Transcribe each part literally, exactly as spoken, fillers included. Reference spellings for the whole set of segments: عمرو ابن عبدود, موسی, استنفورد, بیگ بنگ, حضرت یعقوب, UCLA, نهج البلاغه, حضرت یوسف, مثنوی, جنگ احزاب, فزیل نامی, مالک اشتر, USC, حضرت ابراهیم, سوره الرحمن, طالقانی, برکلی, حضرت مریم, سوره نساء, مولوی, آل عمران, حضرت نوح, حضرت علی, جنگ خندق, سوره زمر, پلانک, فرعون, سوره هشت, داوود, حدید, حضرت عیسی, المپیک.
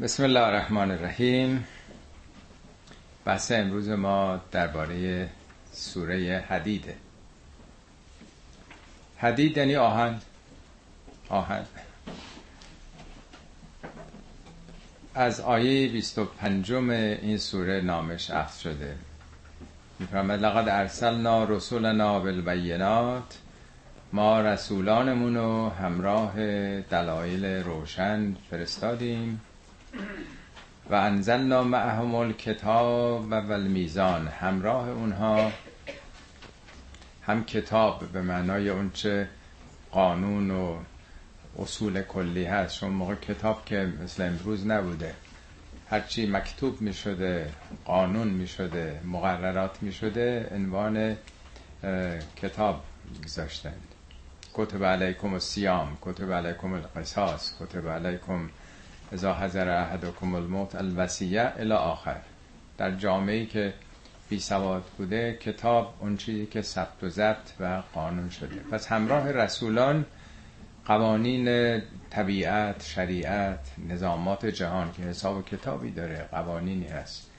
بسم الله الرحمن الرحیم. بحث امروز ما درباره سوره حدیده. حدید یعنی آهن. آهن از آیه بیست و پنج این سوره نامش اخذ شده. می‌فرماید لقد ارسلنا رسولنا بالبینات، ما رسولانمون رو همراه دلایل روشن فرستادیم و انزلنا معهم الکتاب و المیزان، همراه اونها هم کتاب به معنای اونچه قانون و اصول کلی هست. چون موقع کتاب که مثل امروز نبوده، هرچی مکتوب می شده قانون می شده مقررات می شده عنوان کتاب گذاشتند. کتب علیکم الصیام، کتب علیکم القصاص، کتب علیکم اذا حضر احدکم الموت الوصیه الی آخر. در جامعه‌ای که بی سواد بوده، کتاب اون چیزی که ثبت و ضبط و قانون شده. پس همراه رسولان قوانین طبیعت، شریعت، نظامات جهان که حساب و کتابی داره، قوانینی هست.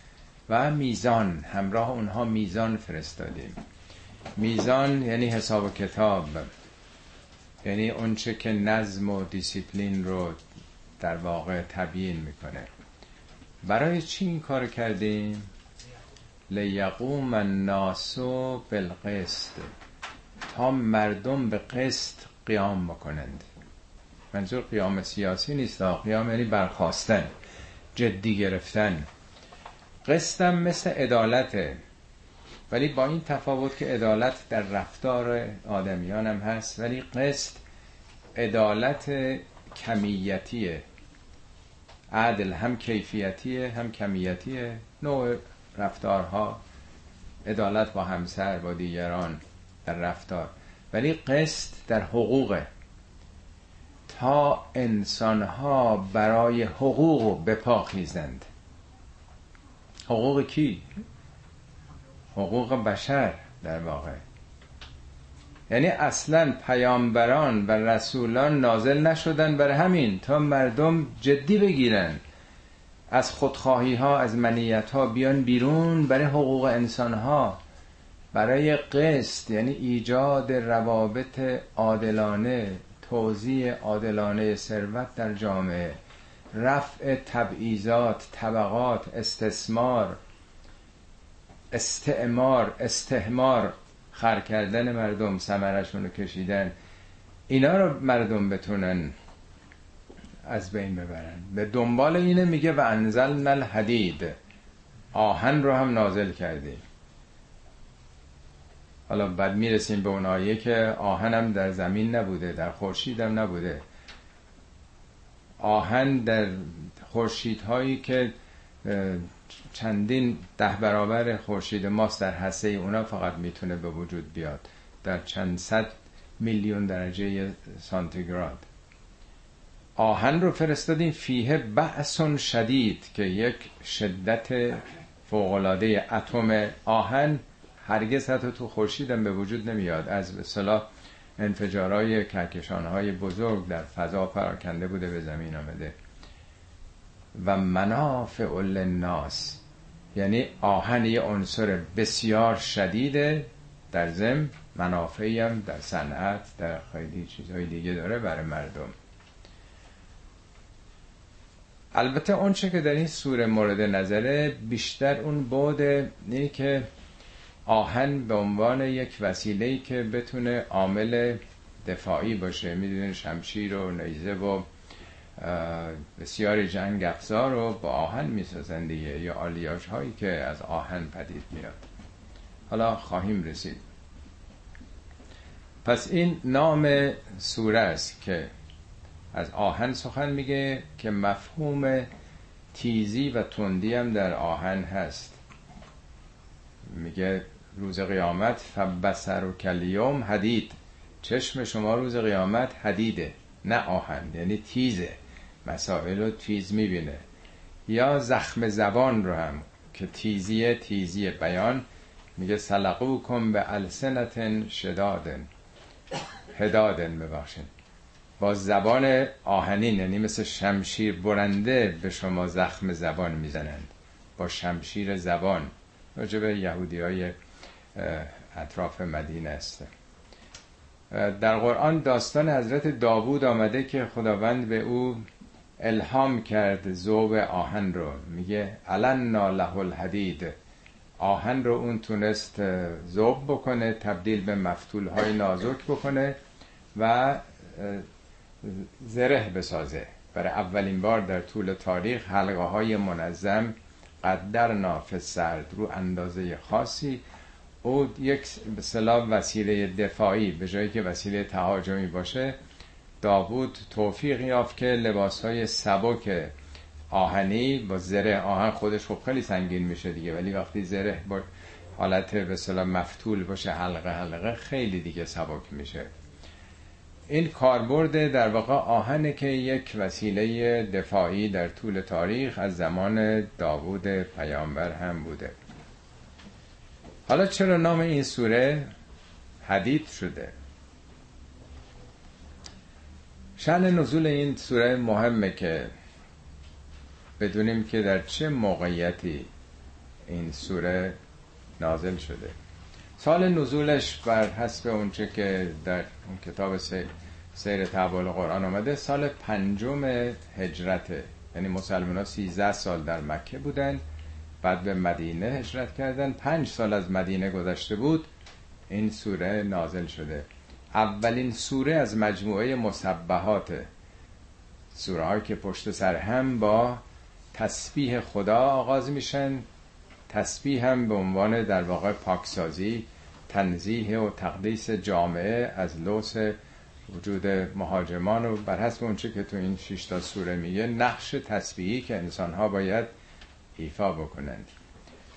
و میزان، همراه اونها میزان فرستادیم. میزان یعنی حساب و کتاب، یعنی اون چه که نظم و دیسیپلین رو در واقع تبیین میکنه. برای چی این کار کردیم؟ لیقوم الناس بالقسط، تا مردم به قسط قیام بکنند. منظور قیام سیاسی نیست، قیام یعنی برخاستن، جدی گرفتن. قسطم مثل عدالته، ولی با این تفاوت که عدالت در رفتار آدمیان هم هست، ولی قسط عدالت کمیتیه. عدل هم کیفیتیه هم کمیتیه. نوع رفتارها، عدالت با همسر با دیگران در رفتار، ولی قسط در حقوقه. تا انسانها برای حقوق به پا خیزند. حقوق کی؟ حقوق بشر در واقع. یعنی اصلا پیامبران و رسولان نازل نشدن برای همین، تا مردم جدی بگیرن، از خودخواهی ها، از منیت ها بیان بیرون برای حقوق انسان ها، برای قسط، یعنی ایجاد روابط عادلانه، توزیع عادلانه ثروت در جامعه، رفع تبعیضات، طبقات، استثمار، استعمار، استحمار، خر کردن مردم، ثمرشون رو کشیدن، اینا رو مردم بتونن از بین ببرن. به دنبال اینه میگه و انزلنا الحدید، آهن رو هم نازل کردیم. حالا بعد میرسیم به اون آیه که آهن هم در زمین نبوده، در خورشید هم نبوده. آهن در خورشیدهایی که چندین ده برابر خورشید ماست، در هسته اونا فقط میتونه به وجود بیاد، در چند صد میلیون درجه سانتیگراد. آهن رو فرستادیم، فیه بأس شدید، که یک شدت فوق‌العاده. اتم آهن هرگز حتی تو خورشید هم به وجود نمیاد، از به اصطلاح انفجارهای کهکشان‌های بزرگ در فضا پراکنده بوده به زمین آمده. و منافع للناس، یعنی آهن یه عنصر بسیار شدیده، در ضمن منافعی هم در صنعت، در خیلی چیزهای دیگه داره برای مردم. البته اون چه که در این سوره مورد نظره بیشتر اون بوده، یعنی که آهن به عنوان یک وسیله‌ای که بتونه عامل دفاعی باشه. میدونین شمشیر و نیزه و بسیاری جنگ افزار رو با آهن میسازن دیگه، یا آلیاژ هایی که از آهن پدید میاد. حالا خواهیم رسید. پس این نام سوره است که از آهن سخن میگه، که مفهوم تیزی و تندی هم در آهن هست. میگه روز قیامت فبصر و کلیوم حدید، چشم شما روز قیامت حدیده، نه آهن، یعنی تیزه، مسائل رو تیز میبینه. یا زخم زبان رو هم که تیزیه، تیزی بیان. میگه سلقو کن به السنتن شدادن هدادن ببخشین، با زبان آهنین، یعنی مثل شمشیر برنده به شما زخم زبان میزنند، با شمشیر زبان. راجع به یهودی های اطراف مدینه است. در قرآن داستان حضرت داوود آمده که خداوند به او الهام کرد ذوب آهن رو، میگه علنا له الحدید، آهن رو اون تونست ذوب بکنه، تبدیل به مفتولهای نازک بکنه و زره بسازه. برای اولین بار در طول تاریخ حلقه های منظم قدر نافذ سرد رو اندازه خاصی، او یک به اصطلاح وسیله دفاعی به جایی که وسیله تهاجمی باشه، داوود توفیق یافت که لباس‌های سبک آهنی با زره، آهن خودش خب خیلی سنگین میشه دیگه، ولی وقتی زره با حالت به اصطلاح مفتول باشه، حلقه حلقه خیلی دیگه سبک میشه. این کاربرد در واقع آهن که یک وسیله دفاعی در طول تاریخ از زمان داوود پیامبر هم بوده. حالا چرا نام این سوره حدید شده؟ شأن نزول این سوره مهمه که بدونیم که در چه موقعیتی این سوره نازل شده. سال نزولش بر حسب اونچه که در اون کتاب سیر, سیر تحول قرآن آمده سال پنجم هجرته، یعنی مسلمان ها سیزده سال در مکه بودن، بعد به مدینه هجرت کردن، پنج سال از مدینه گذشته بود این سوره نازل شده. اولین سوره از مجموعه مسبحات، سوره هایی که پشت سر هم با تسبیح خدا آغاز میشن. تسبیح هم به عنوان در واقع پاکسازی، تنزیه و تقدیس جامعه از لوث وجود مهاجمان و بر حسب اونچه که تو این شش تا سوره میگه نقش تسبیحی که انسان ها باید ایفا بکنند.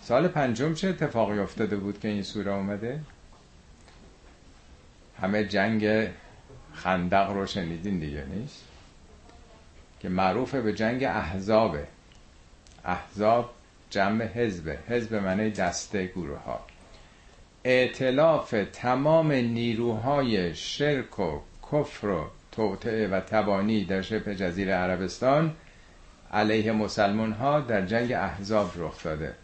سال پنجم چه اتفاقی افتاده بود که این سوره اومده؟ همه جنگ خندق رو شنیدین دیگه، نیست؟ که معروف به جنگ احزابه. احزاب جمع حزبه، حزب معنی دسته، گروه ها. ائتلاف تمام نیروهای شرک و کفر و توطئه و تبانی در شبه جزیره عربستان علیه مسلمان ها در جنگ احزاب رخ داده.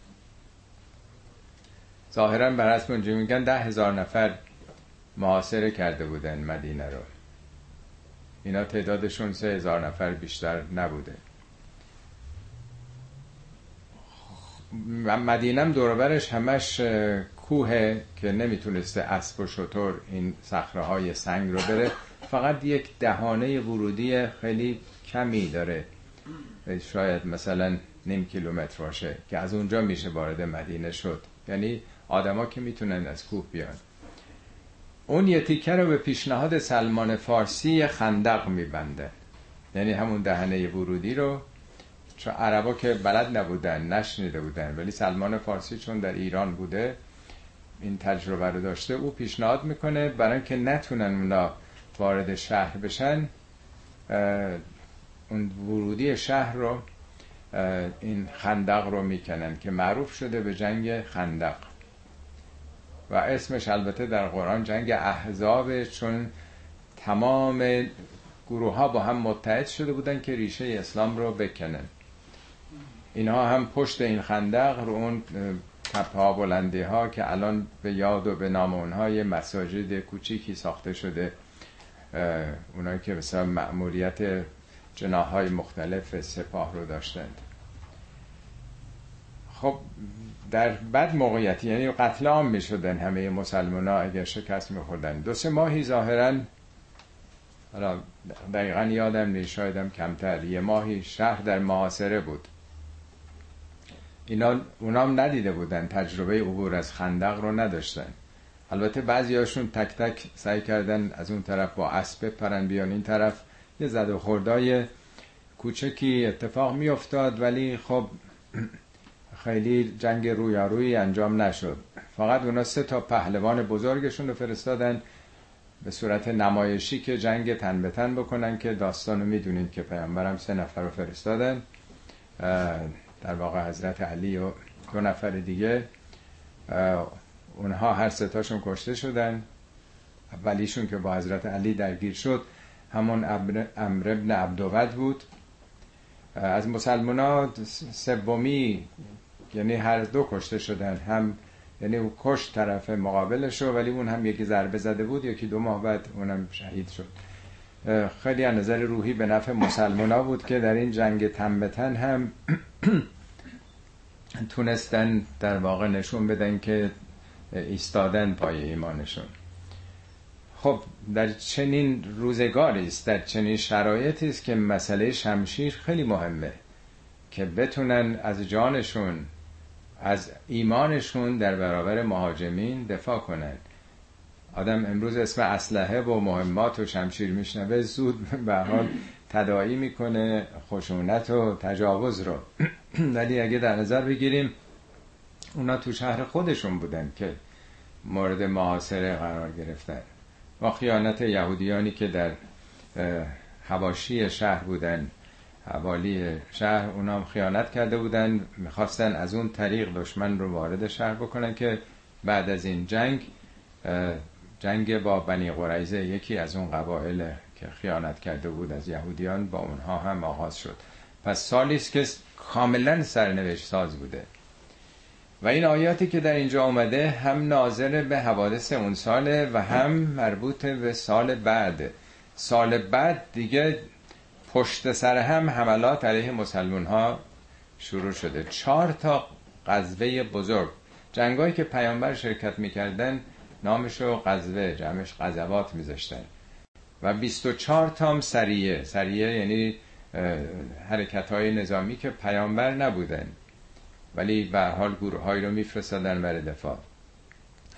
ظاهرا بر حسب اونجا میگن ده هزار نفر محاصره کرده بودن مدینه رو. اینا تعدادشون سه هزار نفر بیشتر نبوده. مدینم دوربرش همش کوه که نمیتونسته اسب و شتر این صخره‌های سنگ رو بره، فقط یک دهانه ورودی خیلی کمی داره، شاید مثلا نیم کیلومتر باشه که از اونجا میشه وارد مدینه شد، یعنی آدما که میتونن از کوه بیان. اون یه تیکه رو به پیشنهاد سلمان فارسی خندق میبندن، یعنی همون دهانه ورودی رو، چون عربا که بلد نبودن، نشنیده بودن، ولی سلمان فارسی چون در ایران بوده این تجربه رو داشته، او پیشنهاد میکنه برای که نتونن اونا وارد شهر بشن، اون ورودی شهر رو، این خندق رو میکنن که معروف شده به جنگ خندق و اسمش البته در قرآن جنگ احزابه، چون تمام گروه ها با هم متحد شده بودن که ریشه اسلام رو بکنن. اینها هم پشت این خندق رو اون تپه ها، بلندی ها که الان به یاد و به نام اونها یه مساجد کوچیکی ساخته شده، اونایی که مثلا مأموریت جناح‌های مختلف سپاه رو داشتند. خب در بد موقعیتی، یعنی قتل عام می شدن همه مسلمان ها اگر شکست می خوردن. دو سه ماهی ظاهرن، حالا دقیقا یادم نیست، شایدم کمتر، یه ماهی شهر در محاصره بود. اینا اونام ندیده بودن، تجربه عبور از خندق رو نداشتن. البته بعضی هاشون تک تک سعی کردن از اون طرف با اسب پرن بیان این طرف، یه زد و خوردای کوچکی اتفاق می افتاد، ولی خب خیلی جنگ رویارویی انجام نشد. فقط اونا سه تا پهلوان بزرگشون رو فرستادن به صورت نمایشی که جنگ تن به تن بکنن، که داستانو میدونید که پیامبرم سه نفر رو فرستادن، در واقع حضرت علی و دو نفر دیگه، اونها هر سه تاشون کشته شدن. اولیشون که با حضرت علی درگیر شد، همون عمرو ابن عبدود بود. از مسلمان‌ها سومی، یعنی هر دو کشته شدن، هم یعنی او کشت طرف مقابلشو، ولی اون هم یکی ضربه زده بود، یکی دو ماه بعد اونم شهید شد. خیلی از نظر روحی به نفع مسلمان‌ها بود که در این جنگ تن به تن هم تونستن در واقع نشون بدن که ایستادن پای ایمانشون. خب در چنین روزگاری است، در چنین شرایطی است که مسئله شمشیر خیلی مهمه که بتونن از جانشون، از ایمانشون در برابر مهاجمین دفاع کنن. آدم امروز اسم اسلحه و مهمات و شمشیر میشنوه، زود به حال تداعی میکنه خشونت و تجاوز رو. ولی اگه در نظر بگیریم اونا تو شهر خودشون بودن که مورد محاصره قرار گرفتن و خیانت یهودیانی که در حواشی شهر بودن، حوالی شهر، اونا هم خیانت کرده بودن، میخواستن از اون طریق دشمن رو وارد شهر بکنن که بعد از این جنگ، جنگ با بنی قریزه، یکی از اون قبایل که خیانت کرده بود از یهودیان، با اونها هم آغاز شد. پس سالی است که کاملا سرنوشت ساز بوده و این آیاتی که در اینجا اومده هم ناظر به حوادث اون ساله و هم مربوط به سال بعد. سال بعد دیگه پشت سر هم حملات علیه مسلمان ها شروع شده. چهار تا غزوه بزرگ، جنگایی که پیامبر شرکت میکردن نامشو غزوه، جمعش غزوات میذاشتن، و بیست و چهار تا هم سریه. سریه یعنی حرکت های نظامی که پیامبر نبودن ولی به هر حال گروه هایی رو میفرستادن برای دفاع.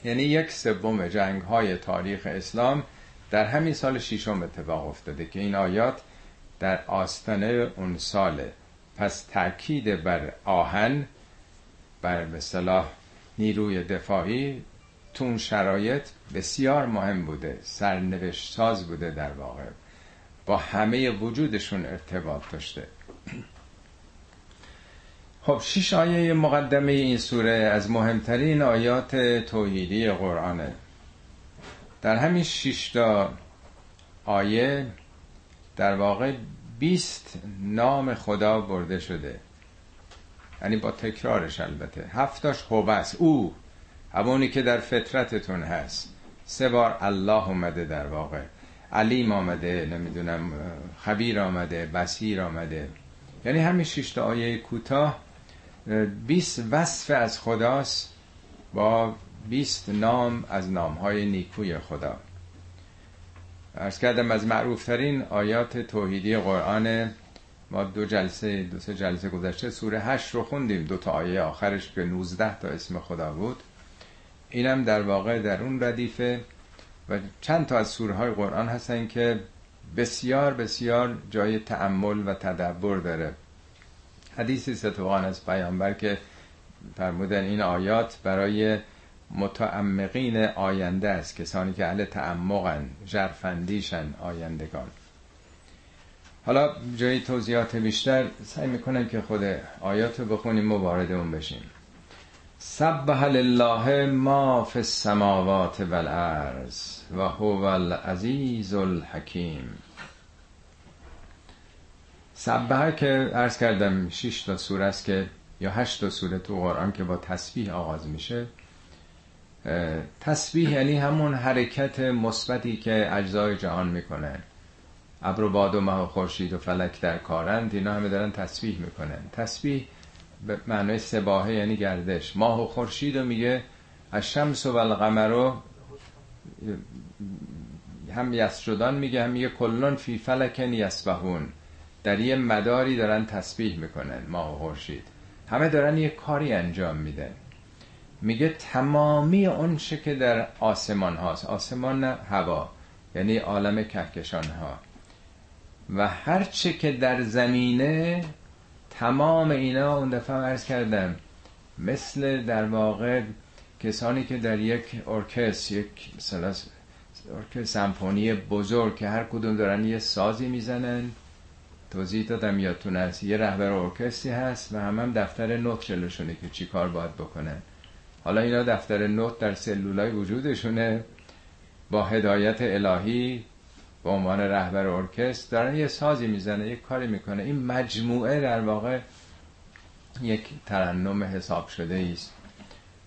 یعنی یک سوم جنگ های تاریخ اسلام در همین سال ششم اتفاق افتاده که این آیات در آستانه اون ساله. پس تأکید بر آهن، بر به اصطلاح نیروی دفاعی تو اون شرایط بسیار مهم بوده، سرنوشت ساز بوده، در واقع با همه وجودشون ارتباط داشته. خب شش آیه مقدمه این سوره از مهمترین آیات توحیدی قرآنه. در همین شش تا آیه در واقع بیست نام خدا برده شده، یعنی با تکرارش. البته هفتاش هو است، او همونی که در فطرتتون هست. سه بار الله اومده، در واقع علیم آمده، نمیدونم خبیر آمده، بصیر آمده. یعنی همین شش تا آیه کوتاه بیست وصف از خداست با بیست نام از نامهای نیکوی خدا. عرض کردم از معروفترین آیات توحیدی قرآن. ما دو جلسه دو سه جلسه گذشته سوره هشت رو خوندیم، دو تا آیه آخرش که نوزده تا اسم خدا بود. اینم در واقع در اون ردیفه و چند تا از سوره های قرآن هستن که بسیار بسیار جای تأمل و تدبر داره. حدیثی ستوان از پیامبر که فرمودن این آیات برای متعمقین آینده است، کسانی که اهل تعمقن، ژرف‌اندیشن آیندگان. حالا جای توضیحات بیشتر سعی میکنم که خود آیات رو بخونیم و وارد اون بشیم. سبح لله ما فی السماوات و الارض و هو العزیز الحکیم. سبح که عرض کردم شش تا سوره است که، یا هشت تا سوره تو قرآن که با تسبیح آغاز میشه. تسبیح یعنی همون حرکت مثبتی که اجزای جهان میکنن. ابر و باد و مه و خورشید و فلک در کارند، اینا همه دارن تسبیح میکنن. تسبیح به معنای سباحه یعنی گردش. ماه و خورشید رو میگه الشمس و القمر، رو هم یسجدان میگه، هم میگه کلون فی فلک یسبحون. در یه مداری دارن تسبیح میکنن. ماه و خورشید همه دارن یه کاری انجام میدن. میگه تمامی اون چه که در آسمان هاست، آسمان نه هوا، یعنی عالم کهکشان ها، و هر چه که در زمینه، تمام اینا. اون دفعه عرض کردم مثل در واقع کسانی که در یک ارکستر، یک مثلا ارکستر سمفونی بزرگ که هر کدوم دارن یه سازی میزنن. توضیح دادم یادتون هست یه رهبر ارکستری هست و هم هم دفتر نوت جلوشونه که چی کار باید بکنن. حالا اینا دفتر نوت در سلولای وجودشونه، با هدایت الهی به عنوان رهبر ارکستر داره یه سازی میزنه، یه کاری میکنه. این مجموعه در واقع یک ترنم حساب شده ایست.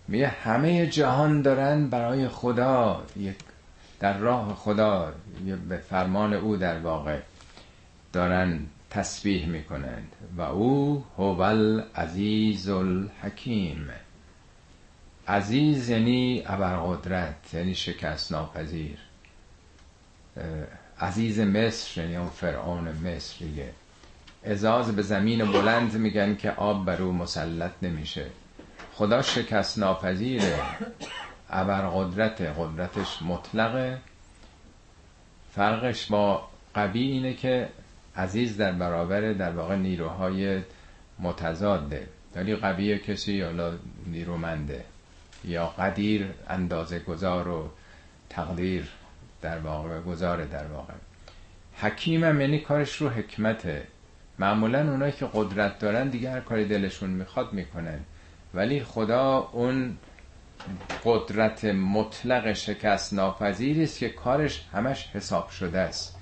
میگه همه جهان دارن برای خدا، یک در راه خدا به فرمان او در واقع دارن تسبیح میکنند و او هو العزیز الحکیم. عزیز یعنی ابرقدرت، یعنی شکست ناپذیر. عزیز مصر یعنی اون فرعون مصر دیگه. اعزاز به زمین بلند میگن که آب بر او مسلط نمیشه. خدا شکست ناپذیره، ابرقدرت، قدرتش مطلقه. فرقش با قوی اینه که عزیز در برابر در واقع نیروهای متضاده، ولی قوی کسی یا نیرومنده یا قدیر اندازه گذار و تقدیر در واقع گذاره در واقع. حکیم هم یعنی کارش رو حکمته. معمولا اونایی که قدرت دارن دیگه هر کاری دلشون میخواد میکنن، ولی خدا اون قدرت مطلق شکست ناپذیری است که کارش همش حساب شده است،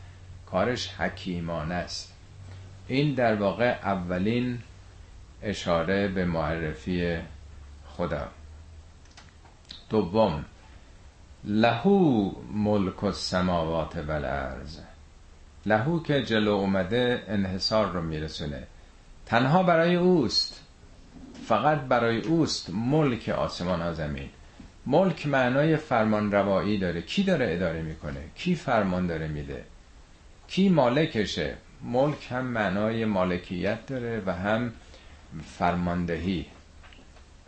کارش حکیمانه است. این در واقع اولین اشاره به معرفی خدا. دوم، لهو ملک السماوات و الارض. لهو که جلو اومده انحصار رو میرسونه، تنها برای اوست، فقط برای اوست ملک آسمان ها زمین. ملک معنای فرمان روایی داره، کی داره اداره میکنه، کی فرمان داره میده، کی مالکشه. ملک هم معنای مالکیت داره و هم فرماندهی.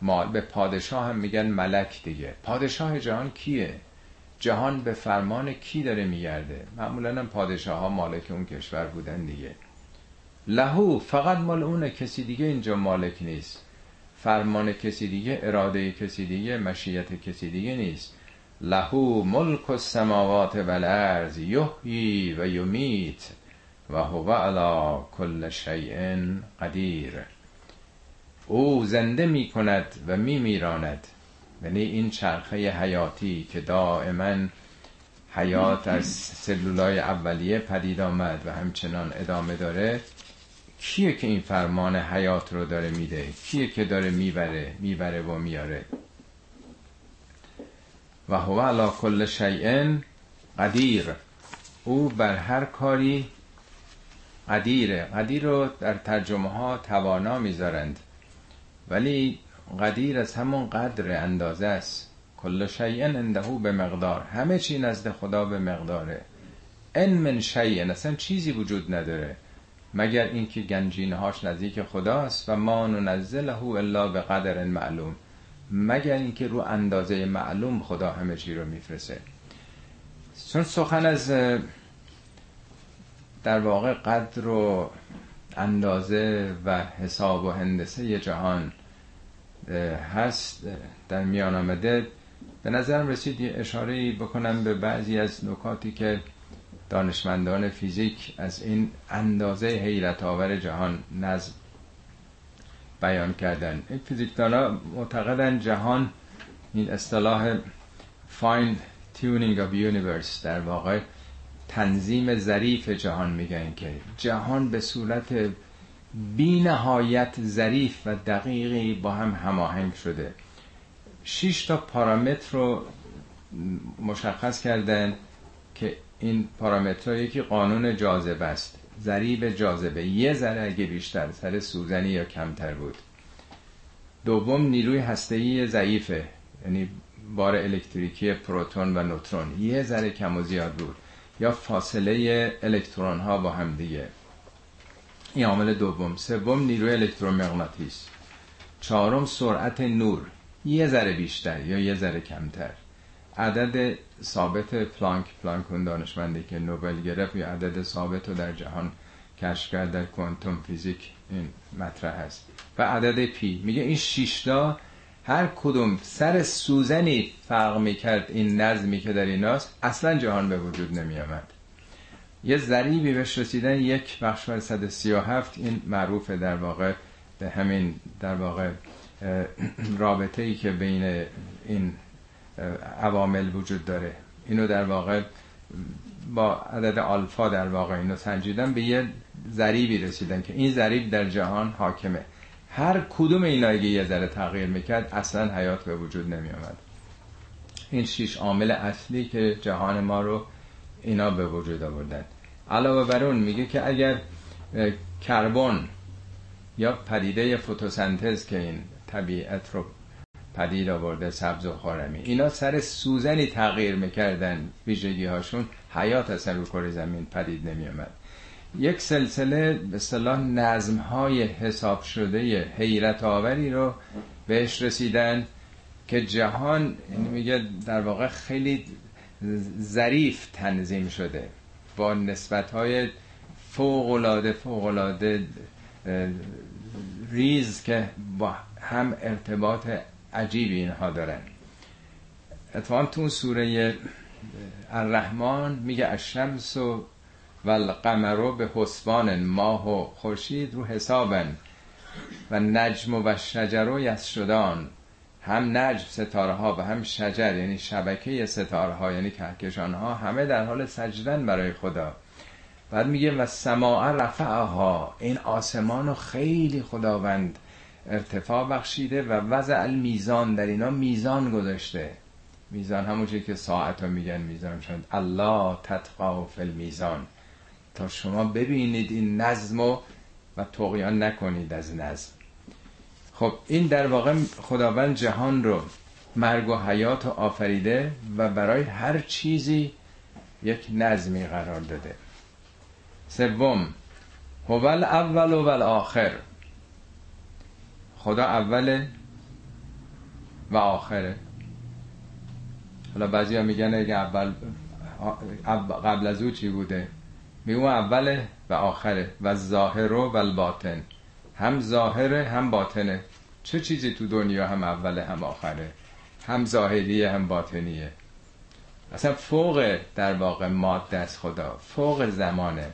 مال به پادشاه هم میگن ملک دیگه. پادشاه جهان کیه؟ جهان به فرمان کی داره میگرده؟ معمولا هم پادشاه ها مالک اون کشور بودن دیگه. لهو فقط مال اونه، کسی دیگه اینجا مالک نیست. فرمان کسی دیگه، اراده کسی دیگه، مشیت کسی دیگه نیست. لهو ملک السماوات و الارض یحیی و یمیت و هو علی کل شیء قدیر. او زنده می کند و می میراند. یعنی این چرخه حیاتی که دائما حیات از سلولای اولیه پدید آمد و همچنان ادامه داره، کیه که این فرمان حیات رو داره میده؟ کیه که داره میبره میبره و میاره؟ و هو علی کل شیء قدیر. او بر هر کاری قدیره. قدیر رو در ترجمه ها توانا میذارند، ولی قدیر از همون قدر، اندازه است. کل شیء عنده به مقدار. همه چی نزد خدا به مقداره. ان من شیء، اصلا چیزی وجود نداره مگر اینکه گنجینه‌هاش نزدیک خداست. و ما ننزله الا به قدر معلوم، مگر اینکه رو اندازه معلوم خدا همه چی رو میفرسه. چون سخن از در واقع قدر و اندازه و حساب و هندسه جهان هست در میان آمده، به نظرم رسید یه اشاره‌ای بکنم به بعضی از نکاتی که دانشمندان فیزیک از این اندازه حیرت آور جهان نظم بیان کردن. این فیزیکدان‌ها معتقدن جهان، این اصطلاح fine tuning of universe، در واقع تنظیم ظریف جهان، میگن که جهان به صورت بی نهایت ظریف و دقیقی با هم هماهنگ شده. شش تا پارامتر رو مشخص کردن که این پارامترها، یکی قانون جاذبه است، ضریب جاذبه، یه ذره اگه بیشتر سر سوزنی یا کمتر بود. دوم، نیروی هسته‌ای ضعیفه، یعنی بار الکتریکی پروتون و نوترون یه ذره کم و زیاد بود، یا فاصله الکترون ها با هم دیگه. این عامل دوم. سوم، نیروی الکترومغناطیس. چهارم، سرعت نور، یه ذره بیشتر یا یه ذره کمتر. عدد ثابت پلانک، پلانک اون دانشمندی که نوبل گرفت یا عدد ثابت رو در جهان کشف کرد، در کوانتوم فیزیک این مطرح است. و عدد پی. میگه این شش تا هر کدوم سر سوزنی فرق میکرد، این نظمی که در ایناست اصلا جهان به وجود نمیامد. یه ضریبی بهش رسیدن، یک بخش بر صد و سی و هفت. این معروفه در واقع به همین در واقع رابطه‌ای که بین این عوامل وجود داره. اینو در واقع با عدد آلفا در واقع اینو سنجیدن، به یه ضریبی رسیدن که این ضریب در جهان حاکمه. هر کدوم اینا اگه یه ذره تغییر میکرد اصلا حیات به وجود نمیامد. این شش عامل اصلی که جهان ما رو اینا به وجود آوردن. علاوه بر اون میگه که اگر کربن یا پدیده فتوسنتز که این طبیعت رو پدید آورده، سبز و خارمی، اینا سر سوزنی تغییر میکردن ویژگی هاشون، حیات اصلا رو کره زمین پدید نمیامد. یک سلسله به اصطلاح نظم‌های حساب شده حیرت آوری رو بهش رسیدن که جهان میگه در واقع خیلی ظریف تنظیم شده با نسبت‌های فوق‌العاده فوق‌العاده ریز که با هم ارتباط عجیبی اینها دارن. اتفاقاً تو سوره الرحمن میگه الشمس و والقمر به حسبان، ماه و خورشید رو حسابن و نجم و شجر یسجدان، هم نجم ستاره ها و هم شجر یعنی شبکه ستاره ها یعنی کهکشان ها همه در حال سجدن برای خدا. بعد میگه و سماع رفعها، این آسمان رو خیلی خداوند ارتفاع بخشیده و وضع المیزان، در اینا میزان گذاشته. میزان همون چیزی که ساعت رو میگن میزان شد، الله تتقوا فی المیزان، تا شما ببینید این نظم و طغیان نکنید از نظم. خب این در واقع خداوند جهان رو مرگ و حیات رو آفریده و برای هر چیزی یک نظمی قرار داده. سوم، هو الاول و الاخر، خدا اوله و آخره. حالا بعضی ها میگن اگه اول قبل از او چی بوده، میگو اوله و آخره و ظاهر و الباطن، هم ظاهره هم باطنه. چه چیزی تو دنیا هم اوله هم آخره، هم ظاهریه هم باطنیه؟ اصلا فوق در واقع ماده از خدا، فوق زمانه.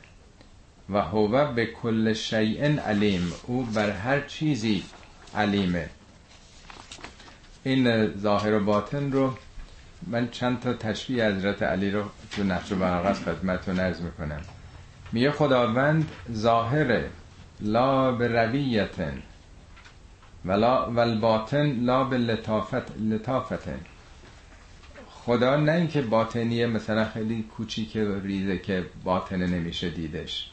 و هو به کل شیء علیم، او بر هر چیزی علیمه. این ظاهر و باطن رو من چند تا تشبیه حضرت علی رو تو نقش و برقص خدمتتون عرض میکنم. میگه خداوند ظاهره لا برویتن ولا والباطن لا بلطافت لطافتن. خدا نه اینکه باطنیه مثلا خیلی کوچیکه و ریزه که باطنه نمیشه دیدش.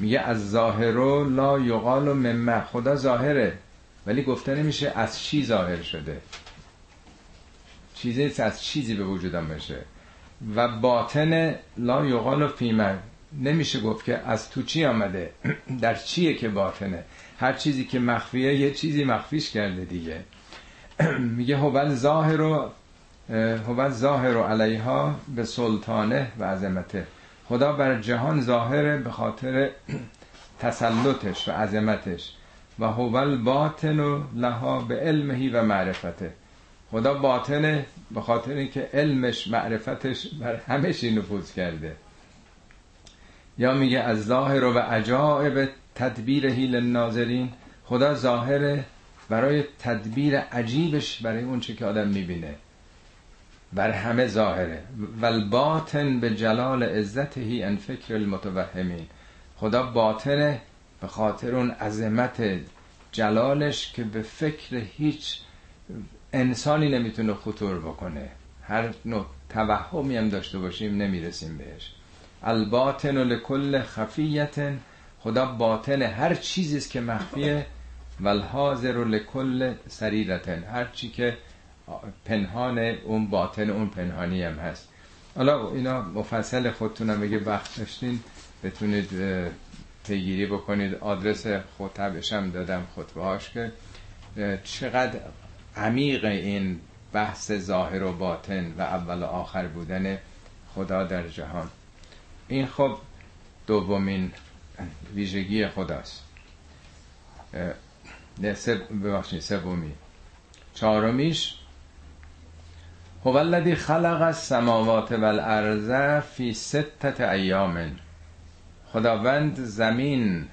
میگه از ظاهرو لا یقال مما، خدا ظاهره ولی گفته نمیشه از چی ظاهر شده، چیزی از چیزی به وجود میشه. و باطن لا یقال فیما، نمیشه گفت که از تو چی آمده، در چیه که باطنه. هر چیزی که مخفیه یه چیزی مخفیش کرده دیگه. میگه هوال ظاهر و هوال ظاهر و علیها به سلطانه و عظمته، خدا بر جهان ظاهره به خاطر تسلطش و عظمتش. و هوال باطن و لها به علمهی و معرفته، خدا باطنه به خاطر اینکه علمش معرفتش بر همشی نفوذ کرده. یا میگه از ظاهر و عجائب تدبیر هیل ناظرین، خدا ظاهره برای تدبیر عجیبش برای اون چه که آدم میبینه، بر همه ظاهره. والباطن به جلال عزتهی ان فکر المتوهمین، خدا باطنه به خاطر اون عظمت جلالش که به فکر هیچ انسانی نمیتونه خطور بکنه، هر نوع توهمی هم داشته باشیم نمیرسیم بهش. الباطن لکل خفیتن، خدا باطن هر چیزی است که مخفیه. والحاضر لکل سریرتن، هر چی که پنهان اون باطن اون پنهانی هم هست. حالا اینا مفصل خودتونم اگه وقت داشتین بتونید پیگیری بکنید. آدرس خطبش هم دادم، خطبه هاش، که چقدر عمیق این بحث ظاهر و باطن و اول و آخر بودن خدا در جهان. این خب دومین ویژگی خداست. ببخشید سومی. چهارمیش هو الذی خلق السماوات و الارض فی سته ایام، خداوند زمین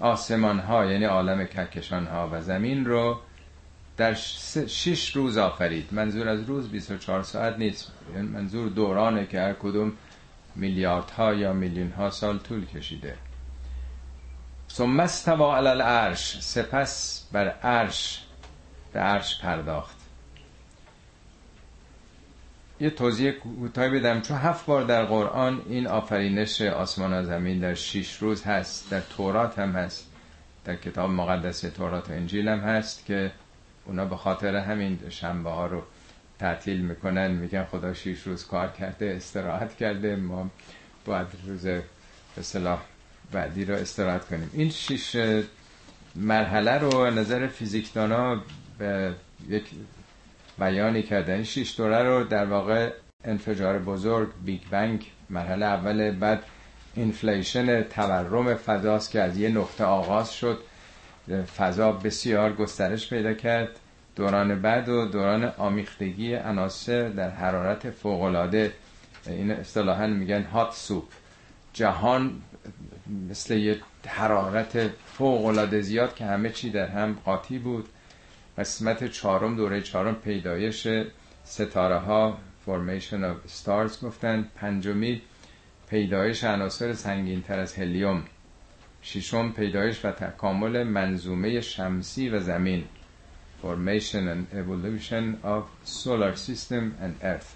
آسمان ها یعنی عالم کهکشان ها و زمین رو در شش روز آفرید. منظور از روز بیست و چهار ساعت نیست، منظور دورانه که هر کدوم میلیاردها یا میلیونها سال طول کشیده. ثم استوى علی العرش، سپس بر عرش، به عرش پرداخت. یه توضیح کوتاه بدم، چون هفت بار در قرآن این آفرینش آسمان و زمین در شش روز هست، در تورات هم هست، در کتاب مقدس تورات و انجیل هم هست که اونا به خاطر همین شنبه ها رو تعطیل میکنن، میگن خدا شش روز کار کرده، استراحت کرده، ما باید روز به اصطلاح بعدی رو استراحت کنیم. این شش مرحله رو نظر فیزیکدانا به یک بیانی کردن. این شش دوره رو در واقع انفجار بزرگ، بیگ بنگ مرحله اول، بعد اینفلیشن، تورم فضاست که از یه نقطه آغاز شد، فضا بسیار گسترش پیدا کرد. دوران بعد و دوران آمیختگی عناصر در حرارت فوق‌العاده، این اصطلاحاً میگن هات سوپ، جهان مثل یه حرارت فوق‌العاده زیاد که همه چی در هم قاطی بود. قسمت چهارم، دوره چهارم، پیدایش ستاره ها، formation of stars گفتن. پنجمی، پیدایش عناصر سنگین تر از هلیوم. ششم، پیدایش و تکامل منظومه شمسی و زمین، formation and evolution of solar system and earth.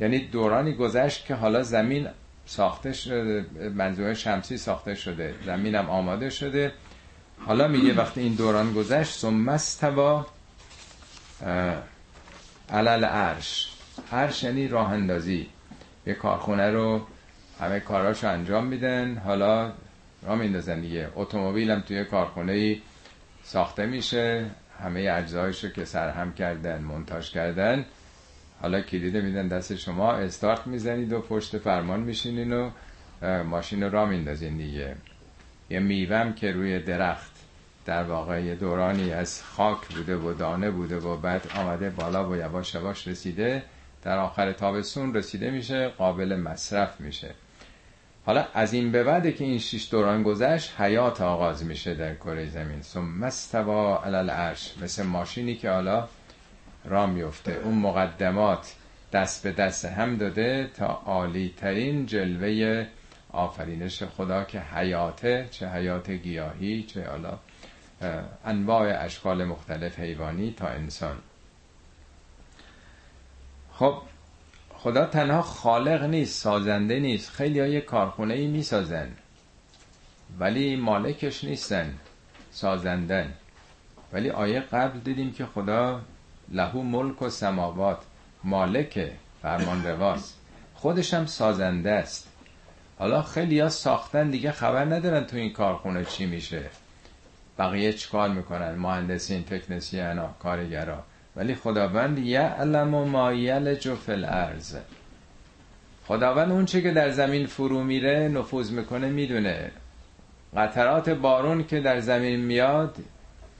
یعنی دورانی گذشت که حالا زمین ساخته شده، منظومه شمسی ساخته شده، زمین هم آماده شده. حالا میگه وقتی این دوران گذشت، ثم استوى علی العرش. عرش یعنی راه اندازی. یه کارخونه رو همه کاراشو انجام میدن، حالا راه میندازن دیگه. اتومبیل هم توی کارخونه‌ای ساخته میشه، همه اجزایشو که سرهم کردن، مونتاژ کردن، حالا کلید میدن دست شما، استارت میزنید و پشت فرمان میشینین و ماشین رو راه میندازین دیگه. یه میوه‌ام که روی درخت در واقع یه دورانی از خاک بوده و دانه بوده و بعد آمده بالا و یواش یواش رسیده، در آخر تابستون رسیده میشه، قابل مصرف میشه. حالا از این به بعد که این شش دوران گذشت، حیات آغاز میشه در کره زمین. ثم استوى علی العرش، مثل ماشینی که حالا راه میفته، اون مقدمات دست به دست هم داده تا عالی ترین جلوه آفرینش خدا که حیاته، چه حیات گیاهی، چه حالا انواع اشکال مختلف حیوانی تا انسان. خب خدا تنها خالق نیست، سازنده نیست. خیلی ها یک کارخونه ای می سازن ولی مالکش نیستن، سازندن. ولی آیه قبل دیدیم که خدا لهو ملک و سماوات، مالک، فرمان رواست، خودش هم سازنده است. حالا خیلی ها ساختن دیگه، خبر ندارن تو این کارخونه چی میشه، بقیه چی کار میکنن، مهندسین، تکنسین، کارگرها. ولی خداوند یعلم ما یلج فی الارض، خداوند اون چی که در زمین فرو میره، نفوذ میکنه، میدونه. قطرات بارون که در زمین میاد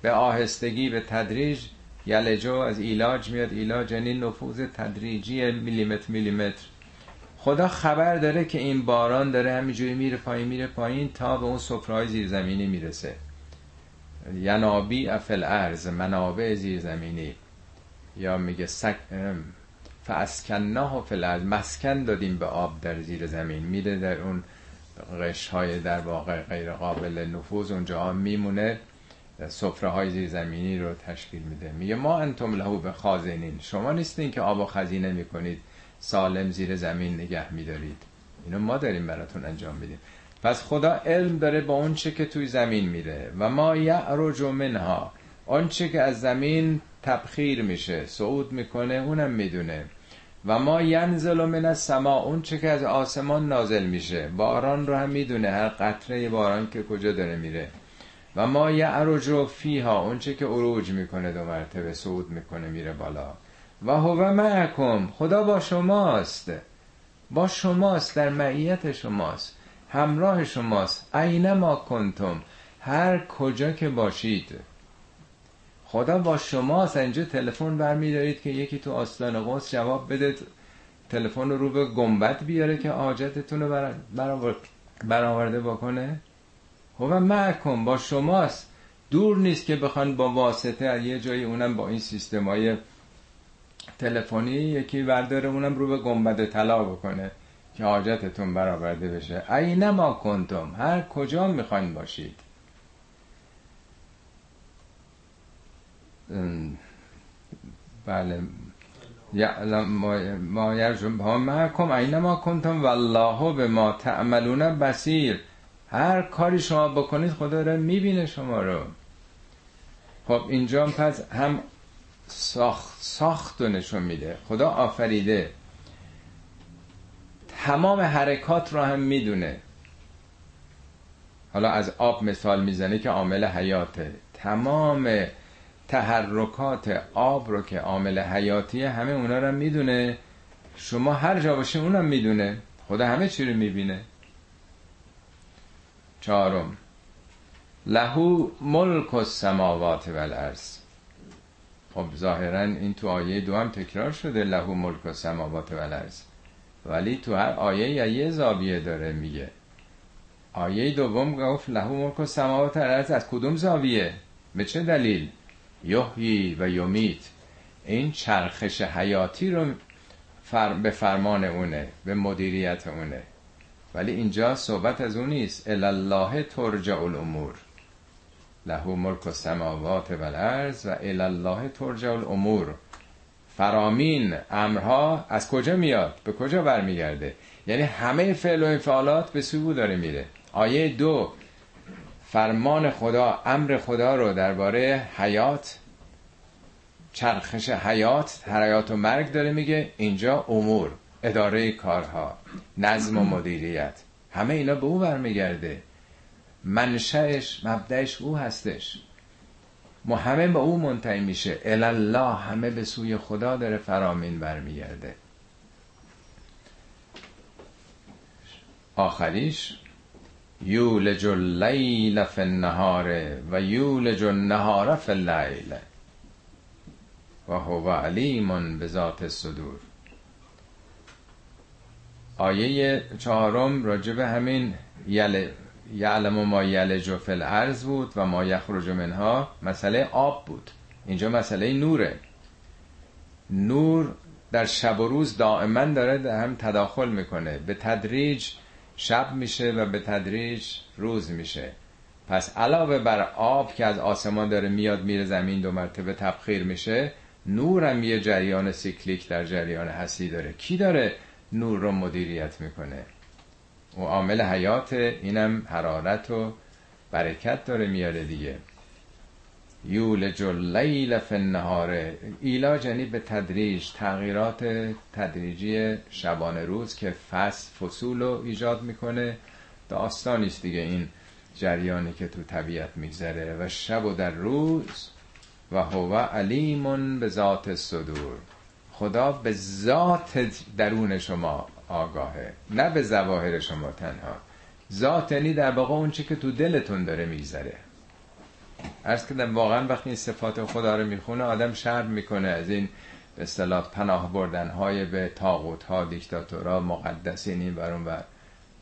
به آهستگی، به تدریج، یلجو از ایلاج میاد، ایلاج یعنی نفوذ تدریجی، میلیمتر میلیمتر. خدا خبر داره که این باران داره همینجوری میره پایین میره پایین تا به اون سفره‌های زیرزمینی میرسه. ینابیع فی الارض، منابع زیرزمینی، یا میگه سک... فاسکناه فی الارض، مسکن دادیم به آب در زیر زمین، میره در اون قشرهای در واقع غیر قابل نفوذ، اونجا میمونه، سفره‌های زیرزمینی رو تشکیل میده. میگه ما انتم لهو بخازنین، شما نیستین که آب خزینه میکنید، سالم زیر زمین نگه میدارید، اینو ما داریم براتون انجام میدیم. پس خدا علم داره با اون چه که توی زمین میره. و ما یعرج منها، اون چه که از زمین تبخیر میشه، صعود میکنه، اونم میدونه. و ما ینزل من السماء، اون چه که از آسمان نازل میشه، باران رو هم میدونه، هر قطره باران که کجا داره میره. و ما یعرج فیها، اون چه که عروج میکنه، دو مرتبه صعود میکنه میره بالا. و هو معکم، خدا با شماست، با شماست، در معیت شماست، همراه شماست. اینما کنتم، هر کجا که باشید خدا با شماست. اینجا تلفن برمی دارید که یکی تو آستان قدس جواب بده، تلفن رو به گنبد بیاره که حاجتتون رو برآورده بکنه. هو معکم، با شماست، دور نیست که بخوان با واسطه یه جایی، اونم با این سیستمای تلفنی، یکی برداره اونم رو به گنبد طلا بکنه، که حاجتتون برآورده بشه. اینما کنتم، هر کجا میخواین باشید. بله، ما یرجون هم محکم اینما کنتم والله به ما تعملون بصیر. هر کاری شما بکنید خدا رو میبینه شما رو. خب اینجا پس هم ساخت ساخت رو نشون میده، خدا آفریده، تمام حرکات رو هم میدونه. حالا از آب مثال میزنه که عامل حیاته، تمام تحرکات آب رو که عامل حیاتیه همه اونا رو هم میدونه. شما هر جا باشی اونم میدونه، خدا همه چی رو میبینه. چهارم، لهو ملک السماوات و الارض. خب ظاهرا این تو آیه دو هم تکرار شده، لهو ملک السماوات و الارض، ولی تو هر آیه یه زاویه داره. میگه آیه دوم گفت لهو ملک السماوات و الارض، از کدوم زاویه، به چه دلیل؟ یحیی و یمیت، این چرخش حیاتی رو فر... به فرمان اونه، به مدیریت اونه. ولی اینجا صحبت از اون نیست. الی الله ترجع الامور، لهو ملک السماوات و الارض و الی الله ترجع الامور. فرامین امرها از کجا میاد، به کجا برمیگرده، یعنی همه فعل و انفعالات به سوی او داره میره. آیه دو فرمان خدا، امر خدا رو درباره حیات، چرخش حیات، حیات و مرگ داره میگه. اینجا امور، اداره کارها، نظم و مدیریت، همه اینا به او برمیگرده. منشأش، مبدأش او هستش، همه به او منتهی میشه. الی الله، همه به سوی خدا داره فرامین برمیگرده. آخریش یولج اللیل فی النهار و یولج النهار فی اللیل و هو علیم بذات الصدور. آیه چهارم راجع به همین یل... یعلم ما یلج فی الارض بود و ما یخرج منها، مسئله آب بود. اینجا مسئله نوره. نور در شب و روز دائما داره در هم تداخل میکنه، به تدریج شب میشه و به تدریج روز میشه. پس علاوه بر آب که از آسمان داره میاد میره زمین، دو مرتبه تبخیر میشه، نور هم یه جریان سیکلیک در جریان هستی داره. کی داره نور رو مدیریت میکنه؟ او عامل حیاته، اینم حرارت و برکت داره میاره دیگه. یولج اللیل فی النهار، ایلاج یعنی به تدریج، تغییرات تدریجی شبانه روز که فصل فصول رو ایجاد میکنه. داستانی است دیگه این جریانی که تو طبیعت میگذره، و شب و در روز. و هو علیم بذات الصدور، خدا به ذات درون شما آگاهه، نه به ظواهر شما تنها. ذات یعنی در واقع اون چی که تو دلتون داره میگذره. عرض کردم واقعا وقتی این صفات خدا رو میخونه آدم شرم میکنه از این به اصطلاح پناه بردن های به طاغوت ها، دیکتاتورها، مقدسین این بر اون بر.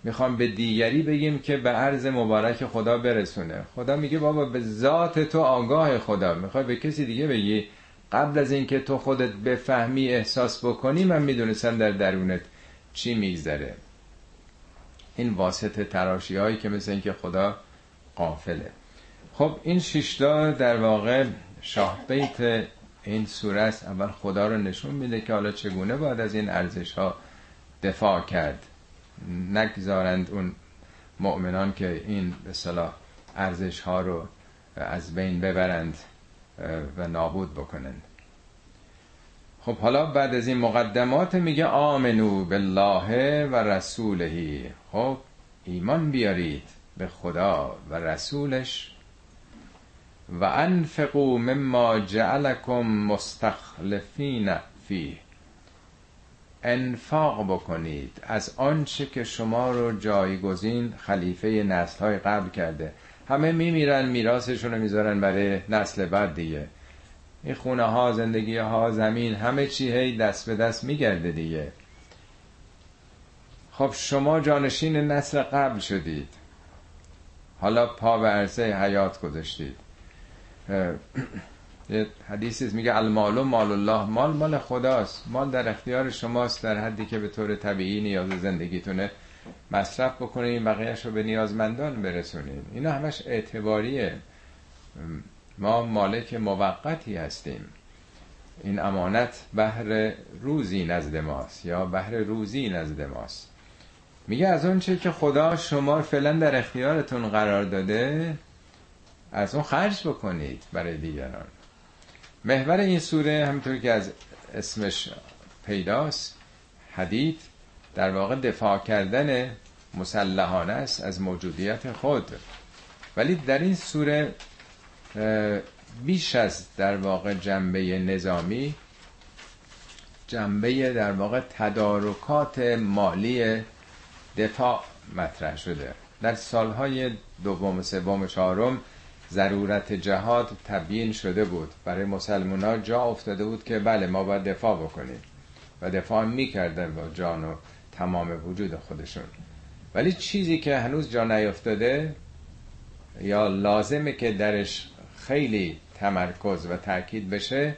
میخوام به دیگری بگیم که به عرض مبارک خدا برسونه. خدا میگه بابا به ذات تو آگاه خدا. میخوای به کسی دیگه بگی؟ قبل از اینکه تو خودت بفهمی احساس بکنی من میدونستم در درونت چی میگذره. این واسطه تراشی هایی که مثل اینکه خدا غافله. خب این شیشتا در واقع شاه بیت این سوره است. اول خدا رو نشون میده که حالا چگونه باید از این ارزش ها دفاع کرد، نگذارند اون مؤمنان که این به اصطلاح ارزش ها رو از بین ببرند و نابود بکنند. خب حالا بعد از این مقدمات میگه آمنو بالله و رسوله. خب ایمان بیارید به خدا و رسولش. و انفقوا مما جعلكم مستخلفین فیه، انفاق بکنید از آنچه که شما رو جایگزین خلیفه نسل‌های قبل کرده. همه میمیرن، میراثشون رو میذارن برای نسل بعد دیگه. این خونه ها، زندگی ها، زمین، همه چی هی دست به دست میگرده دیگه. خب شما جانشین نسل قبل شدید، حالا پا به عرصه حیات گذاشتید. یه حدیثی میگه المال مال الله، مال مال خداست، مال در اختیار شماست در حدی که به طور طبیعی نیاز زندگیتونه مصرف بکنه، این بقیهش رو به نیازمندان برسونید. اینا همش اعتباریه، ما مالک موقتی هستیم، این امانت بهر روزی نزد ماست یا بهر روزی نزد ماست. میگه از اون چه که خدا شما فعلا در اختیارتون قرار داده از اون خرج بکنید برای دیگران. محور این سوره همونطور که از اسمش پیداست حدید، در واقع دفاع کردن مسلحانه است از موجودیت خود، ولی در این سوره بیش از در واقع جنبه نظامی، جنبه در واقع تدارکات مالی دفاع مطرح شده. در سالهای دوم، سوم، چهارم ضرورت جهاد تبیین شده بود، برای مسلمان‌ها جا افتاده بود که بله ما باید دفاع بکنیم و دفاع می‌کردن با جان و تمام وجود خودشون. ولی چیزی که هنوز جا نیافتاده یا لازمه که درش خیلی تمرکز و تأکید بشه،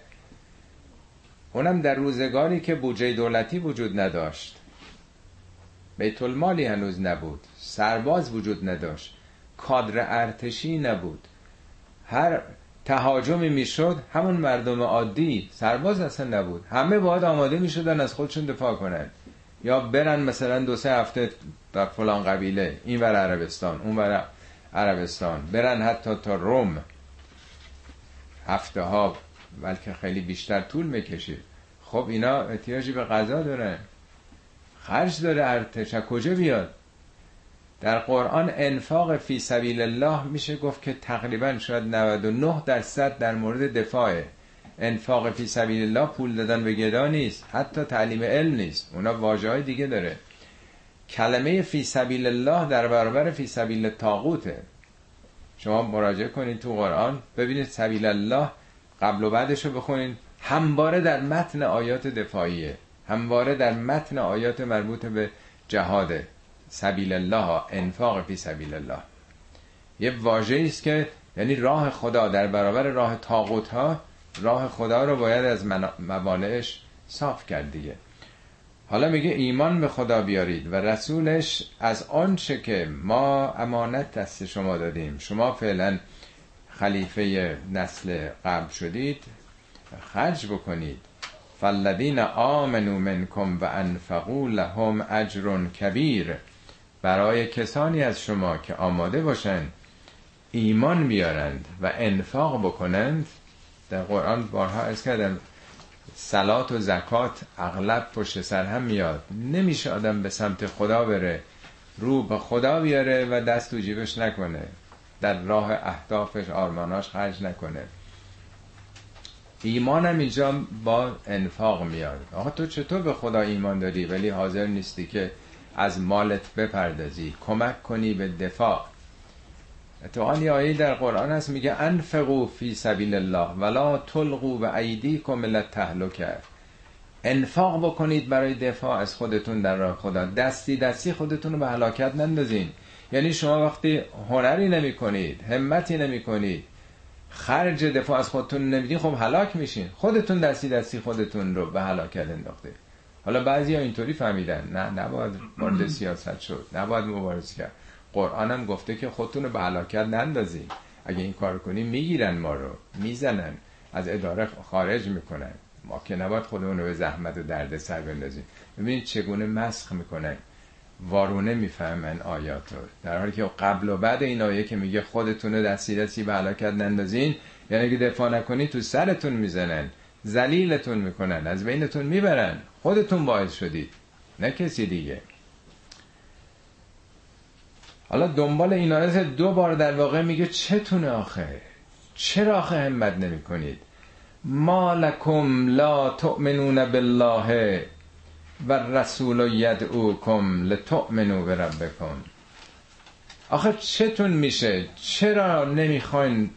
اونم در روزگاری که بودجه دولتی وجود نداشت، بیت المالی هنوز نبود، سرباز وجود نداشت، کادر ارتشی نبود، هر تهاجمی میشد همون مردم عادی، سرباز اصلا نبود، همه باید آماده میشدن از خودشون دفاع کنن یا برن مثلا دو سه هفته در فلان قبیله، این ور عربستان اون ور عربستان، برن حتی تا روم، هفته ها بلکه خیلی بیشتر طول میکشید. خب اینا احتیاجی به غذا دارن، خرج داره ارتش، کجا بیاد؟ در قرآن انفاق فی سبیل الله میشه گفت که تقریبا شاید نود و نه درصد در مورد دفاعه. انفاق فی سبیل الله پول دادن به گدا نیست، حتی تعلیم علم نیست، اونا واژه‌های دیگه داره. کلمه فی سبیل الله در برابر فی سبیل طاغوته. شما مراجعه کنید تو قرآن ببینید سبیل الله قبل و بعدش رو بخونید، همواره در متن آیات دفاعیه، همواره در متن آیات مربوط به جهاده. سبیل الله، انفاق فی سبیل الله، یه واژه‌ای است که یعنی راه خدا در برابر راه طاغوت ها، راه خدا رو باید از موانعش صاف کرد دیگه. حالا میگه ایمان به خدا بیارید و رسولش، از آنچه که ما امانت دست شما دادیم. شما فعلا خلیفه نسل قبل شدید، خرج بکنید. فالذین آمنوا منکم و انفقوا لهم اجر کبیر، برای کسانی از شما که آماده باشند ایمان بیارند و انفاق بکنند. در قرآن بارها عرض کردم صلات و زکات اغلب پشت سر هم میاد، نمیشه آدم به سمت خدا بره، رو به خدا بیاره و دست تو جیبش نکنه، در راه اهدافش آرماناش خرج نکنه. ایمان هم اینجا با انفاق میاد. آقا تو چطور به خدا ایمان داری ولی حاضر نیستی که از مالت بپردازی، کمک کنی به دفاع؟ اتفاقاً یه آیه در قرآن هست میگه انفقوا فی سبیل الله ولا تلقوا بایدیکم الی التهلکه، انفاق بکنید برای دفاع از خودتون در راه خدا، دستی دستی خودتون رو به هلاکت نندازین. یعنی شما وقتی هنری نمی کنید، همتی نمی کنید، خرج دفاع از خودتون نمیدین، خب هلاک میشین، خودتون دستی دستی خودتون رو به هلاکت انداخته. حالا بعضیا اینطوری فهمیدن نه نباید وارد سیاست شد، نباید مبارزه کرد. قرآن هم گفته که خودتون رو به هلاکت نندازین، اگه این کار کنی میگیرن، ما رو میزنن، از اداره خارج میکنن، ما که نباید خودمون رو به زحمت و درد سر بندازیم. ببینید چگونه مسخ میکنن، وارونه میفهمن آیات رو، در حالی که قبل و بعد این آیه که میگه خودتون رو دستی دستی به هلاکت نندازین، یعنی اگه دفاع نکنید تو سرتون میزنن، ذلیلتون میکنن، از بینتون میبرن، خودتون باعث شدید نه کسی دیگه. حالا دنبال این آیه دو بار در واقع میگه چتونه آخه، چرا آخه همت نمی کنید؟ ما لکم لا تؤمنون بالله و رسول یدعوکم لتؤمنوا بربکم، آخه چتون میشه؟ چرا نمیخواین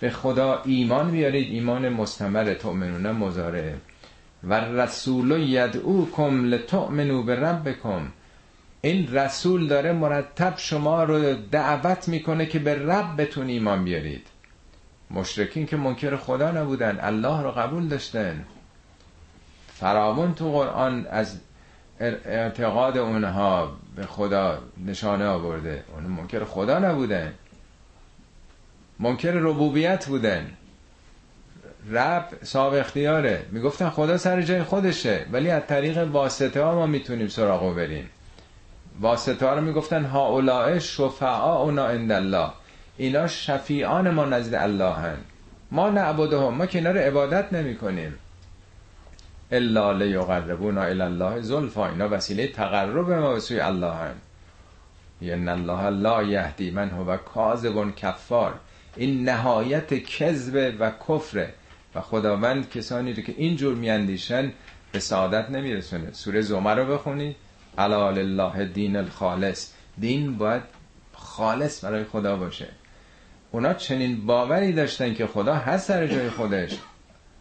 به خدا ایمان بیارید؟ ایمان مستمر، تؤمنون مضارعه، و رسول یدعوکم لتؤمنوا بربکم، این رسول داره مرتب شما رو دعوت میکنه که به ربتون ایمان بیارید. مشرکین که منکر خدا نبودن، الله رو قبول داشتن. فراون تو قرآن از اعتقاد اونها به خدا نشانه آورده. اون منکر خدا نبودن، منکر ربوبیت بودن. رب صاحب اختیاره، میگفتن خدا سر جای خودشه، ولی از طریق واسطه ها ما میتونیم سراغو بریم. واسطه ها رو میگفتن ها اولائه شفعا اونا عند الله، اینا شفیعان ما نزد الله هن، ما نعبدهم، ما کنار عبادت نمی کنیم، الا لیقربونا الی الله زلفا، اینا وسیله تقرب ما به سوی الله هن. ان الله لا یهدی من هو کاذب کفار. این نهایت کذب و کفره و خداوند کسانی رو که اینجور میاندیشن به سعادت نمیرسونه. سوره زمر رو بخونید، علی لله دین الخالص، دین باید خالص برای خدا باشه. اونا چنین باوری داشتن که خدا هست سر جای خودش،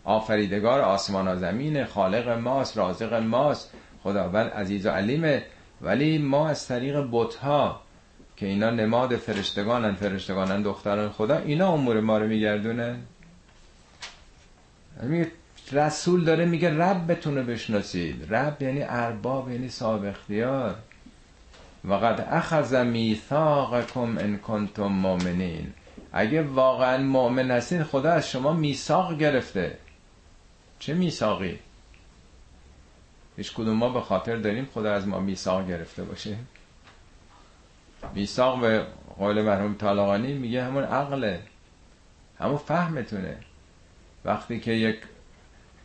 آفریدگار آسمان و زمین، خالق ماست، رازق ماست، خداوند عزیز و علیمه. ولی ما از طریق بت‌ها که اینا نماد فرشتگانن، فرشتگانن دختران خدا، اینا امور ما رو میگردونن. رسول داره میگه ربتون رو بشناسید. رب یعنی ارباب، یعنی صاحب اختیار. وقد اخذ میثاقکم ان کنتم مؤمنین، اگه واقعا مؤمن هستین خدا از شما میثاق گرفته. چه میثاقی؟ هیچ کدوم ما به خاطر داریم خدا از ما میثاق گرفته باشه؟ میثاق به قول مرحوم طالقانی میگه همون عقله، همون فهمتونه. وقتی که یک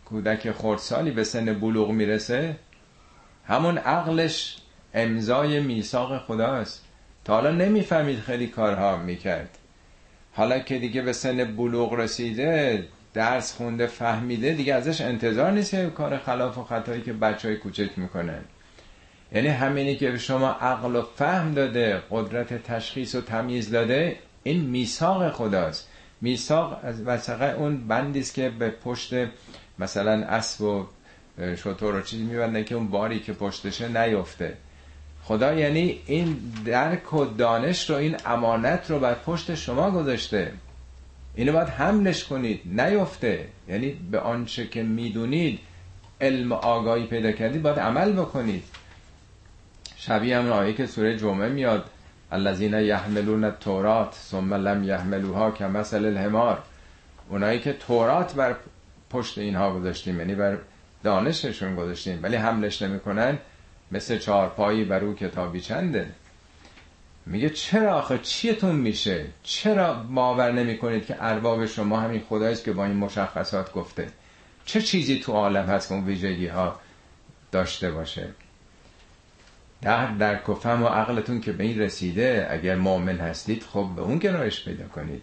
کودک خردسالی به سن بلوغ میرسه، همون عقلش امضای میثاق خداست. تا حالا نمیفهمید، خیلی کارها میکرد. حالا که دیگه به سن بلوغ رسیده، درس خونده، فهمیده، دیگه ازش انتظار نیست که کار خلاف و خطایی که بچهای کوچک میکنن. یعنی همینی که به شما عقل و فهم داده، قدرت تشخیص و تمییز داده، این میثاق خداست. میثاق از وثقه اون بندی است که به پشت مثلا اسب و شتر و چیز میبندن که اون باری که پشتشه نیفته. خدا یعنی این درک و دانش رو، این امانت رو بر پشت شما گذاشته، اینو باید حملش کنید نیفته. یعنی به آنچه که میدونید علم آگاهی پیدا کردید باید عمل بکنید. شبیه همون آیه که سوره جمعه میاد، الذین یحملون التوراة ثم لم یحملوها کمثل الحمار، اونایی که تورات بر پشت اینها گذاشتیم، یعنی بر دانششون گذاشتیم ولی حملش نمیکنن، مثل چهارپایی بر او کتابی چنده. میگه چرا آخه چیتون میشه؟ چرا باور نمی کنید که ارباب شما همین خداییست که با این مشخصات گفته؟ چه چیزی تو عالم هست که اون ویژگی ها داشته باشه؟ در درک و فهم و عقلتون که به این رسیده، اگر مؤمن هستید خب به اون گرایش پیدا کنید.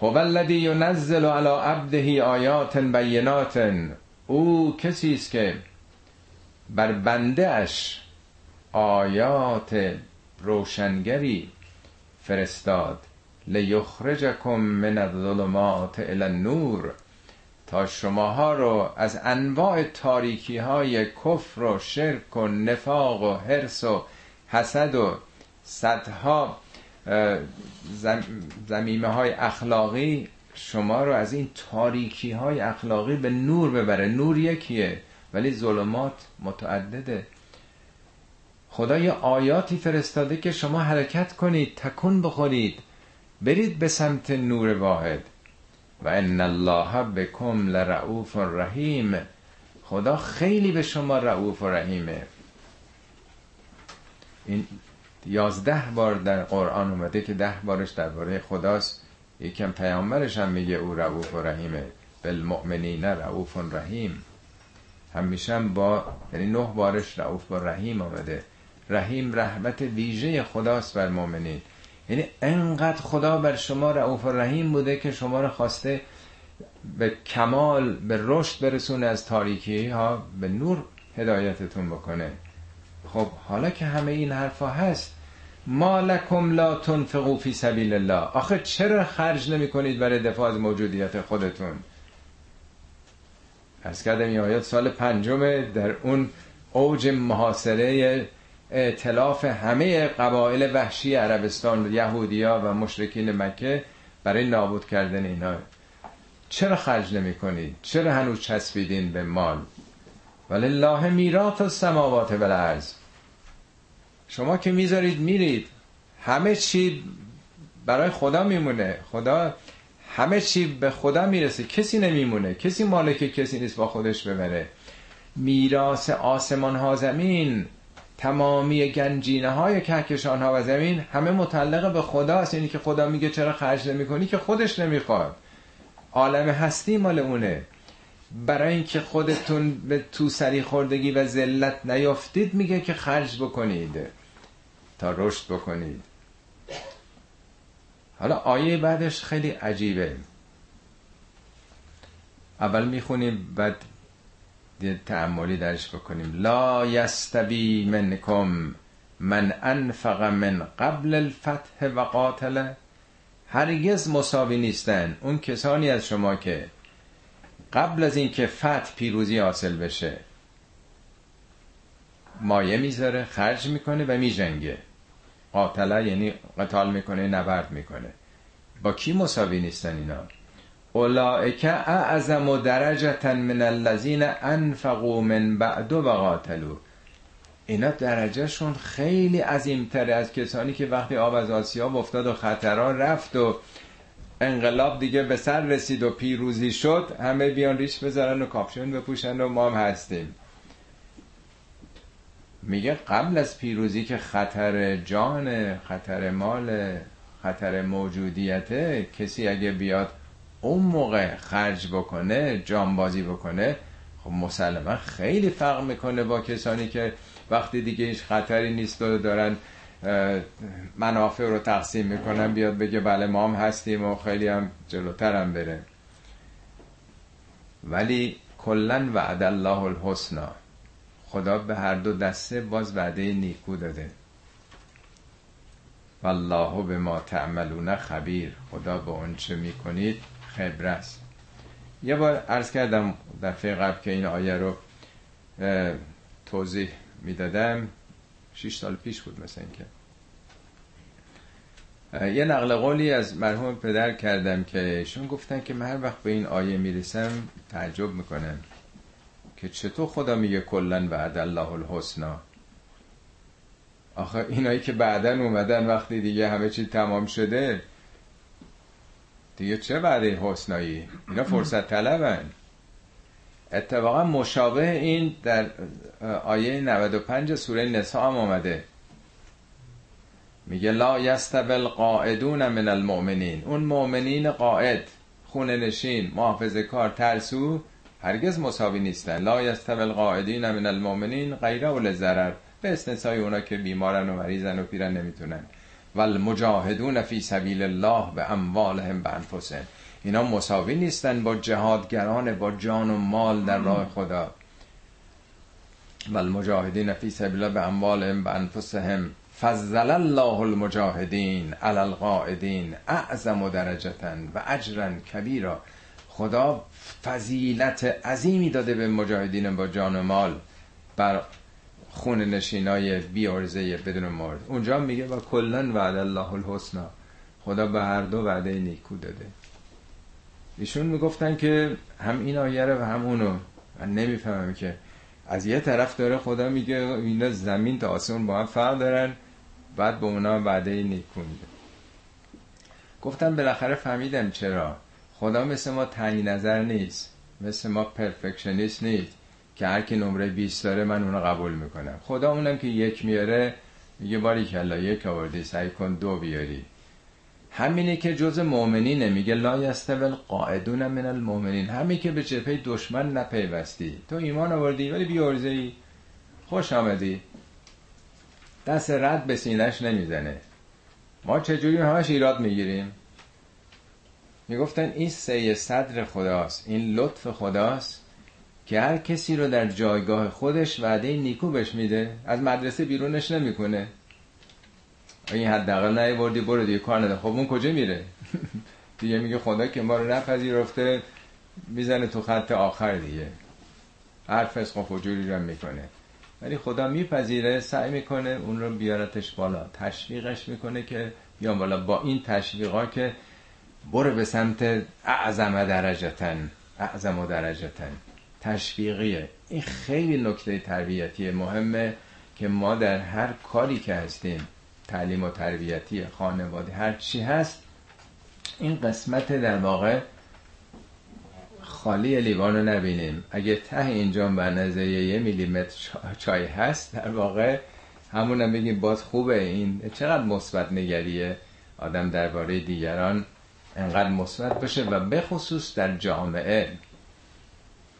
هو الذی ينزل علی عبده آیات بینات، او کسی است که بر بنده اش آیات روشنگری فرستاد، لیخرجکم من الظلمات الی النور، تا شماها رو از انواع تاریکی های کفر و شرک و نفاق و حرص و حسد و صدها زم... زمیمه های اخلاقی، شما رو از این تاریکی های اخلاقی به نور ببره. نور یکیه ولی ظلمات متعدده. خدا یه آیاتی فرستاده که شما حرکت کنید، تکون بخورید، برید به سمت نور واحد. و ان الله بكم لرؤوف رحیم، خدا خیلی به شما رؤوف و رحیمه. این یازده بار در قرآن اومده که ده بارش درباره خداست، یکم پیامبرش هم میگه او رؤوف و رحیمه، بالمؤمنین رؤوف رحیم. همیشه هم با، یعنی نه بارش رؤوف با رحیم آمده. رحیم رحمت ویژه خداست بر مؤمنین، یعنی انقدر خدا بر شما رؤوف و رحیم بوده که شما رو خواسته به کمال، به رشد برسونه، از تاریکی ها به نور هدایتتون بکنه. خب حالا که همه این حرفا هست، ما لکم لا تنفقوا فی سبیل الله، آخه چرا خرج نمی کنید برای دفاع از موجودیت خودتون؟ از کردم این آیات سال پنجمه، در اون اوج محاصره ائتلاف همه قبایل وحشی عربستان، یهودیا و مشرکین مکه برای نابود کردن اینا. چرا خرج نمی کنید؟ چرا هنوز چسبیدین به مال؟ ولله میراث السماوات و الارض. شما که میذارید میرید، همه چی برای خدا میمونه. خدا همه چی به خدا میرسه، کسی نمیمونه، کسی مالک کسی نیست با خودش ببره. میراث آسمان ها زمین، تمامی گنجینه های کهکشان ها و زمین، همه متعلق به خداست. یعنی که خدا میگه چرا خرج نمی کنی که خودش نمیخواد، عالم هستی مال اونه. برای اینکه خودتون به تو سری خوردگی و ذلت نیافتید میگه که خرج بکنید تا رشد بکنید. حالا آیه بعدش خیلی عجیبه. اول میخونیم بعد یه تأملی درش بکنیم. لا یستوی منکم من انفق من قبل الفتح و قاتل، هرگز مساوی نیستن اون کسانی از شما که قبل از این که فتح پیروزی حاصل بشه مایه میذاره، خرج میکنه و میجنگه. قاتله یعنی قتال میکنه، نبرد میکنه. با کی مساوی نیستن اینا؟ اولئک اعظم درجه من الذین انفقوا من بعد و قاتلوا. اینا درجهشون خیلی عظیمتره از کسانی که وقتی آب از آسیاب افتاد و خطران رفت و انقلاب دیگه به سر رسید و پیروزی شد، همه بیان ریش بذارن و کاپشن بپوشن و ما هم هستیم. میگه قبل از پیروزی که خطر جان، خطر مال، خطر موجودیته، کسی اگه بیاد اون موقع خرج بکنه، جانبازی بکنه، خب مسلما خیلی فرق میکنه با کسانی که وقتی دیگه هیچ خطری نیست و دارن منافع رو تقسیم میکنن، بیاد بگه بله ما هم هستیم و خیلی هم جلوتر هم بره. ولی کلن وعد الله الحسنا، خدا به هر دو دسته باز وعده نیکو داده. والله به ما تعملون خبیر، خدا به اون چه میکنید خبر است. یه بار عرض کردم دفعه قبل که این آیه رو توضیح میدادم، شش سال پیش بود مثلا، که یه نقل قولی از مرحوم پدر کردم که ایشون گفتن که من هر وقت به این آیه میرسم تعجب میکنم که چطور خدا میگه کلن وعد الله الحسنا. آخه اینایی که بعدن اومدن وقتی دیگه همه چی تمام شده دیگه چه وعده حسنایی؟ اینا فرصت طلبن. اتفاقا مشابه این در آیه نود و پنج سوره نساء هم آمده. میگه لا یستوی القاعدون من المؤمنین. اون مؤمنین قاعد، خونه نشین، محافظه کار، ترسو، هرگز مساوی نیستن. لا یستوی القاعدین من المؤمنین غیر اول ضرر، به استثنای اونا که بیمارن و مریضن و پیرن نمیتونن. والمجاهدون فی سبیل الله به اموالهم و انفسهم، اینا مساوی نیستن با جهادگران با جان و مال در راه خدا. والمجاهدین فی سبیل الله به اموالهم و انفسهم فضل الله المجاهدین علی القاعدین اعظم درجه و اجرا کبیرا. خدا فضیلت عظیمی داده به مجاهدین با جان و مال بر خون نشینای بی عرضه بدون مورد. اونجا میگه و کلن وعد الله الحسنا، خدا به هر دو وعده نیکو داده. ایشون میگفتن که هم این آیه رو و هم اونو من نمیفهمم، که از یه طرف داره خدا میگه اینا زمین تا آسمون با هم فرق دارن، بعد به اونا وعده نیکو میده. گفتم بالاخره فهمیدم چرا خدا مثل ما تنگ نظر نیست، مثل ما پرفکشنیست نیست که هر کی نمره بیست داره من اونو قبول میکنم. خدا اونم که یک میاره میگه باریکلا یک آوردی، سعی کن دو بیاری. همینه که جز مؤمنینه، میگه لا یستوی القاعدون من المؤمنین، همین که به جبهه دشمن نپیوستی، تو ایمان آوردی ولی بی عرضه‌ای، خوش آمدی، دست رد به سینه‌اش نمیزنه. ما چجوری همش ایراد میگیریم؟ میگفتن این سعی صدر خداست، این لطف خداست که هر کسی رو در جایگاه خودش وعده نیکو بهش میده، از مدرسه بیرونش نمیکنه. این حداقل نیاوردی برو دیگه کار نده، خب اون کجا میره؟ دیگه میگه خدا که ما رو نپذیرفته، میزنه تو خط آخر دیگه، هر فسق و فجوری رو میکنه. ولی خدا میپذیره، سعی میکنه اون رو بیارتش بالا، تشویقش میکنه که بیان بالا. با این تشویقا که برو به سمت اعظم درجتن، اعظم درجتن، تشویقیه. این خیلی نکته تربیتی مهمه که ما در هر کاری که هستیم، تعلیم و تربیتی، خانواده، هر چی هست، این قسمت در واقع خالی لیوان رو نبینیم. اگه ته اینجا به اندازه یه میلیمتر چای هست، در واقع همونم بگیم باز خوبه. این چقدر مثبت نگریه آدم درباره دیگران انقدر مثبت باشه، و به خصوص در جامعه.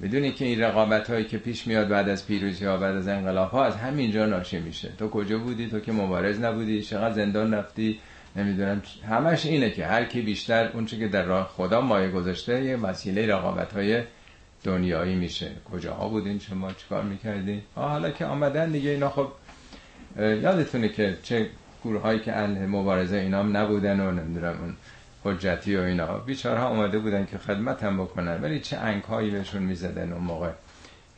میدونی که این رقابت هایی که پیش میاد بعد از پیروزی ها، بعد از انقلاب ها، از همینجا ناشی میشه. تو کجا بودی؟ تو که مبارز نبودی؟ چقدر زندان رفتی؟ نمیدونم. همش اینه که هر کی بیشتر اون چه که در راه خدا مایه گذاشته یه وسیله رقابت‌های دنیایی میشه. کجاها بودین شما؟ چیکار می‌کردین؟ حالا که آمدن دیگه اینا، خب یادتونه که چه گروهایی که اهل مبارزه اینام نبودن و نمیدونم اون حجتی و اینا، بیچاره‌ها اومده بودن که خدمت هم بکنن، ولی چه انگ‌هایی بهشون می‌زدن اون موقع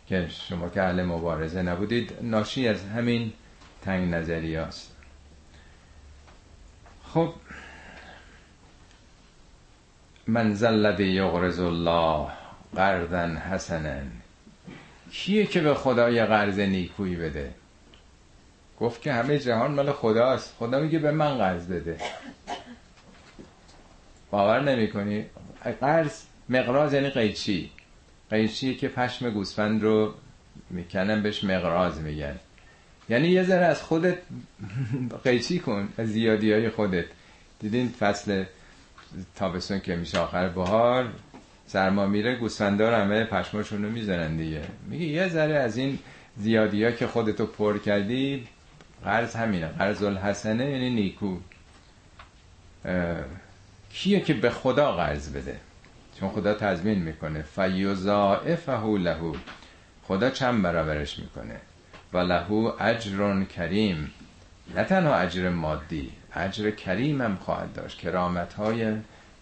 که شما که اهل مبارزه نبودید. ناشی از همین تنگ نظریاست. خب من ذلذی یقرض الله قرضا حسنا، کیه که به خدا یه قرض نیکویی بده؟ گفت که همه جهان مال خداست. خدا میگه به من قرض بده. باور نمیکنی؟ قرض مقراض یعنی قیچی. قیچیه که پشم گوسفند رو میکنن بهش مقراض میگن. یعنی یه ذره از خودت قیچی کن، از زیادی های خودت. دیدین فصل تابستون که میشه آخر بهار، سرما میره، گوسفندار همه پشماشون رو میزنن دیگه. میگه یه ذره از این زیادی ها که خودتو پر کردی، قرض همینه. قرض الحسنه یعنی نیکو. کیه که به خدا قرض بده؟ چون خدا تضمین میکنه. فیضاعفه له، خدا چند برابرش میکنه. و لهو اجر کریم، نه تنها اجر مادی، اجر کریم هم خواهد داشت، کرامت‌های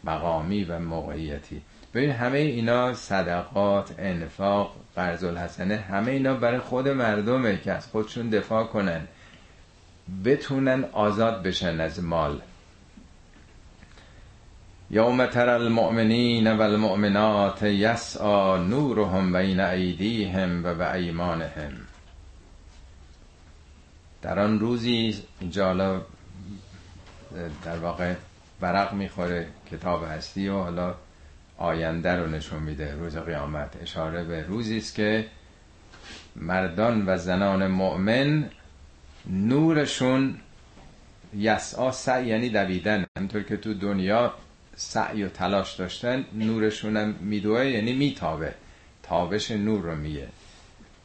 مقامی و موقعیتی. ببین همه اینا، صدقات، انفاق، قرض الحسنه، همه اینا برای خود مردمه که از خودشون دفاع کنن، بتونن آزاد بشن از مال. یوم تر المؤمنین و المؤمنات یسعا نورهم بین ایدیهم و بایمانهم، در آن روزی، اینجا حالا در واقع ورق میخوره، کتاب هستی و حالا آینده رو نشون میده، روز قیامت. اشاره به روزی است که مردان و زنان مؤمن نورشون یسعا، سعی یعنی دویدن. همونطور که تو دنیا سعی و تلاش داشتن، نورشون هم میدوه یعنی میتابه. تابش نور رو میگه،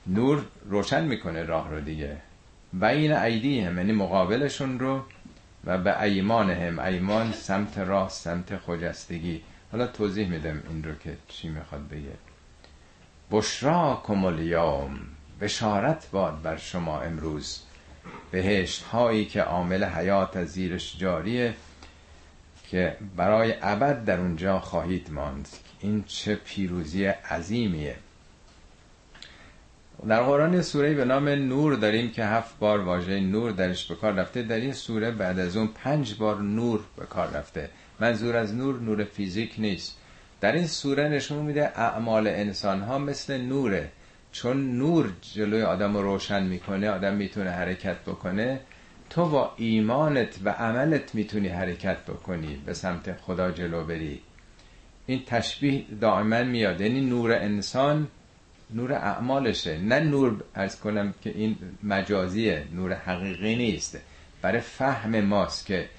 نور روشن میکنه راه رو دیگه. و این ایدیهم یعنی مقابلشون رو، و به ایمانهم، ایمان سمت راست، سمت خجستگی. حالا توضیح میدم این رو که چی میخواد بگه. بشراکم الیوم، بشارت باد بر شما امروز، بهشت هایی که عامل حیات از زیرش جاریه، که برای ابد در اونجا خواهید ماند. این چه پیروزی عظیمیه. در قرآن سوره به نام نور داریم که هفت بار واژه نور درش به کار رفته. در این سوره بعد از اون پنج بار نور به کار رفته. منظور از نور، نور فیزیک نیست. در این سوره نشون میده اعمال انسان ها مثل نوره. چون نور جلوی آدم رو روشن میکنه، آدم میتونه حرکت بکنه. تو با ایمانت و عملت میتونی حرکت بکنی، به سمت خدا جلو بری. این تشبیه دائما میاد، یعنی نور انسان نور اعمالشه. نه نور عرض کنم که این مجازیه، نور حقیقی نیست. برای فهم ماست که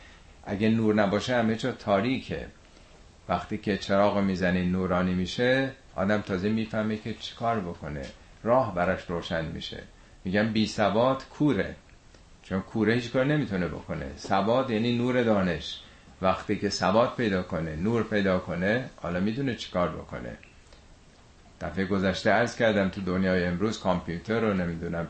اگه نور نباشه همه جا تاریکه. وقتی که چراغ میزنی نورانی میشه، آدم تازه میفهمه که چی کار بکنه، راه براش روشن میشه. میگم بی سواد کوره، چون کوره هیچ کار نمیتونه بکنه. سواد یعنی نور دانش. وقتی که سواد پیدا کنه، نور پیدا کنه، حالا میدونه چی کار بکنه. دفعه گذشته عرض کردم تو دنیای امروز کامپیوتر رو نمیدونم،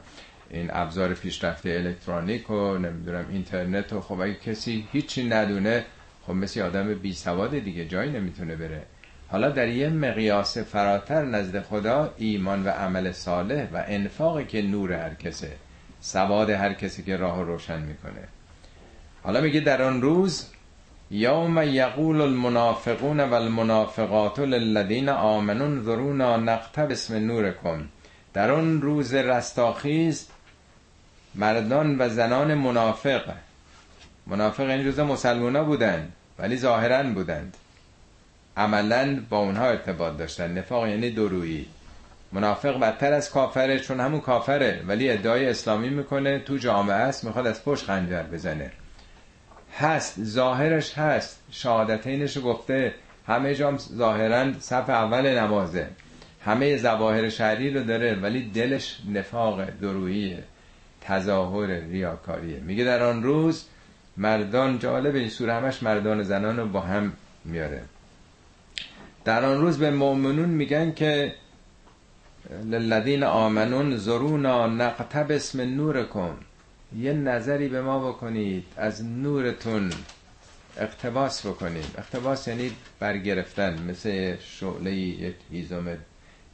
این ابزار پیشرفته الکترونیک و نمیدونم اینترنت و خب اگه کسی هیچی ندونه، خب مثل آدم بی سواد دیگه، جایی نمیتونه بره. حالا در یه مقیاس فراتر نزد خدا، ایمان و عمل صالح و انفاقی که نور هر کسه، سواد هر کسی که راه روشن میکنه. حالا میگه در آن روز یوم یقول المنافقون والمنافقات للذین آمنوا انظرونا نقتبس من نورکم. در اون روز رستاخیز مردان و زنان منافق منافق این روز مسلمونا بودند، ولی ظاهراً بودند، عملاً با اونها ارتباط داشتند. نفاق یعنی دورویی. منافق بدتر از کافره، چون همون کافره ولی ادعای اسلامی میکنه، تو جامعه است، میخواد از پشت خنجر بزنه. هست، ظاهرش هست، شهادتینش گفته، همه جام ظاهراً صف اول نمازه، همه ظواهر شرعی رو داره، ولی دلش نفاق، دورویی، تظاهر، ریاکاریه. میگه در آن روز مردان، جالب این سوره همش مردان و زنان رو با هم میاره، در آن روز به مؤمنون میگن که للذین آمنون زرونا نقتبس من نورکم، یه نظری به ما بکنید، از نورتون اقتباس بکنید. اقتباس یعنی برگرفتن، مثل شعله یک هیزم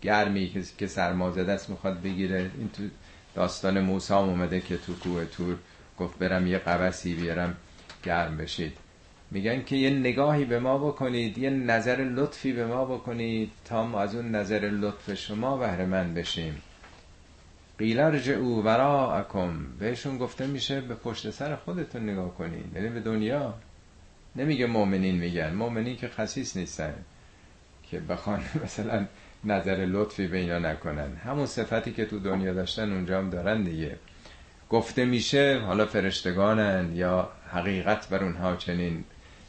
گرمی که سرمازده است میخواد بگیره. این تو داستان موسی اومده که تو کوه تور گفت برم یه قبسی بیارم گرم بشید. میگن که یه نگاهی به ما بکنید، یه نظر لطفی به ما بکنید تا ما از اون نظر لطف شما بهره مند بشیم. قیل ارجعوا وراءکم، بهشون گفته میشه به پشت سر خودتون نگاه کنید، یعنی به دنیا. نمیگه مؤمنین، میگن مؤمنین که خسیس نیستن که بخوان مثلا نظر لطفی به اینا نکنن. همون صفتی که تو دنیا داشتن اونجا هم دارن دیگه. گفته میشه حالا فرشتگانن یا حقیقت بر اونها چنین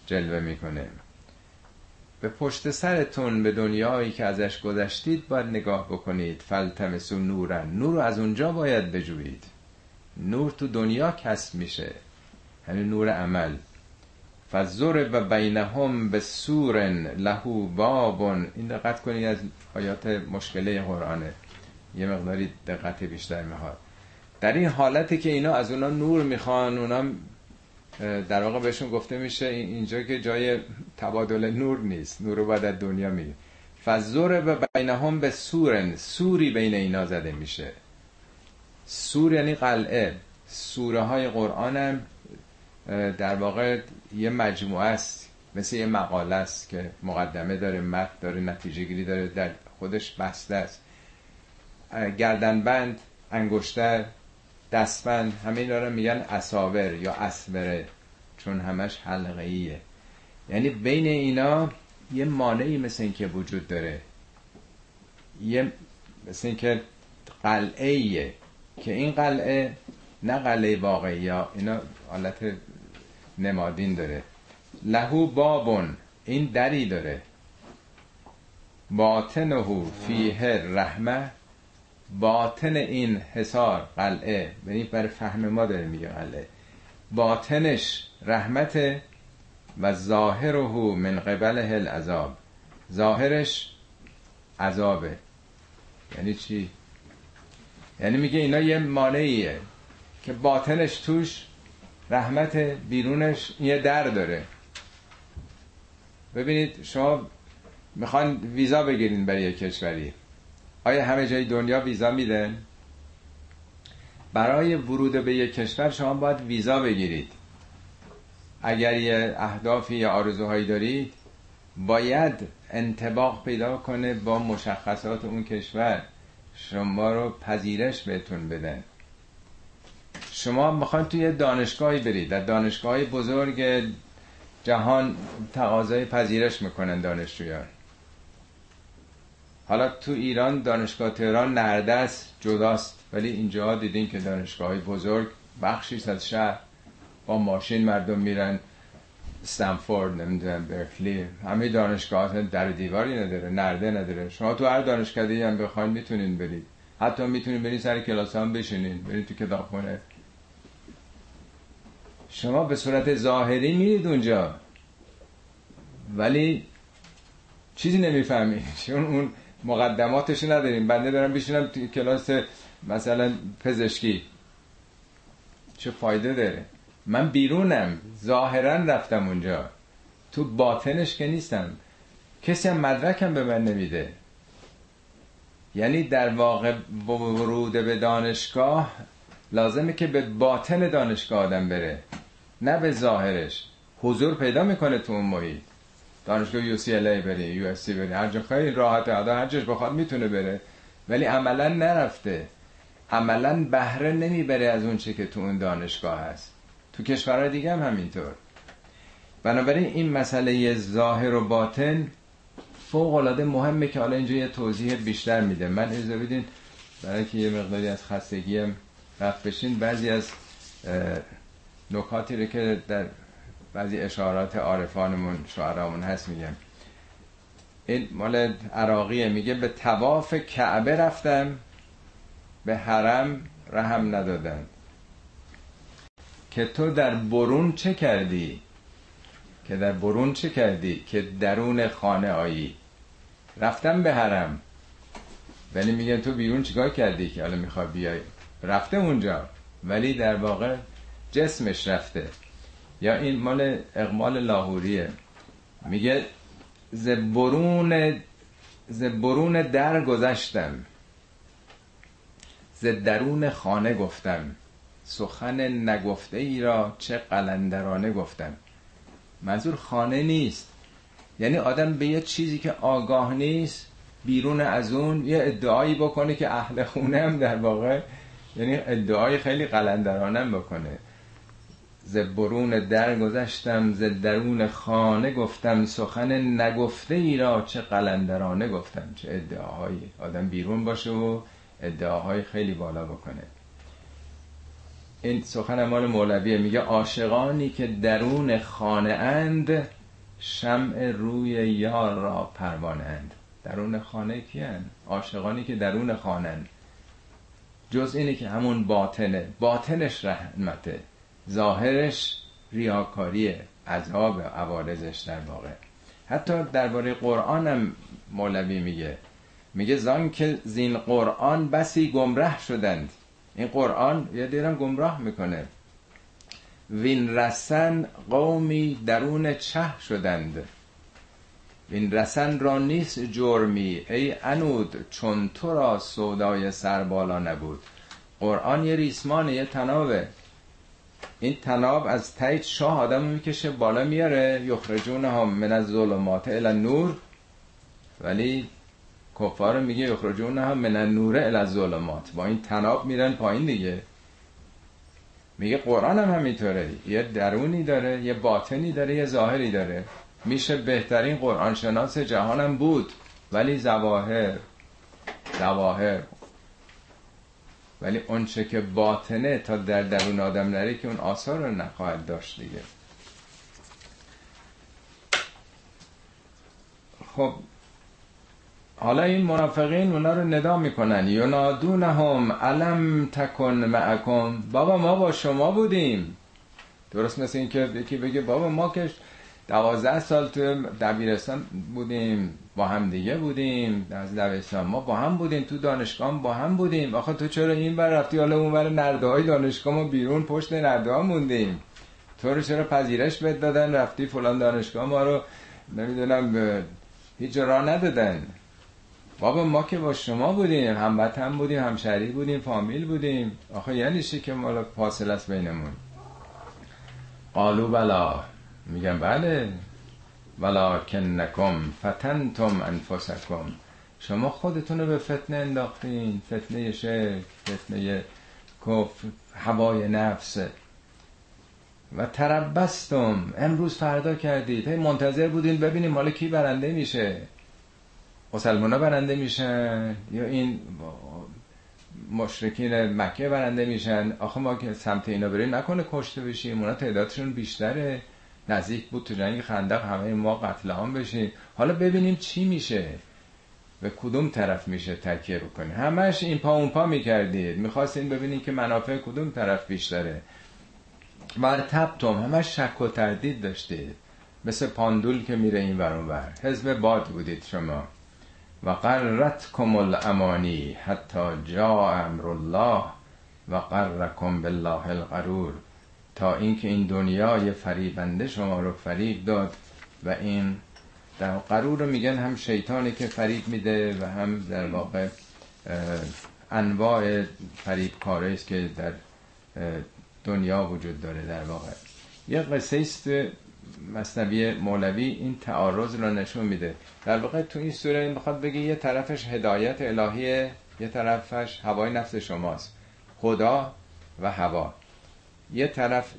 جلوه میکنه، به پشت سرتون به دنیایی که ازش گذشتید باید نگاه بکنید. فلتمسوا نورن، نور رو از اونجا باید بجوید. نور تو دنیا کسب میشه، همین نور عمل. فضرب بینهم بسور له باب، این دقت کنید از آیات مشکله قرآنه، یه مقداری دقت بیشتر میخواد. در این حالتی که اینا از اونا نور میخوان، اونا در واقع بهشون گفته میشه اینجا که جای تبادل نور نیست، نور رو باید از دنیا میگه. فضرب بینهم بسور، سوری بین اینا زده میشه. سور یعنی قلعه. سوره های قرآن هم در واقع یه مجموعه است، مثل یه مقاله است که مقدمه داره، متن داره، نتیجه گیری داره، در خودش بسته است. گردنبند، انگشتر، دستبند، همه اینا رو میگن اساور یا اسوره، چون همش حلقه‌ایه. یعنی بین اینا یه مانعی مثل این که وجود داره، یه مثل این که قلعه‌ایه که این قلعه نه قلعه واقعی، یا اینا حالت نمادین داره. لهو بابون، این دری داره. باطنهو فیه رحمه، باطن این حصار قلعه، یعنی برای فهم ما داره میگه قلعه، باطنش رحمته. و ظاهرهو من قبله العذاب، ظاهرش عذابه. یعنی چی؟ یعنی میگه اینا یه مانعیه که باطنش توش رحمت، بیرونش یه در داره. ببینید شما میخوان ویزا بگیرین برای یک کشوری، آیا همه جای دنیا ویزا میدن؟ برای ورود به یک کشور شما باید ویزا بگیرید. اگر یه اهدافی یا آرزوهایی دارید باید انطباق پیدا کنه با مشخصات اون کشور، شما رو پذیرش بهتون بدن. شما میخواید توی دانشگاهی برید، در دانشگاهی بزرگ جهان تقاضای پذیرش میکنن دانشجویان. حالا تو ایران دانشگاه تهران نردست جداست، ولی اینجا دیدین که دانشگاهی بزرگ بخشی از شهر با ماشین مردم میرن استنفورد، نمیدونم برکلی، همه دانشگاهات در دیواری نداره، نرده نداره. شما تو هر دانشکده‌ای هم بخواید میتونین برید، حتی میتونین برید سر کلاس هم بشینین، برید تو کتابخونه. شما به صورت ظاهری میرید اونجا ولی چیزی نمیفهمید، چون اون مقدماتش نداریم. بنده برم بشینم تو کلاس مثلا پزشکی، چه فایده داره؟ من بیرونم، ظاهرا رفتم اونجا، تو باطنش که نیستم. کسی هم مدرکم به من نمیده. یعنی در واقع ورود به دانشگاه لازمه که به باطن دانشگاه آدم بره، نه به ظاهرش. حضور پیدا میکنه تو اون محیط. دانشگاه یو سی ال ای بره، یو اس سی بره، هر جا خیلی راحت آدم هر جاش بخواد میتونه بره، ولی عملا نرفته، عملا بهره نمیبره از اون چه که تو اون دانشگاه هست. تو کشورهای دیگه هم همینطور. بنابراین این مسئله ظاهر و باطن فوق العاده مهمه که حالا اینجا یه توضیح بیشتر میده. من اجازه بدین برای که یه مقداری از خستگیم رفت بشین، بعضی از نکاتی رو که در بعضی اشارات عارفانمون شعرامون هست میگم. این مال عراقیه، میگه به طواف کعبه رفتم به حرم رحم ندادند، که تو در برون چه کردی که در برون چه کردی که درون خانه آیی. رفتم به حرم، ولی میگن تو بیرون چیکار کردی که حالا میخوای بیای؟ رفته اونجا ولی در واقع جسمش رفته. یا این مال اقمال لاهوریه، میگه ز برون ز برون در گذشتم ز درون خانه گفتم، سخن نگفته ای را چه قلندرانه گفتم. منظور خانه نیست، یعنی آدم به یه چیزی که آگاه نیست بیرون از اون یه ادعایی بکنه که اهل خونه هم در واقع، یعنی ادعای خیلی قلندرانه بکنه. ز برون در گذشتم ز درون خانه گفتم، سخن نگفته ای را چه قلندرانه گفتم. چه ادعاهایی، آدم بیرون باشه و ادعاهای خیلی بالا بکنه. این سخن مال مولویه، میگه عاشقانی که درون خانه اند شمع روی یار را پروانه اند. درون خانه کیند؟ عاشقانی که درون خانه اند. جز اینه که همون باطنه، باطنش رحمته، ظاهرش ریاکاریه، عذاب عوارضش در واقع. حتی درباره قرآن هم مولوی میگه، میگه زان که زین قرآن بسی گمراه شدند. این قرآن یه دیرم گمراه میکنه. وین رسن قومی درون چه شدند. وین رسن را نیست جرمی ای انود، چون تو را سودای سر بالا نبود. قرآن یه ریسمانه، یه تنابه. این تناب از تایید شاه آدم میکشه بالا میاره، یخرجون هم من از ظلمات الی النور، ولی کفار میگه یخرجون هم من النور الی الظلمات، با این تناب میرن پایین دیگه. میگه قرآن هم همینطوره، یه درونی داره، یه باطنی داره، یه ظاهری داره. میشه بهترین قرآن شناس جهانم بود، ولی ظواهر ظواهر ولی اون چه که باطنه تا در درون آدم نره که اون آثار رو نخواهد داشت دیگه. خب حالا این منافقین اونا رو ندا میکنن، ینادونهم الم تکن معکم، بابا ما با شما بودیم. درست مثل این که یکی بگه بابا ما که دوازده سال تو دبیرستان بودیم با هم دیگه بودیم، از دبیرستان ما با هم بودیم، تو دانشگاه با هم بودیم، آخه تو چرا این بر رفتی حالا اون بر نرده‌های دانشگاه ما بیرون پشت نرده‌ها موندیم، تو رو چرا پذیرش بد دادن رفتی فلان دانشگاه، ما رو نمیدونم هیچ راه ندادن. بابا ما که با شما بودیم، هموطن بودیم، همشهری بودیم، فامیل بودیم، آخه یعنی چی که ما فاصله است بینمون. قالوا بلا، میگم بله. ولکنکم فتنتم انفسکم، شما خودتون رو به فتنه انداختین، فتنه شرک، فتنه کفر، هوای نفس. و تربستم، امروز فردا کردید، هی منتظر بودین ببینیم حالا کی برنده میشه، مسلمان ها برنده میشن یا این مشرکین مکه برنده میشن. آخه ما که سمت اینا بریم نکنه کشته بشیم، اونا تعدادشون بیشتره، نزدیک بود تو جنگ خندق همه ما قتل عام بشیم، حالا ببینیم چی میشه، به کدوم طرف میشه تکیه بکنیم. همش این پا اون پا میکردید، میخواستین ببینید که منافع کدوم طرف بیشتره. مرتبتم، همش شک و تردید داشتید، مثل پاندول که میره این ور اون ور، حزب باد بودید شما. و قرتکم الامانی حتی جاء امر الله و قرکم بالله الغرور، تا اینکه این دنیای فریبنده شما رو فریب داد. و این در قرور رو میگن هم شیطانی که فریب میده و هم در واقع انواع فریب کاری است که در دنیا وجود داره. در واقع یه قصه است مثنوی مولوی این تعارض رو نشون میده. در واقع تو این سوره این میخواد بگه یه طرفش هدایت الهیه، یه طرفش هوای نفس شماست، خدا و هوا. یه طرف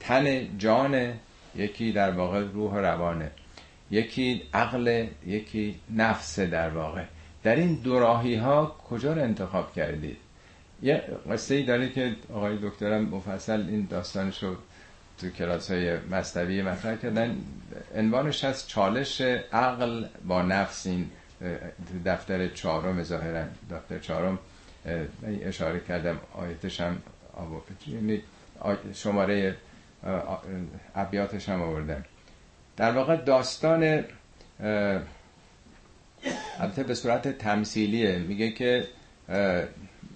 تن جان، یکی در واقع روح و روانه، یکی عقل، یکی نفس. در واقع در این دوراهی ها کجا رو انتخاب کردید؟ یه قصه ای داره که آقای دکترم مفصل این داستانش رو تو کلاس های مصنوی مطرح کردن. عنوانش هست چالش عقل با نفس. این دفتر چهارم ظاهرا دفتر چهارم اشاره کردم، آیتش هم یعنی شماره ابیاتش هم آوردم. در واقع داستان البته به صورت تمثیلیه. میگه که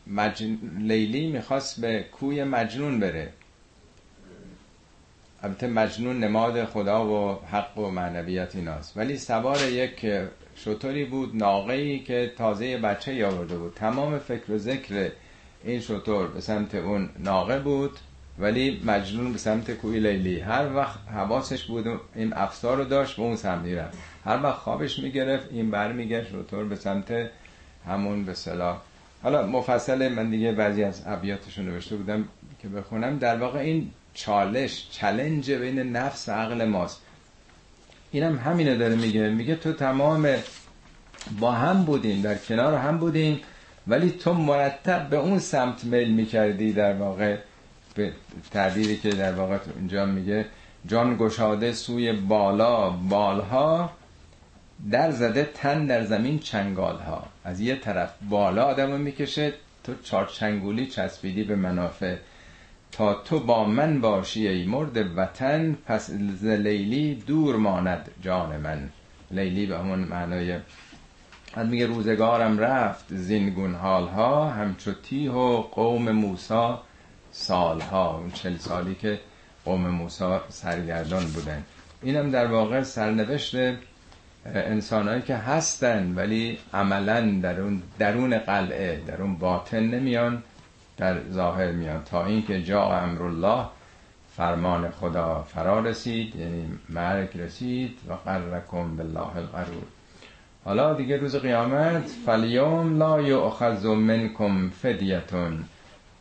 مجن... لیلی میخواست به کوی مجنون بره. البته مجنون نماد خدا و حق و معنویت ایناست. ولی سوار یک شتری بود، ناقه‌ای که تازه بچه یاورده بود. تمام فکر و ذکر این شتر به سمت اون ناقه بود، ولی مجنون به سمت کوی لیلی. هر وقت حواسش بود این افسار رو داشت به اون سمت میرفت. هر وقت خوابش میگرفت این بر میگشت شتر به سمت همون به صلاح. حالا مفصل من دیگه بعضی از ابیاتشون نوشته بودم که بخونم. در واقع این چالش چلنج بین نفس و عقل ماست. اینم همینه داره میگه. میگه تو تمام با هم بودیم، در کنار هم بودیم، ولی تو مرتب به اون سمت میل میکردی. در واقع به تعبیری که در واقع اینجا میگه جان گشاده سوی بالا، بالها در زده تن در زمین چنگالها. از یه طرف بالا آدمو میکشه، تو چارچنگولی چسبیدی به منافع. تا تو با من باشی ای مرد وطن، پس ز لیلی دور ماند جان من. لیلی به همون معنای هم. میگه روزگارم رفت زینگون حالها، همچو تیه و قوم موسی سالها. اون چل سالی که قوم موسی سرگردان بودن. اینم در واقع سرنوشت انسانایی که هستن ولی عملا در اون درون قلعه، در اون باطن نمیان، در ظاهر میان. تا اینکه جا امر الله، فرمان خدا فرا رسید، یعنی مرگ رسید. و قرکم بالله الغرور. حالا دیگه روز قیامت فالیوم لا یؤخذ منکم فدیتون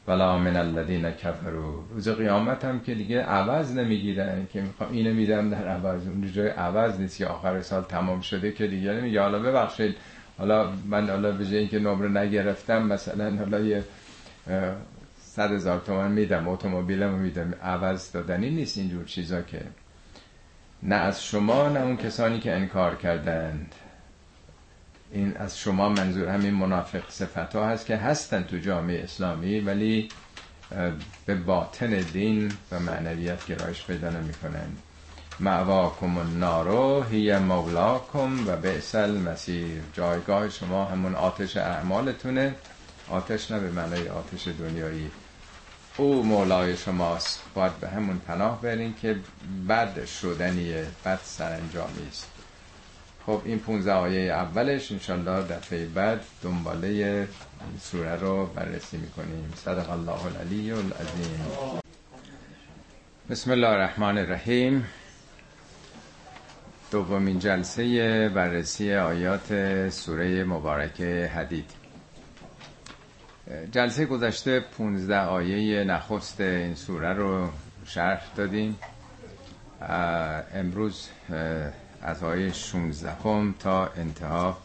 ولا من الذین کفروا. روز قیامت هم که دیگه عوض نمیگیرن که میخوام اینو میدم در عوض. اون جای عوض نیست که آخر سال تمام شده که دیگه نمیگه حالا ببخشید، حالا من حالا به جای اینکه نمره نگرفتم مثلا حالا یه صد هزار تومن میدم، اتومبیلمو میدم. عوض دادنی نیست اینجور چیزا که. نه از شما نه اون کسانی که انکار کردند. این از شما منظور همین منافق صفت‌ها هست که هستن تو جامعه اسلامی ولی به باطن دین و معنویت گرایش پیدا نمی‌کنند. مأواکم النار هی مولاکم و بئس المصیر. جایگاه شما همون آتش اعمالتونه. آتش نه به معنای آتش دنیایی. او مولای شماست، باید به همون پناه برین که بد شدنیه، بد سرانجامی است. خب این پونزده آیه اولش. انشالله دفعه بعد دنباله سوره رو بررسی میکنیم. صدق الله العلی العظیم. بسم الله الرحمن الرحیم. دومین جلسه بررسی آیات سوره مبارکه حدید. جلسه گذشته پونزده آیه نخست این سوره رو شرح دادیم. امروز از آیه شانزده هم تا انتها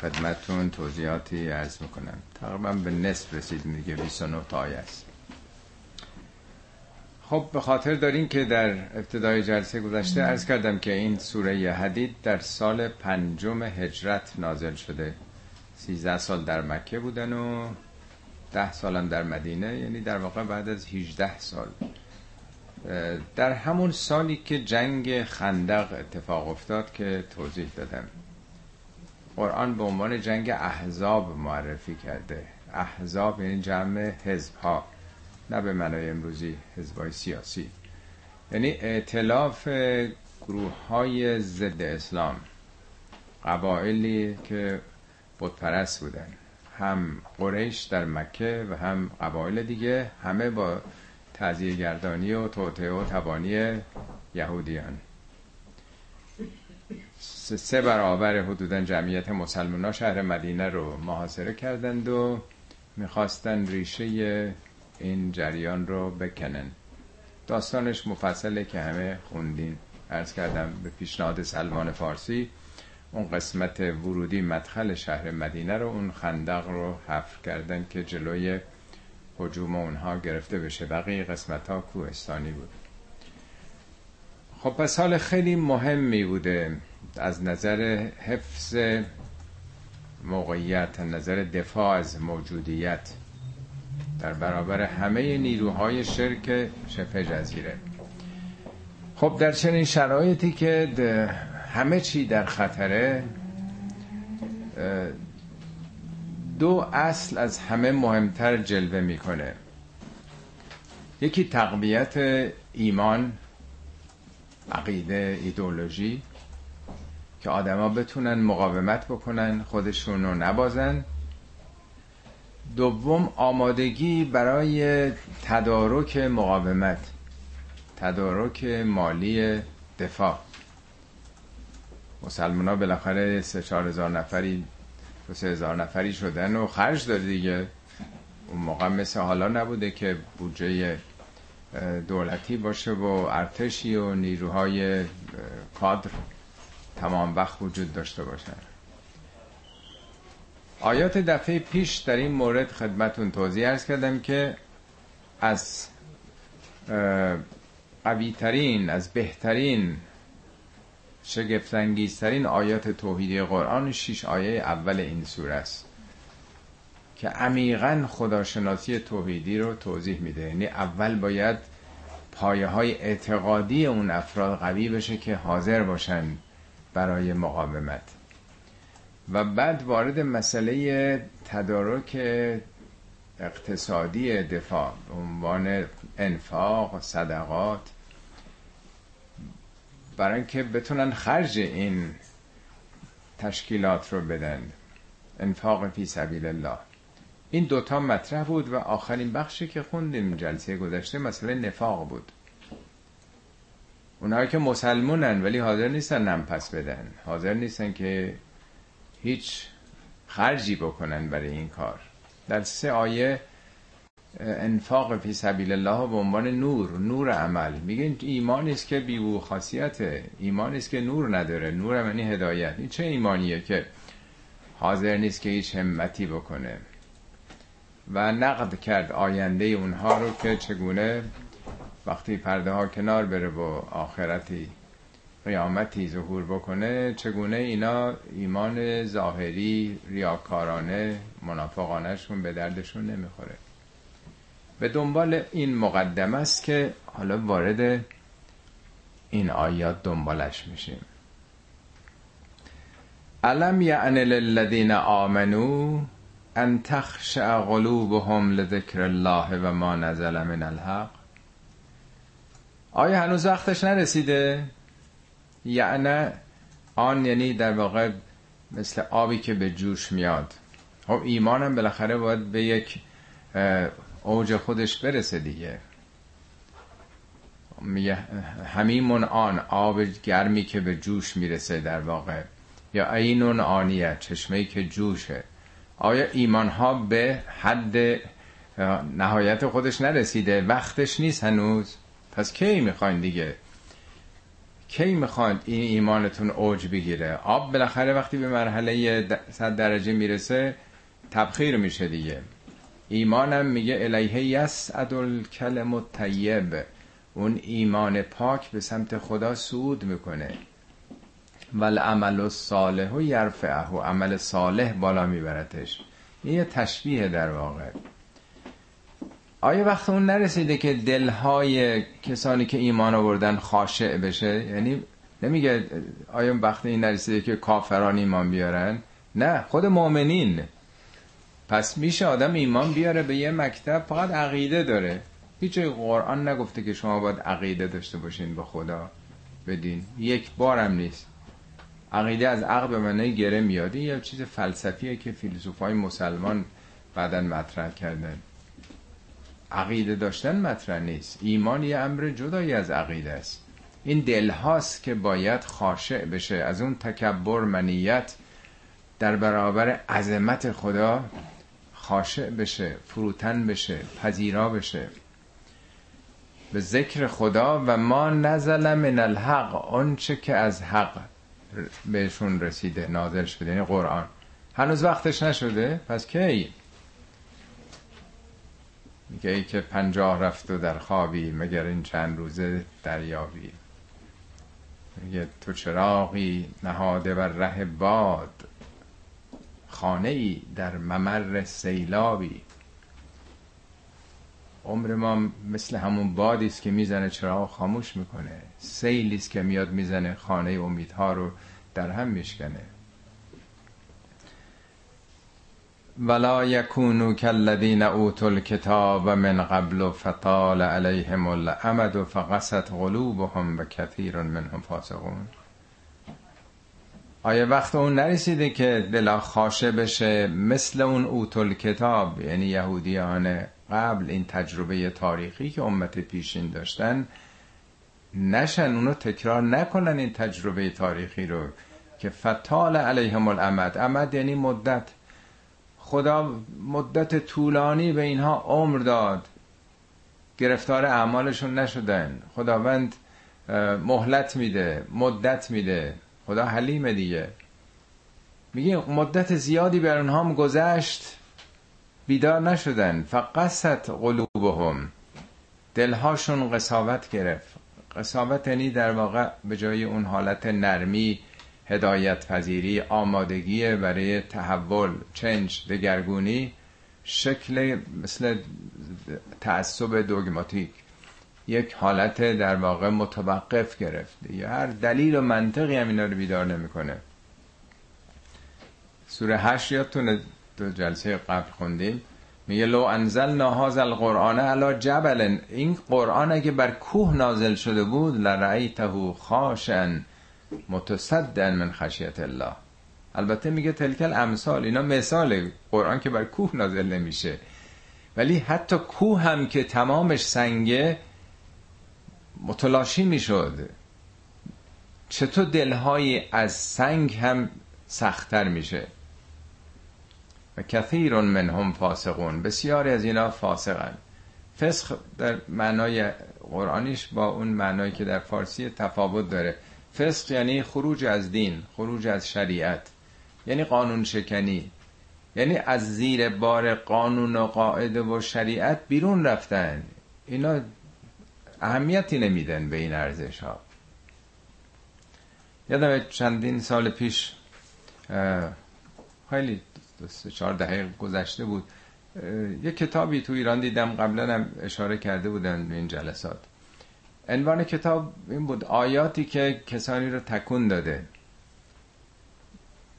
خدمتون توضیحاتی عرض میکنم. تقریبا به نصف رسیدیم دیگه، بیست و نه تا آیه است. خب به خاطر دارین که در ابتدای جلسه گذشته عرض کردم که این سوره حدید در سال پنجم هجرت نازل شده. سیزده سال در مکه بودن و ده سال هم در مدینه، یعنی در واقع بعد از هجده سال. در همون سالی که جنگ خندق اتفاق افتاد که توضیح دادم، قرآن به عنوان جنگ احزاب معرفی کرده. احزاب یعنی جمع حزبها، نه به معنای امروزی حزبای سیاسی، یعنی ائتلاف گروه‌های ضد اسلام، قبایلی که بتپرست بودن، هم قریش در مکه و هم قبایل دیگه، همه با تعزیه گردانی و توطئه و تبانی یهودیان، سه برابر حدوداً جمعیت مسلمان‌ها شهر مدینه رو محاصره کردند و میخواستن ریشه این جریان رو بکنن. داستانش مفصله که همه خوندین. عرض کردم به پیشنهاد سلمان فارسی اون قسمت ورودی مدخل شهر مدینه رو، اون خندق رو حفر کردن که جلوی هجوم اونها گرفته بشه. بقیه قسمت ها کوهستانی بود. خب پس حال خیلی مهمی بوده از نظر حفظ موقعیت، از نظر دفاع از موجودیت در برابر همه نیروهای شرک شبه جزیره. خب در چنین شرایطی که همه چی در خطره، دو اصل از همه مهمتر جلوه میکنه. یکی تقویت ایمان، عقیده، ایدئولوژی، که آدما بتونن مقاومت بکنن، خودشونو نبازن. دوم آمادگی برای تدارک مقاومت، تدارک مالی دفاع. مسلمان ها بالاخره سه چهار هزار نفری و سه هزار نفری شدن و خرج داره دیگه. اون موقع مثل حالا نبوده که بودجه دولتی باشه و ارتشی و نیروهای کادر تمام وقت وجود داشته باشن. آیات دفعه پیش در این مورد خدمتون توضیح عرض کردم که از قویترین، از بهترین، شگفت‌انگیزترین آیات توحیدی قرآن شش آیه اول این سوره است که عمیقاً خداشناسی توحیدی رو توضیح میده. یعنی اول باید پایه‌های اعتقادی اون افراد قوی بشه که حاضر باشن برای مقاومت، و بعد وارد مسئله تدارک اقتصادی دفاع به عنوان انفاق، صدقات، برای اینکه بتونن خرج این تشکیلات رو بدن، انفاق فی سبیل الله. این دوتا مطرح بود و آخرین بخشی که خوندیم جلسه گذشته مسئله نفاق بود. اونها که مسلمونن ولی حاضر نیستن نم پس بدن، حاضر نیستن که هیچ خرجی بکنن برای این کار. در سه آیه انفاق فی سبیل الله به عنوان نور، نور عمل. میگن ایمان است که بی‌بو خاصیته، ایمان است که نور نداره، نور معنی هدایت. این چه ایمانیه که حاضر نیست که هیچ همتی بکنه؟ و نقد کرد آینده اونها رو که چگونه وقتی پرده ها کنار بره و آخرتی، قیامتی ظهور بکنه، چگونه اینا ایمان ظاهری، ریاکارانه، منافقانه شون به دردشون نمیخوره. به دنبال این مقدمه است که حالا وارد این آیات دنبالش میشیم. الم یعن للذین آمنوا ان تخشع قلوبهم لذکر الله و ما نزل من الحق. آیا هنوز وقتش نرسیده؟ یعنی آن، یعنی در واقع مثل آبی که به جوش میاد. خب ایمانم بالاخره باید به یک اوج خودش برسه دیگه. همیمون آن، آب گرمی که به جوش میرسه در واقع، یا عینون آنیه، چشمهی که جوشه. آیا ایمان ها به حد نهایت خودش نرسیده؟ وقتش نیست هنوز. پس کی میخواین دیگه؟ کی میخواین این ایمانتون اوج بگیره؟ آب بالاخره وقتی به مرحله صد درجه میرسه تبخیر میشه دیگه. ایمانم میگه الیه یصعد الکلم الطیب، اون ایمان پاک به سمت خدا صعود میکنه. والعمل الصالح یرفعه، عمل صالح بالا میبرتش. این یه تشبیه در واقع. آیا وقت اون نرسیده که دلهای کسانی که ایمان آوردن خاشع بشه؟ یعنی نمیگه آیا وقت این نرسیده که کافران ایمان بیارن؟ نه، خود مؤمنین. پس میشه آدم ایمان بیاره به یه مکتب، فقط عقیده داره. هیچ جای قرآن نگفته که شما باید عقیده داشته باشین به خدا، به دین. یک بارم نیست. عقیده از عقل به معنی گره میاد، یا چیز فلسفیه که فیلسوفای مسلمان بعداً مطرح کردن. عقیده داشتن مطرح نیست. ایمان یه امر جدایی از عقیده است. این دلهاست که باید خاشع بشه، از اون تکبر، منیت در برابر عظمت خدا خاشع بشه، فروتن بشه، پذیرا بشه به ذکر خدا. و ما نزل من الحق، اون چه که از حق بهشون رسیده، نازل شده، یعنی قرآن. هنوز وقتش نشده. پس کی میگه ای که پنجاه رفت و در خوابی، مگر این چند روزه دریابی. میگه تو چراغی نهاده بر ره باد، خانه‌ای در ممر سیلابی. عمر ما مثل همون بادی است که میزنه چراغ خاموش میکنه، سیلی است که میاد میزنه خانه امیدها رو در هم میشکنه. ولا یکونوا کالذین اوتوا الکتاب من قبل فطال علیهم الامد فقست قلوبهم و کثیر منهم فاسقون. آیا وقت اون نرسیده که دل خاشع بشه مثل اون اوتوا الکتاب، یعنی یهودیان قبل، این تجربه تاریخی که امت پیشین داشتن نشن، اونو تکرار نکنن این تجربه تاریخی رو که فطال علیهم الامد. امد یعنی مدت. خدا مدت طولانی به اینها عمر داد، گرفتار اعمالشون نشدن. خداوند مهلت میده، مدت میده، خدا حلیمه دیگه. میگه مدت زیادی بر اونها هم گذشت، بیدار نشدن. فقست قلوبهم، دلهاشون قساوت گرفت. قساوت یعنی در واقع به جای اون حالت نرمی، هدایت پذیری، آمادگی برای تحول، چنج، دگرگونی، شکل مثل تعصب دوگماتیک، یک حالت در واقع متوقف گرفته. یا هر دلیل و منطقی هم اینا رو بیدار نمیکنه. سوره هشت یادتونه دو جلسه قبل خوندیم، میگه لو انزلنا هذا القرآن علی جبل، این قرآن اگه بر کوه نازل شده بود لرأیته خاشعا متصدعا من خشیت الله. البته میگه تلک الامثال، اینا مثاله، قرآن که بر کوه نازل نمیشه، ولی حتی کوه هم که تمامش سنگه متلاشی میشد. چطور دلهای از سنگ هم سخت‌تر میشه. و کثیر منهم فاسقون، بسیاری از اینا فاسقن. فسق در معنای قرآنیش با اون معنایی که در فارسی تفاوت داره. فسق یعنی خروج از دین، خروج از شریعت، یعنی قانون شکنی، یعنی از زیر بار قانون و قاعده و شریعت بیرون رفتن. اینا اهمیتی نمیدن به این ارزش ها. یادم چندین سال پیش، خیلی سه چهار دهه گذشته بود، یک کتابی تو ایران دیدم، قبلا هم اشاره کرده بودن به این جلسات. عنوان کتاب این بود: آیاتی که کسانی رو تکون داده.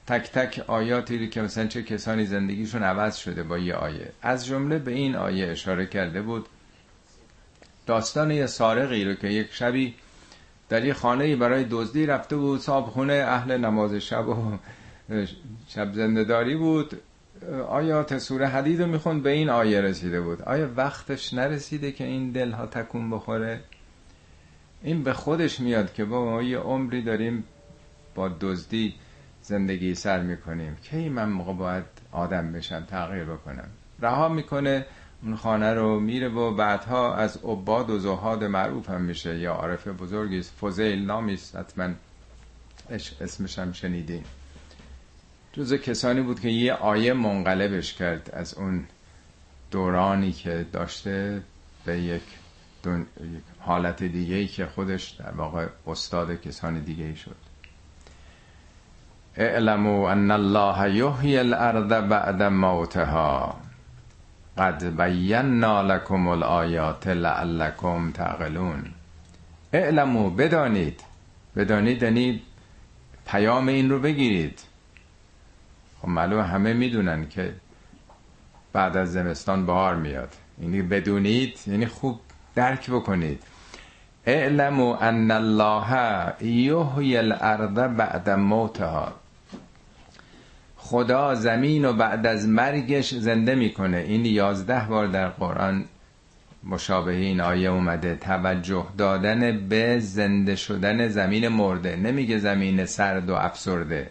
تک تک آیاتی که مثلا چه کسانی زندگیشون عوض شده با یه آیه. از جمله به این آیه اشاره کرده بود، داستان یه سارقی رو که یک شبی در یه خانه‌ای برای دزدی رفته بود، صاحبخونه اهل نماز شب و شب زنده‌داری بود، آیات سوره حدید رو میخوند، به این آیه رسیده بود. آیا وقتش نرسیده که این دلها تکون بخوره؟ این به خودش میاد که با ما یه عمری داریم با دزدی زندگی سر میکنیم، کی من موقع باید آدم بشم، تغییر بکنم. رها میکنه اون خانه رو، میره و بعدها از عباد و زهاد معروف هم میشه. یا عارف بزرگیست، فزیل نامی است، حتما اسمش هم شنیدین. جز کسانی بود که یه آیه منقلبش کرد از اون دورانی که داشته به یک دون... حالت دیگه‌ای که خودش در واقع استاد کسان دیگه‌ای شد. اعلموا ان الله یحیی الارض بعد موتها قد بینا لکم الآیات لعلکم تعقلون. اعلموا، بدانید. بدانید یعنی پیام این رو بگیرید. خب معلومه همه میدونن که بعد از زمستان بهار میاد. یعنی بدونید یعنی خوب درک بکنید. اعلموا ان الله یحیی الارض بعد موتها، خدا زمین و بعد از مرگش زنده میکنه. این یازده بار در قرآن مشابه این آیه اومده، توجه دادن به زنده شدن زمین مرده. نمیگه زمین سرد و افسرده،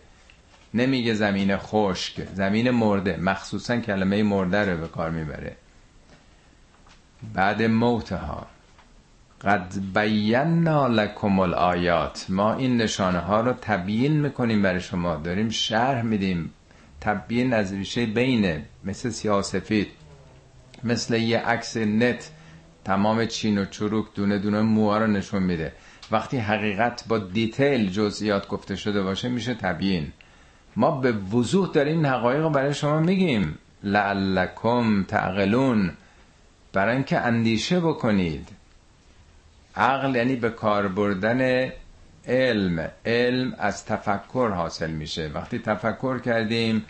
نمیگه زمین خشک، زمین مرده. مخصوصا کلمه مرده رو به کار میبره بعد موتها. قد بینا لکم الآیات، ما این نشانه ها رو تبیین میکنیم برای شما، داریم شرح میدیم. تبیین از ریشه بینه، مثل سیاه سفید، مثل یه عکس نت تمام چین و چروک دونه دونه موها رو نشون میده. وقتی حقیقت با دیتیل جزئیات گفته شده باشه میشه تبیین. ما به وضوح داریم این حقایق رو برای شما میگیم، لعلکم تعقلون، برای اینکه اندیشه بکنید. عقل یعنی به کار بردن علم. علم از تفکر حاصل میشه. وقتی تفکر کردیم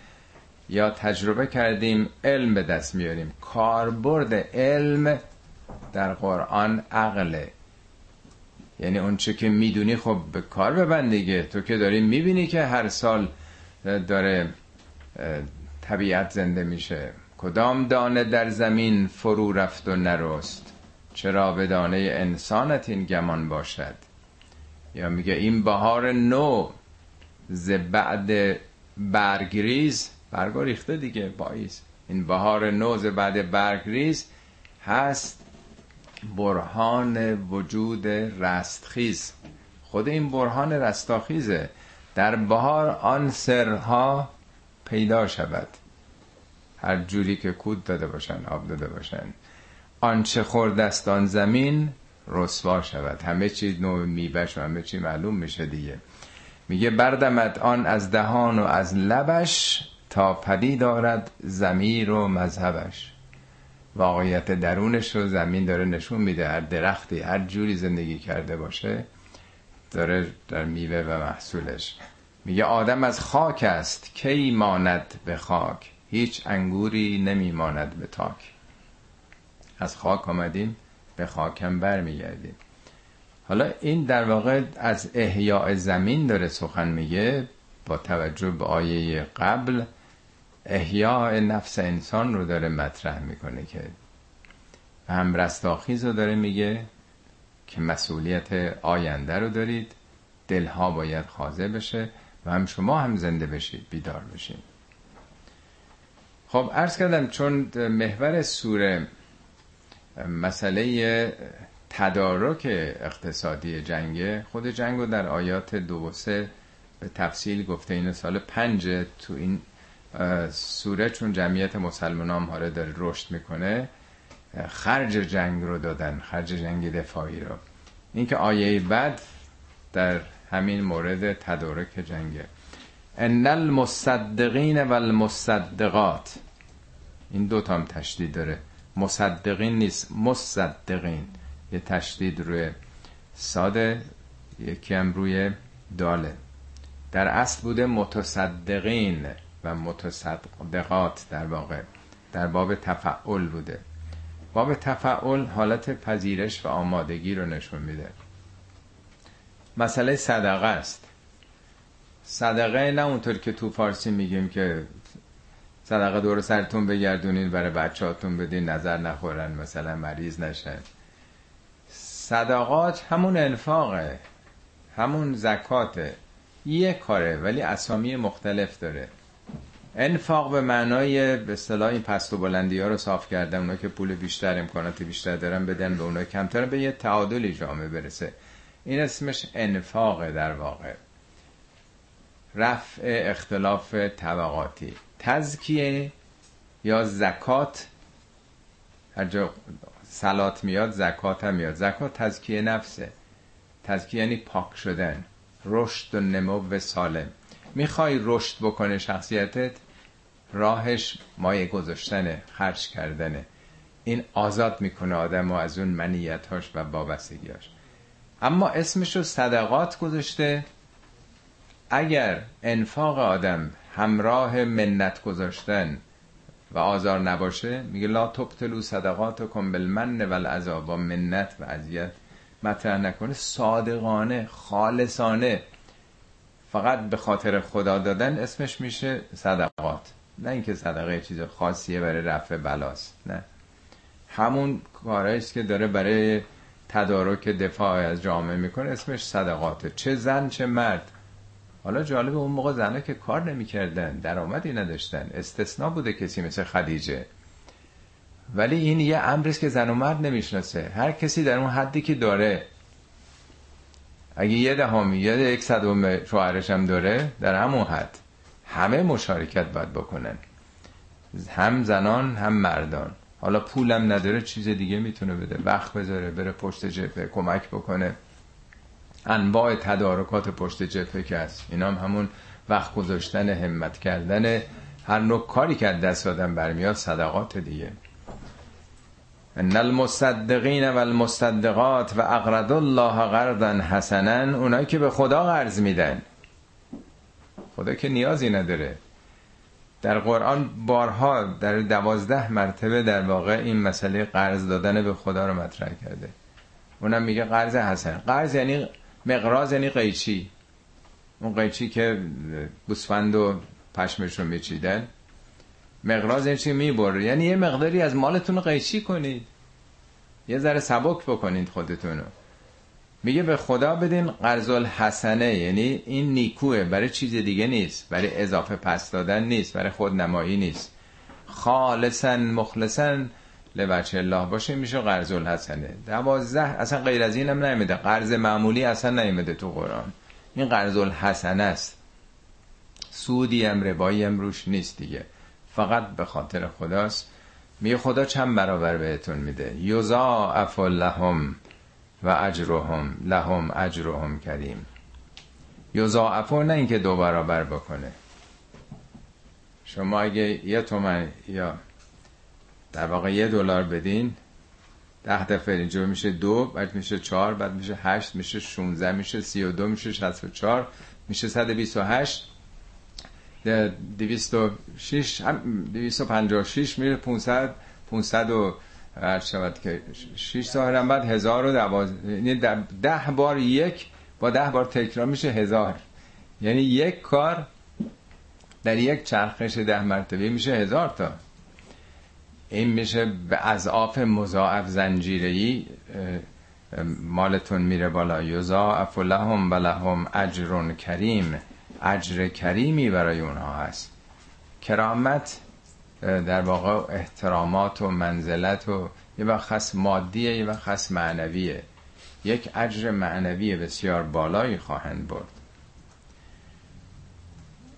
یا تجربه کردیم علم به دست میاریم. کاربرد علم در قرآن عقله، یعنی اون چه که میدونی خب به کار ببند دیگه. تو که داری میبینی که هر سال داره طبیعت زنده میشه، کدام دانه در زمین فرو رفت و نرست، چرا به دانه انسانت این گمان باشد. یا میگه این بهار نو ز بعد برگریز، برگا ریخته دیگه، پاییز، این بهار نو ز بعد برگریز هست برهان وجود رستخیز. خود این برهان رستاخیزه، در بهار آن سرها پیدا شود، هر جوری که کود داده باشن، آب داده باشن. آنچه خوردستان زمین رسوا شود، همه چیز نوع میبش و همه چی معلوم میشه دیگه. میگه بردمت آن از دهان و از لبش، تا پدید آرد ضمیر و مذهبش. واقعیت درونش رو زمین داره نشون میده. هر درختی هر جوری زندگی کرده باشه داره در میوه و محصولش. میگه آدم از خاک است کی ماند به خاک، هیچ انگوری نمیماند به تاک. از خاک آمدیم به خاکم برمیگردیم. حالا این در واقع از احیاء زمین داره سخن میگه، با توجه به آیه قبل احیاء نفس انسان رو داره مطرح میکنه که هم رستاخیز رو داره میگه که مسئولیت آینده رو دارید، دلها باید خاضع بشه و هم شما هم زنده بشید، بیدار بشید. خب عرض کردم چون محور سوره مسئله تدارک اقتصادی جنگ، خود جنگ رو در آیات دو و سه به تفصیل گفته. این سال پنجه تو این سوره، چون جمعیت مسلمانان هاره داره رشد میکنه، خرج جنگ رو دادن، خرج جنگ دفاعی رو. این که آیه بعد در همین مورد تدارک جنگه. ان المصدقین و المصدقات، این دوتا هم تشدید داره، مصدقین نیست، مصدقین. یه تشدید روی ساده، یکی هم روی داله. در اصل بوده متصدقین و متصدقات، در واقع در باب تفعول بوده. باب تفعول حالت پذیرش و آمادگی رو نشون میده. مسئله صدقه است. صدقه نه اونطور که تو فارسی میگیم که صدقه دور سرتون بگردونین برای بچهاتون بدین نظر نخورن، مثلا مریض نشن. صدقات همون انفاقه، همون زکاته، یه کاره ولی اسامی مختلف داره. انفاق به معنای به اصطلاح این پست و بلندی ها رو صاف کردن، اونا که پول بیشتر امکانات بیشتر دارن بدن به اونا کمتر، به یه تعادلی جامعه برسه. این اسمش انفاقه در واقع، رفع اختلاف طبقاتی. تزکیه یا زکات، هر جا صلات میاد زکات هم میاد. زکات تزکیه نفسه. تزکیه یعنی پاک شدن، رشد و نمو سالم. میخوای رشد بکنه شخصیتت، راهش مایه گذاشتنه، خرج کردنه. این آزاد میکنه آدم و از اون منیتاش و وابستگیاش. اما اسمشو صدقات گذاشته. اگر انفاق آدم همراه منت گذاشتن و آزار نباشه، میگه لا تبطلوا صدقاتکم بالمن والعزا، با منت و اذیت مطرح نکنه، صادقانه خالصانه فقط به خاطر خدا دادن، اسمش میشه صدقات. نه اینکه صدقه چیز خاصیه برای رفع بلاست، نه، همون کارهاییست که داره برای تدارک دفاع از جامعه میکنه، اسمش صدقاته. چه زن چه مرد. حالا جالب اون موقع زنها که کار نمیکردن، درآمدی نداشتن، استثناء بوده کسی مثل خدیجه. ولی این یه امریست که زن و مرد نمیشناسه، هر کسی در اون حدی که داره، اگه یه دهمی یا یک صدم شوهرش هم داره، در همون حد همه مشارکت باید بکنن، هم زنان هم مردان. حالا پولم نداره چیز دیگه میتونه بده، وقت بذاره بره پشت جبهه کمک بکنه. انواع تدارکات پشت جبهه که هست، اینا هم همون وقت گذاشتن، همت کردن، هر نوع کاری که دست آدم برمیاد صدقات دیگه. ان المصدقین و المصدقات و اقرضوا الله قرضا حسنا، اونایی که به خدا قرض میدن. خدا که نیازی نداره. در قرآن بارها، در دوازده مرتبه در واقع این مسئله قرض دادن به خدا رو مطرح کرده. اونم میگه قرض حسن. قرض یعنی مقراض، یعنی قیچی. اون قیچی که گوسفند و پشمش رو میچیدن، مقراض یعنی چی؟ میبره. یعنی یه مقداری از مالتون رو قیچی کنید، یه ذره سبک بکنید خودتون رو. میگه به خدا بدین قرض الحسنه، یعنی این نیکوه، برای چیز دیگه نیست، برای اضافه پس دادن نیست، برای خودنمایی نیست. خالصا مخلصا لوجه الله باشه، میشه قرض الحسنه. دوازده اصلا غیر از اینم نمیده، قرض معمولی اصلا نمیده تو قرآن. این قرض الحسنه است، سودی هم ربایی هم روش نیست دیگه، فقط به خاطر خداست. میگه خدا چند برابر بهتون میده. یضاعف لهم و اجرهم لهم اجرهم کریم. یضاعف، نه اینکه دو برابر بکنه. شما اگه یه تومن یا در واقع یه دلار بدین، ده دفعه اینجور میشه دو، بعد میشه چهار، بعد میشه هشت، میشه شونزده، میشه سی و دو، میشه شصت و چهار، میشه صد و بیست و هشت، دویست و شیش، دویست و پنجاه و شیش، میره پونصد، پونصد و هر شود که شیش ساهرم، بعد هزار و دوازده. یعنی ده بار یک با ده بار تکرار میشه هزار. یعنی یک کار در یک چرخش ده مرتبه میشه هزار تا. این میشه از آف مضاعف زنجیره‌ای مالتون میره بالا. یضاعف لهم و لهم اجر کریم، اجر کریمی برای اونها هست. کرامت در واقع احترامات و منزلت، و یه وقت خاص مادیه، یه وقت خاص معنویه. یک اجر معنوی بسیار بالایی خواهند برد.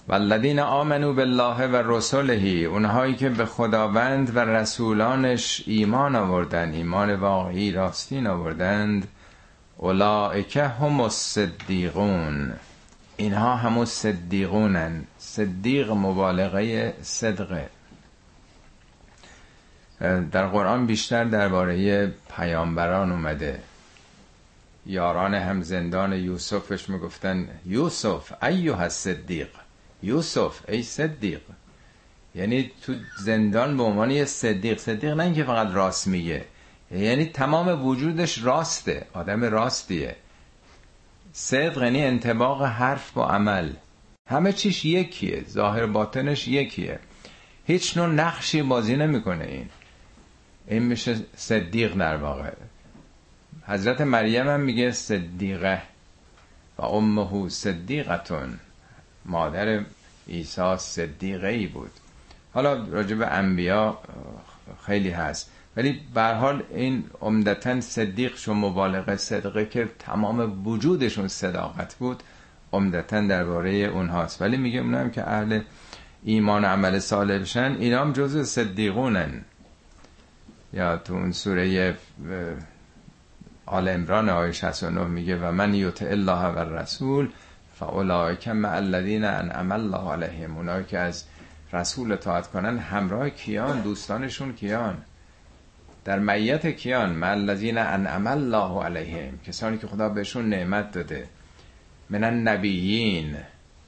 والذین آمنوا بالله و رسوله، اونهایی که به خداوند و رسولانش ایمان آوردند، ایمان واقعی راستین آوردند، اولئک هم الصدیقون، اینها همون صدیقونن. صدیق مبالغه صدقه. در قرآن بیشتر درباره پیامبران اومده. یاران هم زندان یوسفش میگفتن یوسف ایها الصدیق، یوسف ای صدیق. یعنی تو زندان به عنوان یه صدیق. صدیق نه اینکه فقط راست میگه، یعنی تمام وجودش راسته، آدم راستیه. صدق یعنی انطباق حرف با عمل، همه چیش یکیه، ظاهر باطنش یکیه، هیچ نوع نقشی بازی نمیکنه. این این میشه صدیق در واقع. حضرت مریم هم میگه صدیقه و امه صدیقتون، مادر عیسی صدیقه ای بود. حالا راجع به انبیا خیلی هست، ولی به هر حال این عمدتاً صدیق شو مبالغه صدقه که تمام وجودشون صداقت بود، عمدتاً درباره اونهاست. ولی میگه اونم که اهل ایمان و عمل صالح بشن، اینا هم جزو صدیقونن. یا تو اون سوره آل عمران آیه شصت و نه میگه و من یطع الله و الرسول فاولئک مع الذین انعم الله علیهم، اونایی که از رسول اطاعت کنن همراه کیان؟ دوستانشون کیان؟ در معیت کیان؟ مع الذین انعم الله علیهم، کسانی که خدا بهشون نعمت داده، من النبیین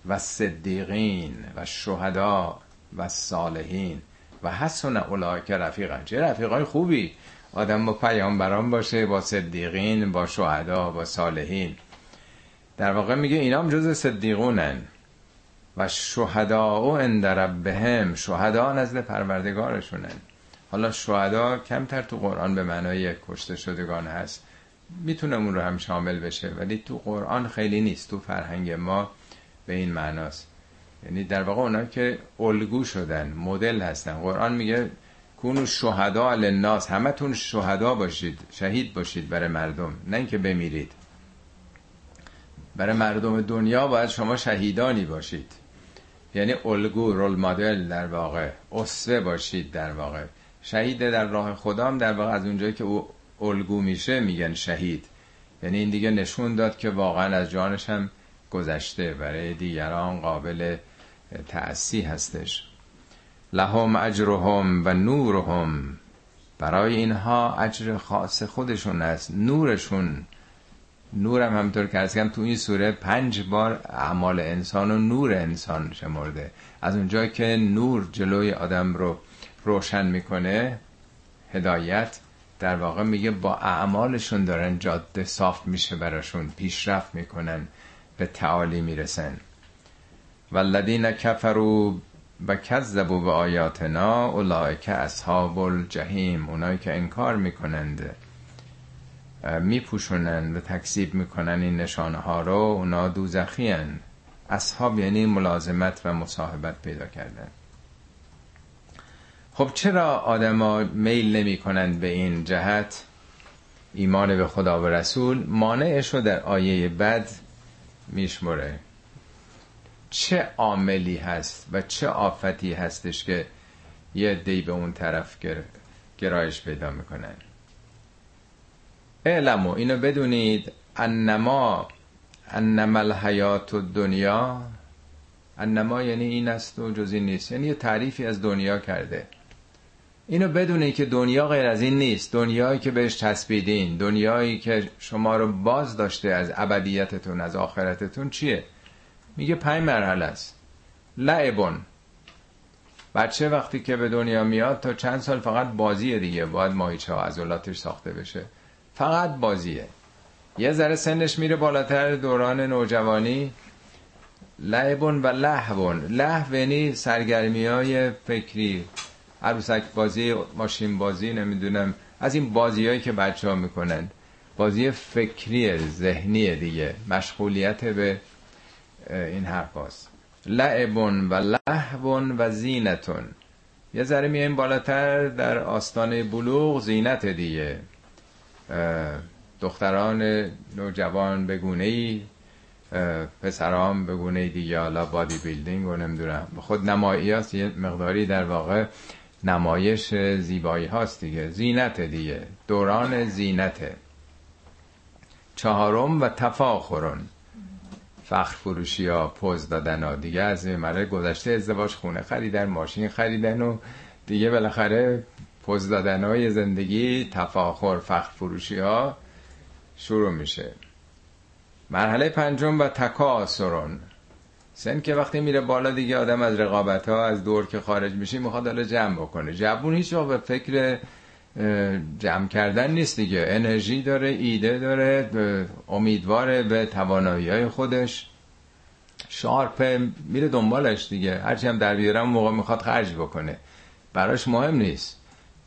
و صدیقین و شهدا و صالحین و حسن اولئک رفیقا. چه رفیقای خوبی آدم با پیامبران باشه، با صدیقین، با شهدا، با صالحین. در واقع میگه اینا هم جزء صدیقونن. و شهدا عند ربهم، شهدا نزد پروردگارشونن. حالا شهدا کمتر تو قرآن به معنای کشته شدگان هست، میتونه اون رو هم شامل بشه، ولی تو قرآن خیلی نیست، تو فرهنگ ما به این معناست. یعنی در واقع اونا که الگو شدن، مدل هستن. قرآن میگه کونو شهدا للناس، همه تون شهدا باشید، شهید باشید برای مردم، نه اینکه بمیرید. برای مردم دنیا باید شما شهیدانی باشید، یعنی الگو، رول مدل، در واقع اسوه باشید. در واقع شهید در راه خدا هم در واقع از اونجایی که او الگو میشه میگن شهید، یعنی این دیگه نشون داد که واقعا از جانش هم گذشته، برای دیگران قابل تأسی هستش. لهم اجرهم و نورهم، برای اینها اجر خاص خودشون است، نورشون. نورم همطور که ارزگم تو این سوره پنج بار اعمال انسان و نور انسان شمرده. از اونجا که نور جلوی آدم رو روشن میکنه، هدایت، در واقع میگه با اعمالشون دارن جاده صاف میشه براشون، پیشرفت میکنن، به تعالی میرسن. والذین کفروا و کذبوا بآیاتنا اولئک اصحاب الجحیم، اونایی که انکار میکنند، میپوشونن و تکذیب میکنن این نشانه ها رو، اونا دوزخی هن. اصحاب یعنی ملازمت و مصاحبت پیدا کردن. خب چرا آدم ها میل نمی کنند به این جهت ایمان به خدا و رسول؟ مانعش رو در آیه بعد میشمره. چه عاملی هست و چه آفتی هستش که یه عده‌ای به اون طرف گرایش پیدا میکنن؟ اعلموا، اینو بدونید، انما انما الحیات الدنیا، انما یعنی این است و جز این نیست، یعنی یه تعریفی از دنیا کرده. اینو بدونید که دنیا غیر از این نیست، دنیایی که بهش چسبیدین، دنیایی که شما رو باز داشته از ابدیتتون، از آخرتتون، چیه؟ میگه پنج مرحله است. لعبون، بچه وقتی که به دنیا میاد تا چند سال فقط بازیه دیگه، باید ماهیچه ها عضلاتش ساخته بشه، فقط بازیه. یه ذره سنش میره بالاتر، دوران نوجوانی، لعبون و لهوون. لهو یعنی سرگرمی‌های فکری، عروسک بازی، ماشین بازی، نمیدونم، از این بازیایی که بچه‌ها میکنن، بازی فکری ذهنی دیگه، مشغولیت به این حرفاست. لعبون و لهوون و زینتون، یه ذره میایم بالاتر در آستانه بلوغ، زینت دیگه، دختران نوجوان به گونه‌ای، پسران به گونه‌ای دیگه، حالا بادی بیلدینگ و نمیدونم خود نمایی هست، یه مقداری در واقع نمایش زیبایی هاست دیگه، زینت دیگه، دوران زینته. چهارم و تفاخرون، فخر فروشی ها، پوز دادن ها دیگه، از مرحله گذشته ازدواج، خونه خریدن، ماشین خریدن و دیگه بالاخره پوز دادن های زندگی، تفاخر، فخر فروشی ها شروع میشه. مرحله پنجم و تکاسرون، سن که وقتی میره بالا دیگه آدم از رقابت ها، از دور که خارج میشه، میخواد حالا جمع بکنه. جوون هیچ وقت به فکر جمع کردن نیست دیگه، انرژی داره، ایده داره، امیدواره به توانایی های خودش، شارپ، میره دنبالش دیگه، هرچی هم در بیاره اون موقع میخواد خرج بکنه، براش مهم نیست،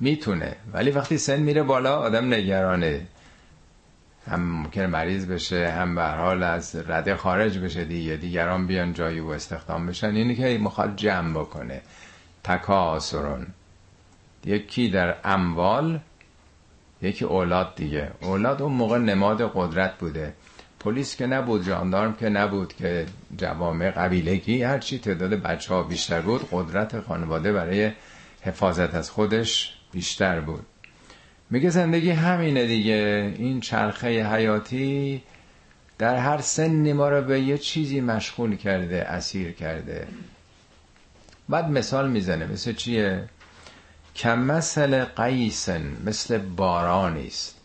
میتونه. ولی وقتی سن میره بالا آدم نگرانه، هم ممکنه مریض بشه، هم به هر حال از رده خارج بشه دیگه، دیگران بیان جایی و استخدام بشن، اینی که میخواد جمع بکنه. تکاسرون، یکی در اموال، یکی اولاد دیگه. اولاد اون موقع نماد قدرت بوده، پلیس که نبود، ژاندارم که نبود، که جوامع قبیلگی، هرچی تعداد بچه ها بیشتر بود، قدرت خانواده برای حفاظت از خودش بیشتر بود. میگه زندگی همینه دیگه، این چرخه حیاتی در هر سنی ما رو به یه چیزی مشغول کرده، اسیر کرده. بعد مثال میزنه، مثل چیه؟ کمثل قیسن، مثل بارانیست.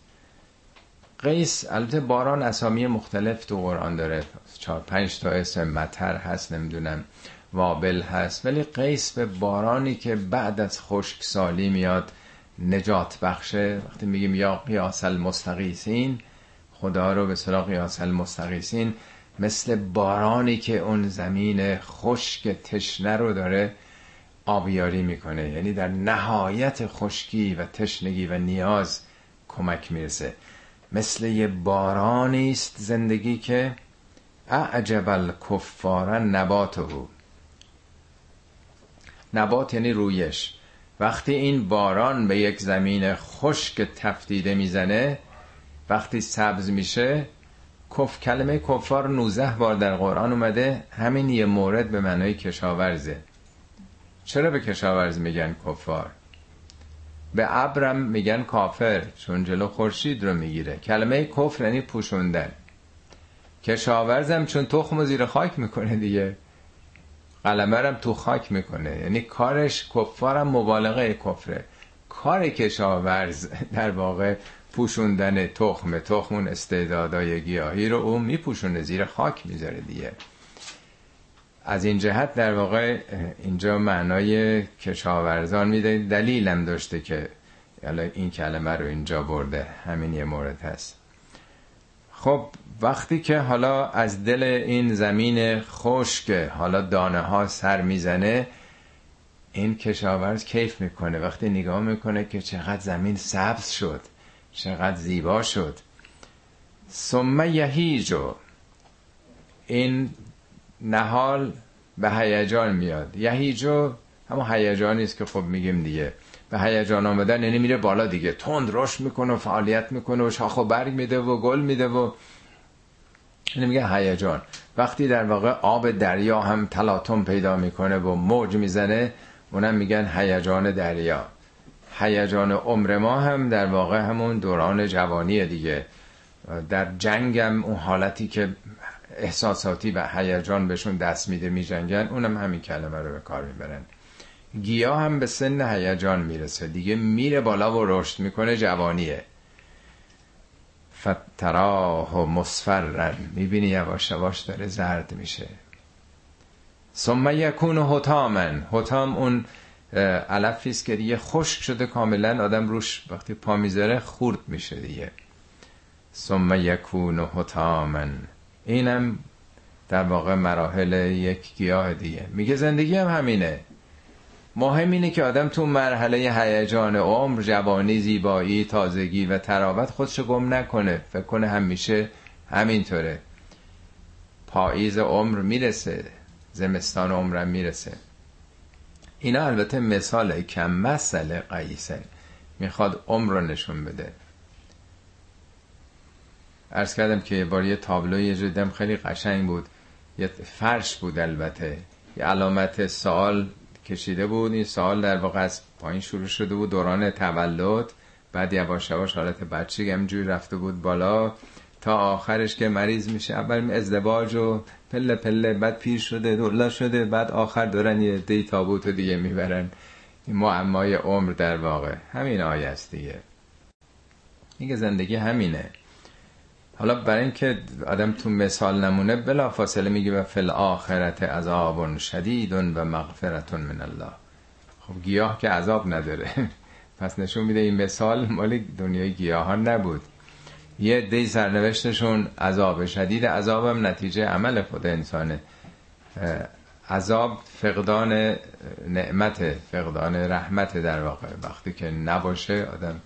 قیس، البته باران اسامی مختلف تو قرآن داره، چهار پنج تا اسم، مطر هست، نمیدونم وابل هست، ولی قیس به بارانی که بعد از خشکسالی میاد نجات بخشه. وقتی میگیم یا قیاس المستغیثین، خدا رو به صلاح قیاس المستغیثین، مثل بارانی که اون زمین خشک تشنه رو داره آبیاری میکنه، یعنی در نهایت خشکی و تشنگی و نیاز کمک میرسه. مثل یه بارانی است زندگی که اعجب الکفار نباته. نبات یعنی رویش. وقتی این باران به یک زمین خشک تفدیده میزنه، وقتی سبز میشه، کف کلمه کفار نوزده بار در قرآن اومده، همین یه مورد به معنای کشاورزه. چرا به کشاورز میگن کفار؟ به ابرم میگن کافر، چون جلو خورشید رو میگیره. کلمه کفر یعنی پوشوندن. کشاورزم چون تخم و زیر خاک میکنه دیگه، قلمرم تو خاک میکنه، یعنی کارش کفارم مبالغه کفره. کار کشاورز در واقع پوشوندن تخم، تخمون استعدادای گیاهی رو اون میپوشونه، زیر خاک میذاره دیگه. از این جهت در واقع اینجا معنای کشاورزان میده. دلیلم داشته که یعنی این کلمه رو اینجا برده، همین یه مورد هست. خب وقتی که حالا از دل این زمین خشک حالا دانه ها سر میزنه، این کشاورز کیف میکنه وقتی نگاه میکنه که چقدر زمین سبز شد، چقدر زیبا شد. ثم یهیجو، این نهال به هیجان میاد. یهیجو همون هیجانی است که خب میگیم دیگه، به هیجان آمدن یعنی میره بالا دیگه، تند رشد میکنه و فعالیت میکنه و شاخ و برگ میده و گل میده و یعنی میگه هیجان. وقتی در واقع آب دریا هم تلاطم پیدا میکنه و موج میزنه، اونم میگن هیجان دریا. هیجان عمر ما هم در واقع همون دوران جوانیه دیگه. در جنگ هم اون حالتی که احساساتی و هیجان بهشون دست میده میجنگن، اونم همین کلمه رو به کار میبرن. گیاه هم به سن هیجان میرسه دیگه، میره بالا و رشد میکنه، جوانیه. فتراه مصفرن، میبینی یواش یواش داره زرد میشه. ثم یکون حطامن، حطام اون علفی است که دیگه خشک شده کاملا، آدم روش وقتی پا میذاره خورد میشه دیگه. ثم یکون حطامن، اینم در واقع مراحل یک گیاه دیگه. میگه زندگی هم همینه. مهم اینه که آدم تو مرحله هیجان عمر، جوانی، زیبایی، تازگی و تراوت خودشو گم نکنه، فکر کنه همیشه همینطوره. پاییز عمر میرسه، زمستان عمرم میرسه. اینا البته مثاله که مثل قیسه، میخواد عمر رو نشون بده. عرض کردم که یه بار یه تابلوی جدم خیلی قشنگ بود، یه فرش بود، البته یه علامت سوال کشیده بود. این سوال در واقع از پایین شروع شده بود، دوران تولد، بعد یواش یواش حالت بچگی همینجوری رفته بود بالا تا آخرش که مریض میشه. اول ازدواج و پله پله، بعد پیر شده، دولا شده، بعد آخر دارن یه دی تابوت دیگه میبرن. این معمای عمر در واقع همین آیه است دیگه. میگه زندگی همینه. حالا برای اینکه آدم تو مثال نمونه، بلا فاصله میگه و فل آخرت عذاب شدید و مغفرت من الله. خب گیاه که عذاب نداره پس نشون میده این مثال مال دنیای گیاهان نبود. یه دی سرنوشتشون عذاب شدید، عذاب هم نتیجه عمل خود انسانه. عذاب فقدان نعمت، فقدان رحمت در واقع. وقتی که نباشه آدم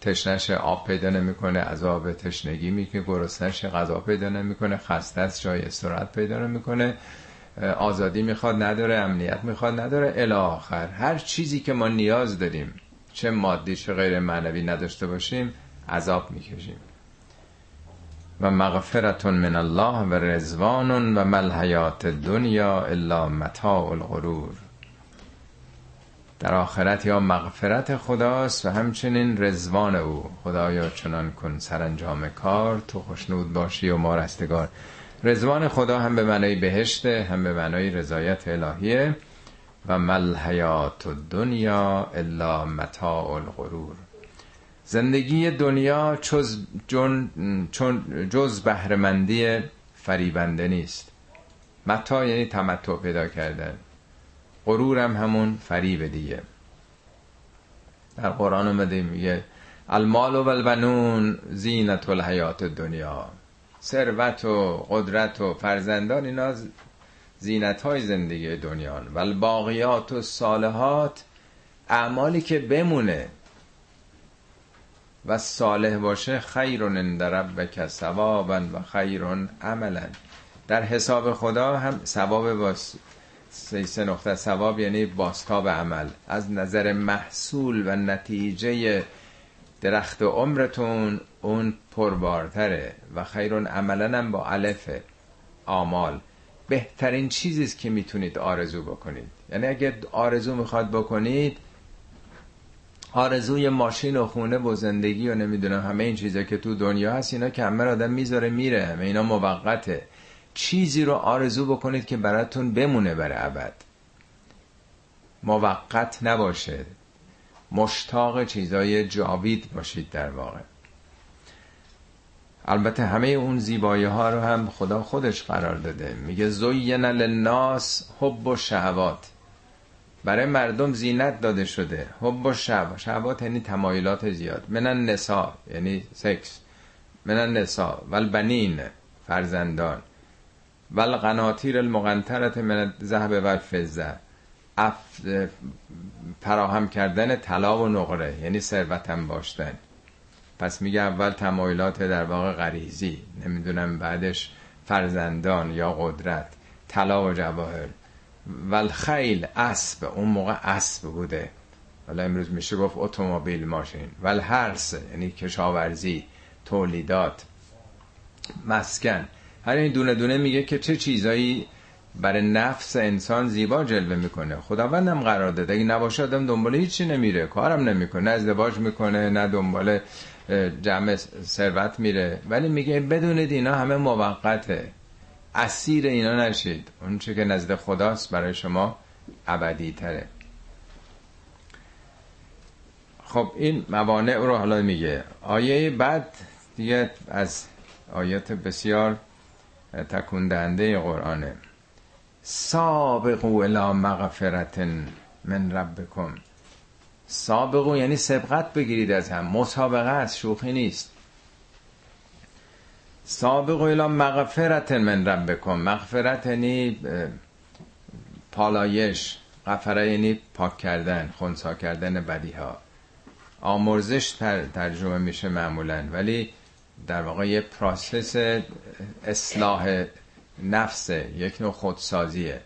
تشنش آب پیدا نمیکنه، عذاب تشنگی میکنه، گرسنش غذا پیدا نمیکنه، خسته است جای استراحت پیدا نمیکنه، آزادی میخواد نداره، امنیت میخواد نداره، الی آخر. هر چیزی که ما نیاز داریم، چه مادی چه غیر معنوی، نداشته باشیم عذاب میکشیم. و مغفرت من الله و رضوان و مل حیات دنیا الا متاع الغرور. در آخرت یا مغفرت خداست و همچنین رضوان او. خدایا چنان کن سرانجام کار تو خوشنود باشی و ما رستگار. رضوان خدا هم به معنای بهشته، هم به معنای رضایت الهیه. و مل حیات دنیا الا متاع الغرور. زندگی دنیا جز جز بهره‌مندی فریبنده نیست. متاع یعنی تمتع پیدا کردن، غرورم همون فریب دیگه. در قرآن اومده میگه المال و البنون زینت الحیات دنیا. ثروت و قدرت و فرزندان اینا زینت‌های زندگی دنیان، و الباقیات و صالحات، اعمالی که بمونه و صالح باشه، خیرون عند ربک ثوابا و خیرون عملا، در حساب خدا هم ثواب باس سه نقطه ثواب یعنی بازتاب عمل، از نظر محصول و نتیجه درخت عمرتون اون پربارتره، و خیرون عملا هم با الف اعمال، بهترین چیزی است که میتونید آرزو بکنید. یعنی اگه آرزو میخواد بکنید، آرزوی ماشین و خونه و زندگی و نمیدونم همه این چیزا که تو دنیا هست، اینا که همه آدم میذاره میره، همه اینا موقته. چیزی رو آرزو بکنید که براتون بمونه برای ابد، موقت نباشه. مشتاق چیزای جاوید باشید در واقع. البته همه اون زیبایی ها رو هم خدا خودش قرار داده، میگه زین للناس حب و شهوات، برای مردم زینت داده شده، حب و شهوات، شهوات یعنی تمایلات زیاد، من النساء یعنی سکس، من النساء والبنین فرزندان، والقناطیر المقنطره من ذهب و فضه، فراهم کردن طلا و نقره یعنی ثروت انباشتن. پس میگه اول تمایلات در واقع غریزی، نمیدونم بعدش فرزندان یا قدرت، طلا و جواهر، والخیل اسب، اون موقع اسب بوده، حالا امروز میشه گفت اتومبیل ماشین، والحرث یعنی کشاورزی، تولیدات، مسکن. هر این دونه دونه میگه که چه چیزایی برای نفس انسان زیبا جلوه میکنه. خداوندم قرار داده اگه نباشه آدم دنبال هیچی نمیره، کارم نمیکنه، نه ازدواج میکنه، نه دنبال جمع ثروت میره. ولی میگه بدونید اینا همه موقته، اسیر اینا نشید، اون چه که نزد خداست برای شما ابدی تره. خب این موانع رو حالا میگه. آیه بعد دیگه از آیات بسیار تکون دهنده قرآنه. سابقوا الی مغفرت من ربکم، سابقوا یعنی سبقت بگیرید از هم، مسابقه است، شوخی نیست. سابقوا الی مغفرت من ربکم، مغفرت یعنی پالایش، غفره یعنی پاک کردن، خنثی کردن بدی ها، آمرزش ترجمه میشه معمولا، ولی در واقع یه پروسس اصلاح نفسه، یک نوع خودسازیه.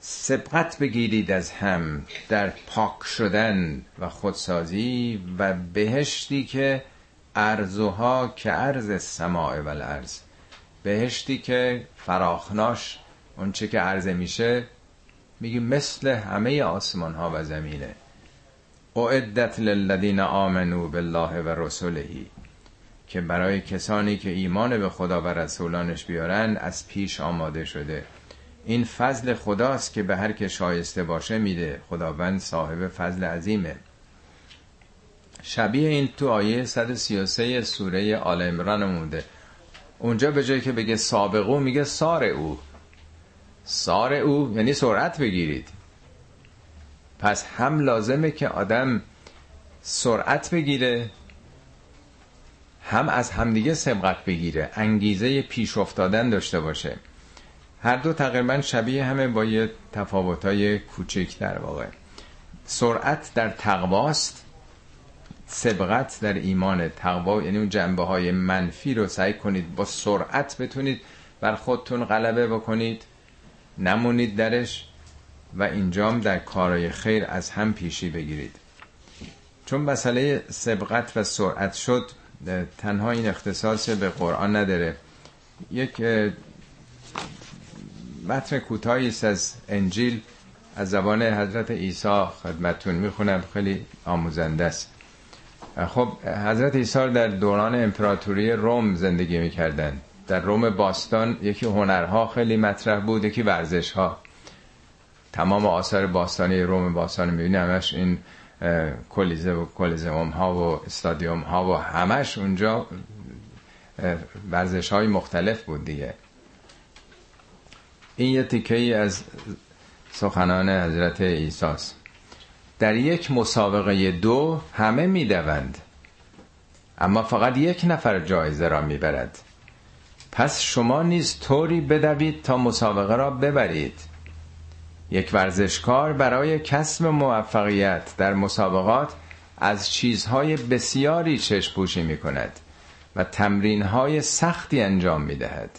سبقت بگیرید از هم در پاک شدن و خودسازی و بهشتی که ارزوها که ارز السماء و الارض، بهشتی که فراخناش اون چه که عرضه میشه، میگی مثل همه آسمان ها و زمینه. اعدت للذین آمنوا بالله و رسوله، که برای کسانی که ایمان به خدا و رسولانش بیارن از پیش آماده شده. این فضل خداست که به هر که شایسته باشه میده، خداوند صاحب فضل عظیمه. شبیه این تو آیه صد و سی و سه سوره آل عمران اومده. اونجا به جایی که بگه سابقو میگه سار او، سار او یعنی سرعت بگیرید. پس هم لازمه که آدم سرعت بگیره، هم از همدیگه سبقت بگیره، انگیزه پیش افتادن داشته باشه. هر دو تقریبا شبیه همه، با یه تفاوتای کوچک در واقع. سرعت در تقواست، سبقت در ایمان. تقوا یعنی اون جنبه های منفی رو سعی کنید با سرعت بتونید بر خودتون غلبه بکنید، نمونید درش، و اینجام در کارهای خیر از هم پیشی بگیرید. چون مسئله سبقت و سرعت شد، تنها این اختصاص به قرآن نداره. یک متن کوتاهی است از انجیل از زبان حضرت عیسی خدمتتون میخونم، خیلی آموزنده است. خب حضرت عیسی در دوران امپراتوری روم زندگی میکردن. در روم باستان یکی هنرها خیلی مطرح بود، یکی ورزشها. تمام آثار باستانی روم باستان میبینیم، همش این کلیزه و کلیزئوم ها و استادیوم ها و همش اونجا ورزش های مختلف بود دیگه. این یه تیکه ای از سخنان حضرت عیسی است. در یک مسابقه دو همه میدوند، اما فقط یک نفر جایزه را میبرد. پس شما نیز طوری بدوید تا مسابقه را ببرید. یک ورزشکار برای کسب موفقیت در مسابقات از چیزهای بسیاری چشم پوشی می کند و تمرینهای سختی انجام می دهد.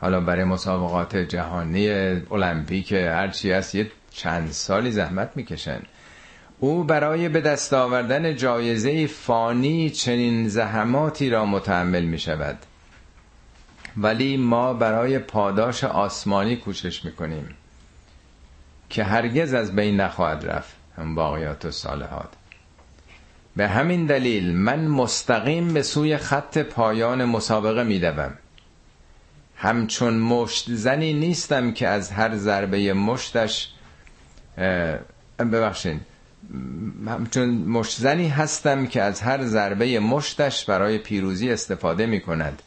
حالا برای مسابقات جهانی، المپیک، هرچی است، یه چند سالی زحمت می کشن. او برای به دست آوردن جایزه فانی چنین زحماتی را متحمل می شود. ولی ما برای پاداش آسمانی کوشش می کنیم که هرگز از بین نخواهد رفت، هم باقیات و صالحات. به همین دلیل من مستقیم به سوی خط پایان مسابقه می دوم. همچون مشت زنی نیستم که از هر ضربه مشتش ببخشید همچون مشت زنی هستم که از هر ضربه مشتش برای پیروزی استفاده می کند،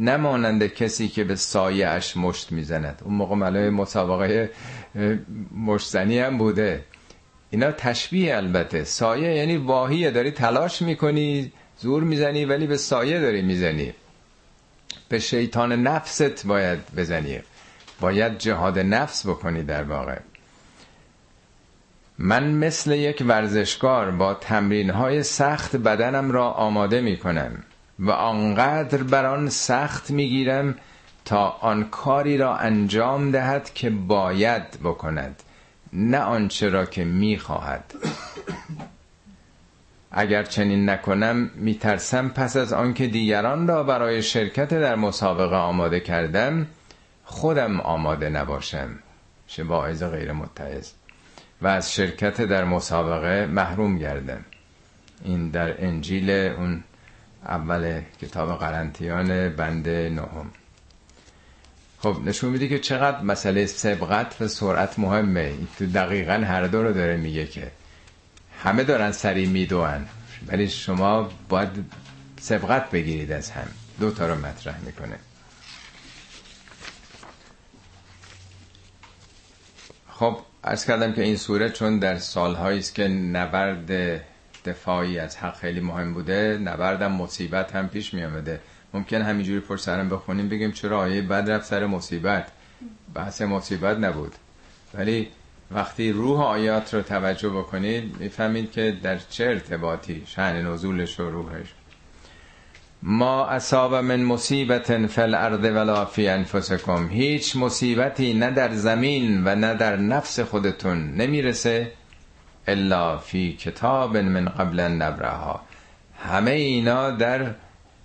نمانند کسی که به سایه اش مشت می زند. اون موقع ملای مسابقه مشت زنی هم بوده. اینا تشبیه، البته سایه یعنی واهیه، داری تلاش میکنی، زور میزنی ولی به سایه داری میزنی، به شیطان نفست باید بزنی، باید جهاد نفس بکنی. در واقع من مثل یک ورزشکار با تمرینهای سخت بدنم را آماده میکنم و آنقدر بران سخت میگیرم تا آن کاری را انجام دهد که باید بکند، نه آنچه را که می خواهد. اگر چنین نکنم می ترسم پس از آنکه دیگران را برای شرکت در مسابقه آماده کردم، خودم آماده نباشم، چه واعظ غیر متعظ، و از شرکت در مسابقه محروم گردم. این در انجیل، اون اول کتاب قرنتیان بند نهم. خب نشون میده که چقدر مسئله سبقت و سرعت مهمه. دقیقاً هر دو رو داره میگه که همه دارن سریع میدوئن، ولی شما باید سبقت بگیرید از هم. دو تا رو مطرح میکنه. خب عرض کردم که این سوره چون در سالهایی است که نبرد دفاعی از حق خیلی مهم بوده، نبردم مصیبت هم پیش میامده. ممکن همینجوری پر سرم بخونیم بگیم چرا آیه بد رفت سر مصیبت، بحث مصیبت نبود. ولی وقتی روح آیات رو توجه بکنید میفهمید که در چه ارتباطی شأن نزولش و روحش. ما اصاب من مصیبت فی الارض ولا فی انفسکم، هیچ مصیبتی نه در زمین و نه در نفس خودتون نمیرسه الا فی کتاب من قبل ان نبرها، همه اینا در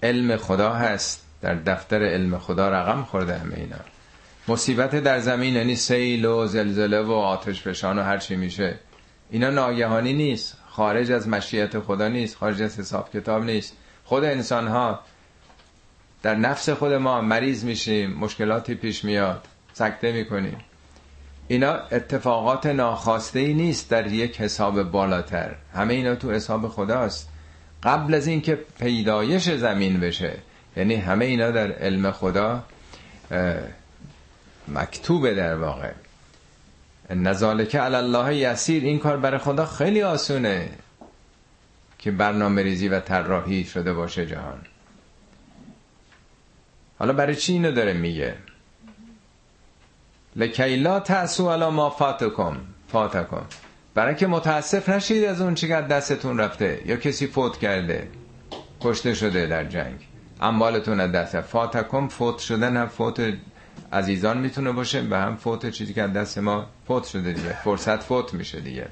علم خدا هست، در دفتر علم خدا رقم خورده همه اینا. مصیبت در زمین یعنی سیل و زلزله و آتش فشان و هر چی میشه، اینا ناگهانی نیست، خارج از مشیت خدا نیست، خارج از حساب کتاب نیست. خود انسان ها در نفس خود ما مریض میشیم، مشکلاتی پیش میاد، سکته میکنیم، اینا اتفاقات ناخواسته ای نیست در یک حساب بالاتر، همه اینا تو حساب خداست، قبل از اینکه پیدایش زمین بشه. یعنی همه اینا در علم خدا مکتوبه. در واقع نزالک علی الله یسیر، این کار برای خدا خیلی آسونه که برنامه ریزی و طراحی شده باشه جهان. حالا برای چی اینو داره میگه؟ لکی لا تأسوا علی ما فاتکم فاتکم، برای که متاسف نشید از اون چیکار دستتون رفته، یا کسی فوت کرده، کشته شده در جنگ، اموالتون از دست. فاتکم، فوت شدن، هم فوت عزیزان میتونه باشه و هم فوت چیزی که از دست ما فوت شده دیگه، فرصت فوت میشه دیگه.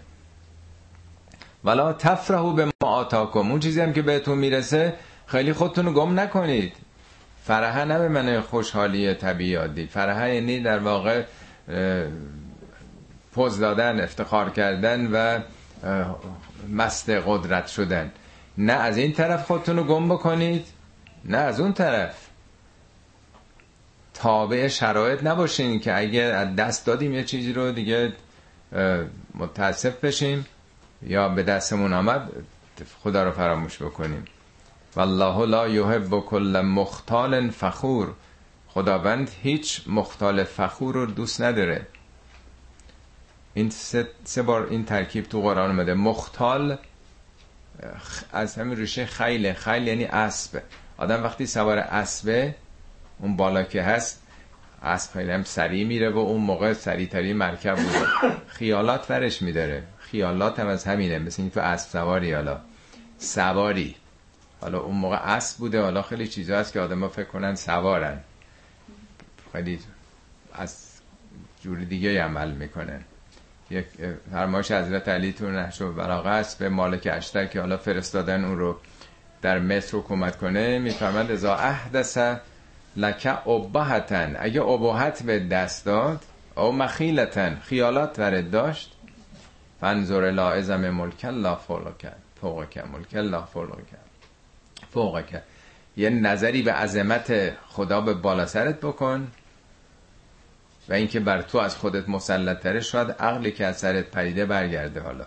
ولا تفرحوا بما آتاکم، اون چیزی هم که بهتون میرسه خیلی خودتون رو گم نکنید. فرحه نه به معنی خوشحالی طبیعی عادی، فرحه یعنی در واقع پوز دادن، افتخار کردن و مست قدرت شدن. نه از این طرف خودتون رو گم بکنید، نه از اون طرف تابع شرایط نباشین که اگه از دست دادیم یه چیزی رو دیگه متاسف بشیم یا به دستمون آمد خدا رو فراموش بکنیم. والله لا یحب کل مختال فخور، خداوند هیچ مختال فخور رو دوست نداره. این سه, سه بار این ترکیب تو قرآن اومده. مختال از همین ریشه خیل، خیل یعنی اسب. آدم وقتی سوار اسبه اون بالا که هست اسب خیلیم سریع میره و اون موقع سریع ترین مرکب بوده. خیالات فرش میداره، خیالات هم از همینه، مثل این تو اسب سواری، حالا سواری، حالا اون موقع اسب بوده، حالا خیلی چیزا هست که آدم ها فکر کنن سوارن، خیلی از جور دیگه عمل میکنن. یک فرمایش حضرت علی تو نحش و بلاغه است به مالک اشتر که حالا فرستادن اون رو در مصر رو کمک کنه، میفرمد ازا احدث لکه ابهتن، اگه ابهت به دست داد، او مخیلتن، خیالات ورد داشت، فنظر لائزم ملک الله فوقک فوقک ملک الله فوقک فوقک، یه نظری به عظمت خدا به بالا سرت بکن و اینکه بر تو از خودت مسلط تره، شاید عقلی که از سرت پریده برگرده. حالا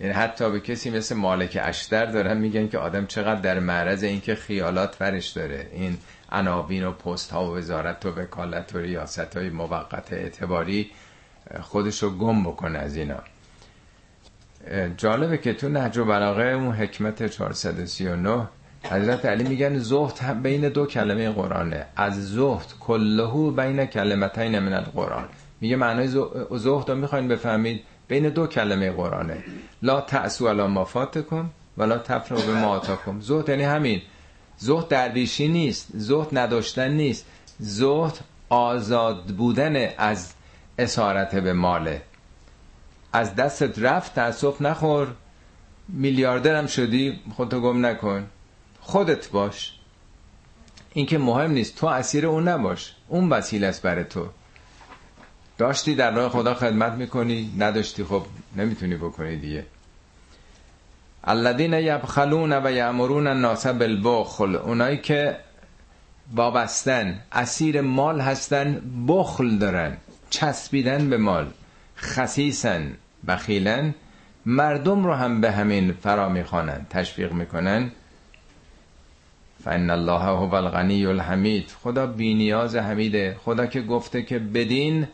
یعنی حتی به کسی مثل مالک اشتر دارن میگن که آدم چقدر در معرض اینکه خیالات فرش داره، این عناوین و پست ها و وزارت و وکالت و ریاست های موقت اعتباری خودش رو گم بکنه از اینا. جالبه که تو نهج البلاغه اون حکمت چهارصد و سی و نه حضرت علی میگن زهد بین دو کلمه قرآنه، از زهد کلهو بین کلمتین من القرآن، میگه معنای زهد رو میخواین بفهمید بین دو کلمه قرآنه، لا تأسو علی ما فاتکم و لا تفرحوا بما آتاکم. زهد یعنی همین، زهد درویشی نیست، زهد نداشتن نیست، زهد آزاد بودن از اسارت به ماله، از دستت رفت تأسف نخور، میلیاردرم شدی خودتو گم نکن، خودت باش، این که مهم نیست، تو اسیر اون نباش، اون وسیله است برای تو. داشتی در راه خدا خدمت میکنی، نداشتی خب نمیتونی بکنی دیگه. الذین یبخلون و یامرون الناس بالبخل، اونایی که وابستن، اسیر مال هستن، بخل دارن، چسبیدن به مال، خسیسن، بخیلن، مردم رو هم به همین فرا میخوانن، تشویق میکنن. فان الله هو الغنی الحمید، خدا بی نیاز حمیده، خدا که گفته که بدین،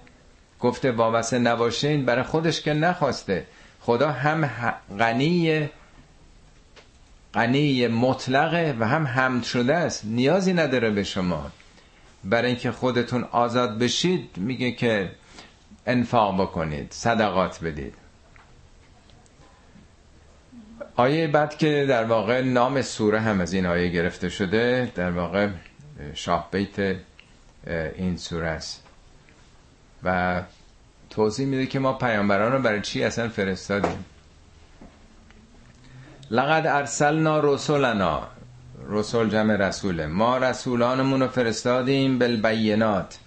گفته وابسته نباشین، برای خودش که نخواسته. خدا هم غنی، غنی مطلقه و هم حمد شده است، نیازی نداره به شما. برای اینکه خودتون آزاد بشید میگه که انفاق بکنید، صدقات بدید. آیه بعد که در واقع نام سوره هم از این آیه گرفته شده، در واقع شاه بیت این سوره است و توضیح میده که ما پیامبران رو برای چی اصلا فرستادیم. لقد ارسلنا رسولنا، رسول جمع رسوله، ما رسولانمون رو فرستادیم بالبینات.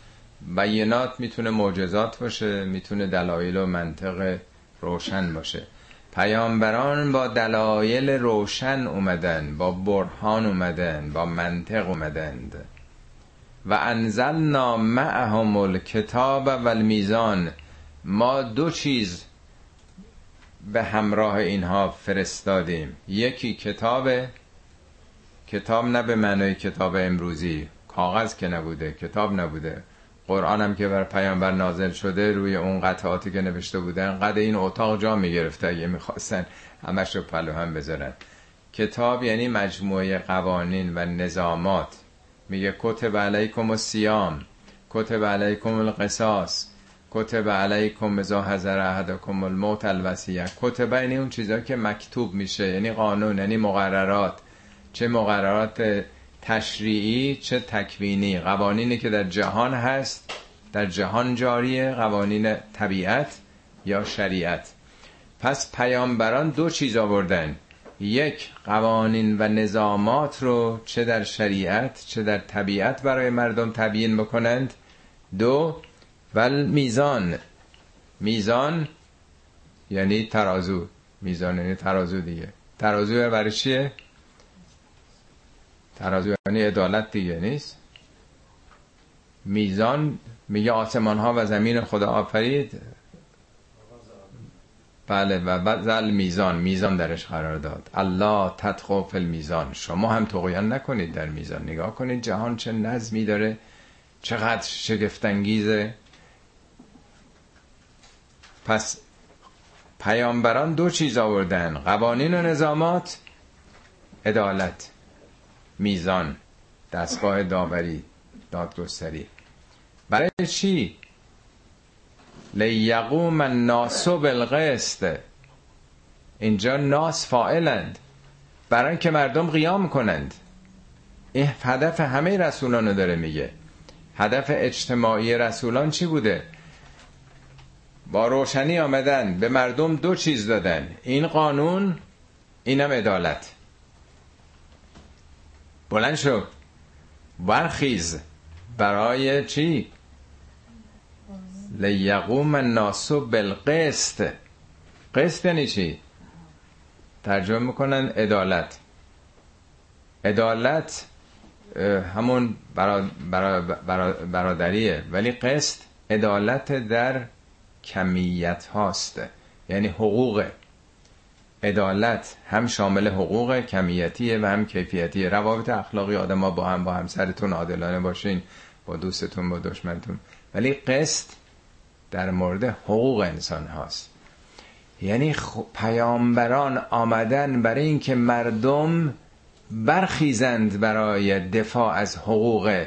بینات میتونه معجزات باشه، میتونه دلایل و منطق روشن باشه. پیامبران با دلایل روشن اومدن، با برهان اومدن، با منطق اومدند. و انزلنا معهم الکتاب و المیزان، ما دو چیز به همراه اینها فرستادیم، یکی کتاب، کتاب نه به معنای کتاب امروزی، کاغذ که نبوده، کتاب نبوده، قرآن هم که بر پیامبر نازل شده روی اون قطعاتی که نوشته بودن قد این اتاق جا میگرفته اگه میخواستن همش رو پلو هم بذارن. کتاب یعنی مجموعه قوانین و نظامات. میگه کتب علیکم الصیام، کتب علیکم القصاص، کتب علیکم اذا حضر احدکم الموت الوصیه. کتب یعنی اون چیزا که مکتوب میشه، یعنی قانون، یعنی مقررات، چه مقررات تشریعی چه تکوینی، قوانینی که در جهان هست، در جهان جاریه، قوانین طبیعت یا شریعت. پس پیامبران دو چیز آوردن، یک قوانین و نظامات رو چه در شریعت چه در طبیعت برای مردم تبیین بکنند، دو و میزان. میزان یعنی ترازو، میزان یعنی ترازو دیگه. ترازو برای چیه؟ ترازو یعنی عدالت دیگه، نیست؟ میزان میگه آسمان ها و زمین خدا آفرید، بله، و بذل میزان، میزان درش قرار داد. الله تطغوا فی المیزان، شما هم طغیان نکنید در میزان. نگاه کنید جهان چه نظمی داره، چقدر شگفت انگیزه. پس پیامبران دو چیز آوردن، قوانین و نظامات، عدالت، میزان. دستگاه داوری، دادگستری. برای چی؟ لیقوم الناس بالقسط. اینجا ناس فاعلند، برای اینکه مردم قیام کنند. این هدف همه رسولان رو داره میگه. هدف اجتماعی رسولان چی بوده؟ با روشنی آمدن به مردم دو چیز دادن، این قانون، اینم عدالت. بلند شو، برخیز. برای چی؟ لیقوم الناس بالقسط. قسط یعنی چی؟ ترجمه میکنن عدالت. عدالت همون برا برا برا برادریه، ولی قسط عدالت در کمیت هاست، یعنی حقوقه. عدالت هم شامل حقوق کمیتیه و هم کیفیتیه. روابط اخلاقی آدم ها با هم، با همسرتون عادلانه باشین، با دوستتون، با دشمنتون. ولی قسط در مورد حقوق انسان هاست. یعنی پیامبران آمدن برای اینکه مردم برخیزند برای دفاع از حقوق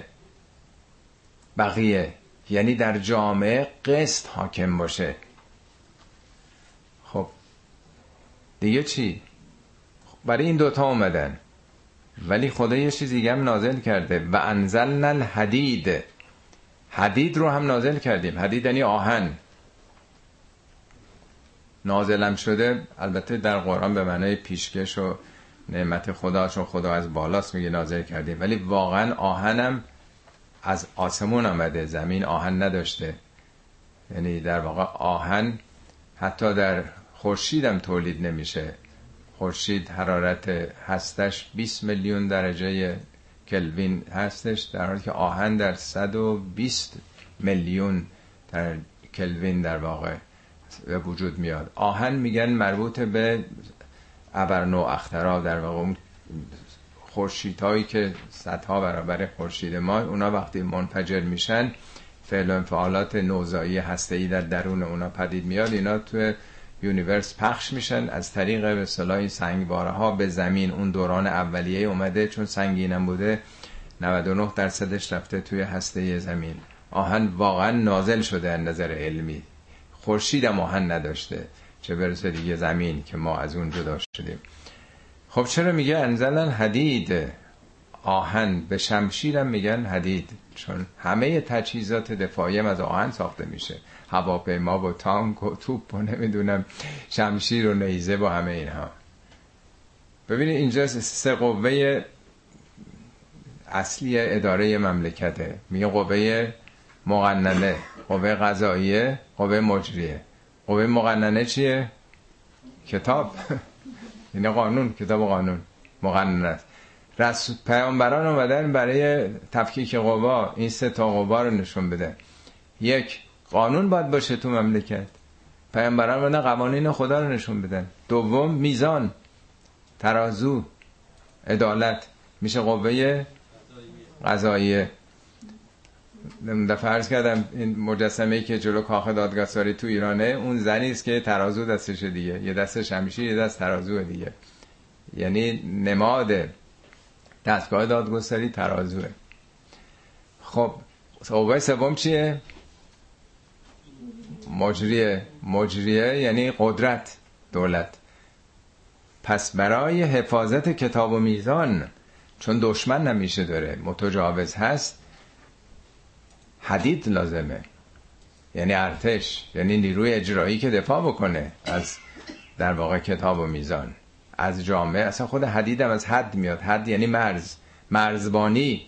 بقیه، یعنی در جامعه قسط حاکم باشه. خب دیگه چی؟ برای این دوتا آمدن. ولی خدا یه چیز دیگه هم نازل کرده، و انزلنا الحدید. حدید رو هم نازل کردیم. حدید یعنی آهن. نازلم شده، البته در قرآن به معنای پیشکش و نعمت خدا، چون خدا از بالاست میگه نازل کردیم، ولی واقعا آهنم از آسمون آمده، زمین آهن نداشته. یعنی در واقع آهن حتی در خورشید هم تولید نمیشه. خورشید حرارت هستش بیست میلیون درجه کلوین هستش، در حالی که آهن در صد و بیست میلیون در کلوین در واقع به وجود میاد. آهن میگن مربوط به ابرنو اخترا، در واقع اون خورشیدهایی که صدها برابر خورشید ما، اونا وقتی منفجر میشن فعل و انفعالات نوزایی هسته‌ای در درون اونا پدید میاد. اینا تو یونیورس پخش میشن از طریق به اصطلاح سنگواره‌ها به زمین. اون دوران اولیه اومده، چون سنگینم بوده نود و نه درصدش رفته توی هسته زمین. آهن واقعا نازل شده از نظر علمی. خورشید هم آهن نداشته، چه برسه دیگه زمین که ما از اون جدا شدیم. خب چرا میگه انزلن حدید؟ آهن. به شمشیرم میگن حدید، چون همه تجهیزات دفاعی هم از آهن ساخته میشه. هواپیما و تانک و توپ و نمیدونم شمشیر و نیزه و همه اینها. ببینید اینجا سه قوه اصلی اداره مملکته. میگه قوه مقننه، قوه قضاییه، قوه مجریه. قوه مقننه چیه؟ کتاب. یعنی قانون، کتاب قانون مقنن است. رسول پیامبران اومدن برای تفکیک قوا. این سه تا قوا رو نشون بده. یک، قانون باید باشه تو مملکت. پیامبران اومدن قوانین خدا رو نشون بدن. دوم، میزان، ترازو. عدالت میشه قوه قضاییه. من فرض کردم این مجسمه‌ای که جلو کاخ دادگستری تو ایرانه، اون زنی است که ترازو دستش دیگه، یه دست شمشیر، یه دست ترازو دیگه. یعنی نماد دستگاه دادگستری ترازوه. خب قوه سوم چیه؟ مجریه. مجریه یعنی قدرت، دولت. پس برای حفاظت کتاب و میزان، چون دشمن نمیشه، داره متجاوز هست، حدید لازمه. یعنی ارتش، یعنی نیروی اجرایی که دفاع بکنه از در واقع کتاب و میزان، از جامعه. اصلا خود حدید هم از حد میاد. حد یعنی مرز، مرزبانی،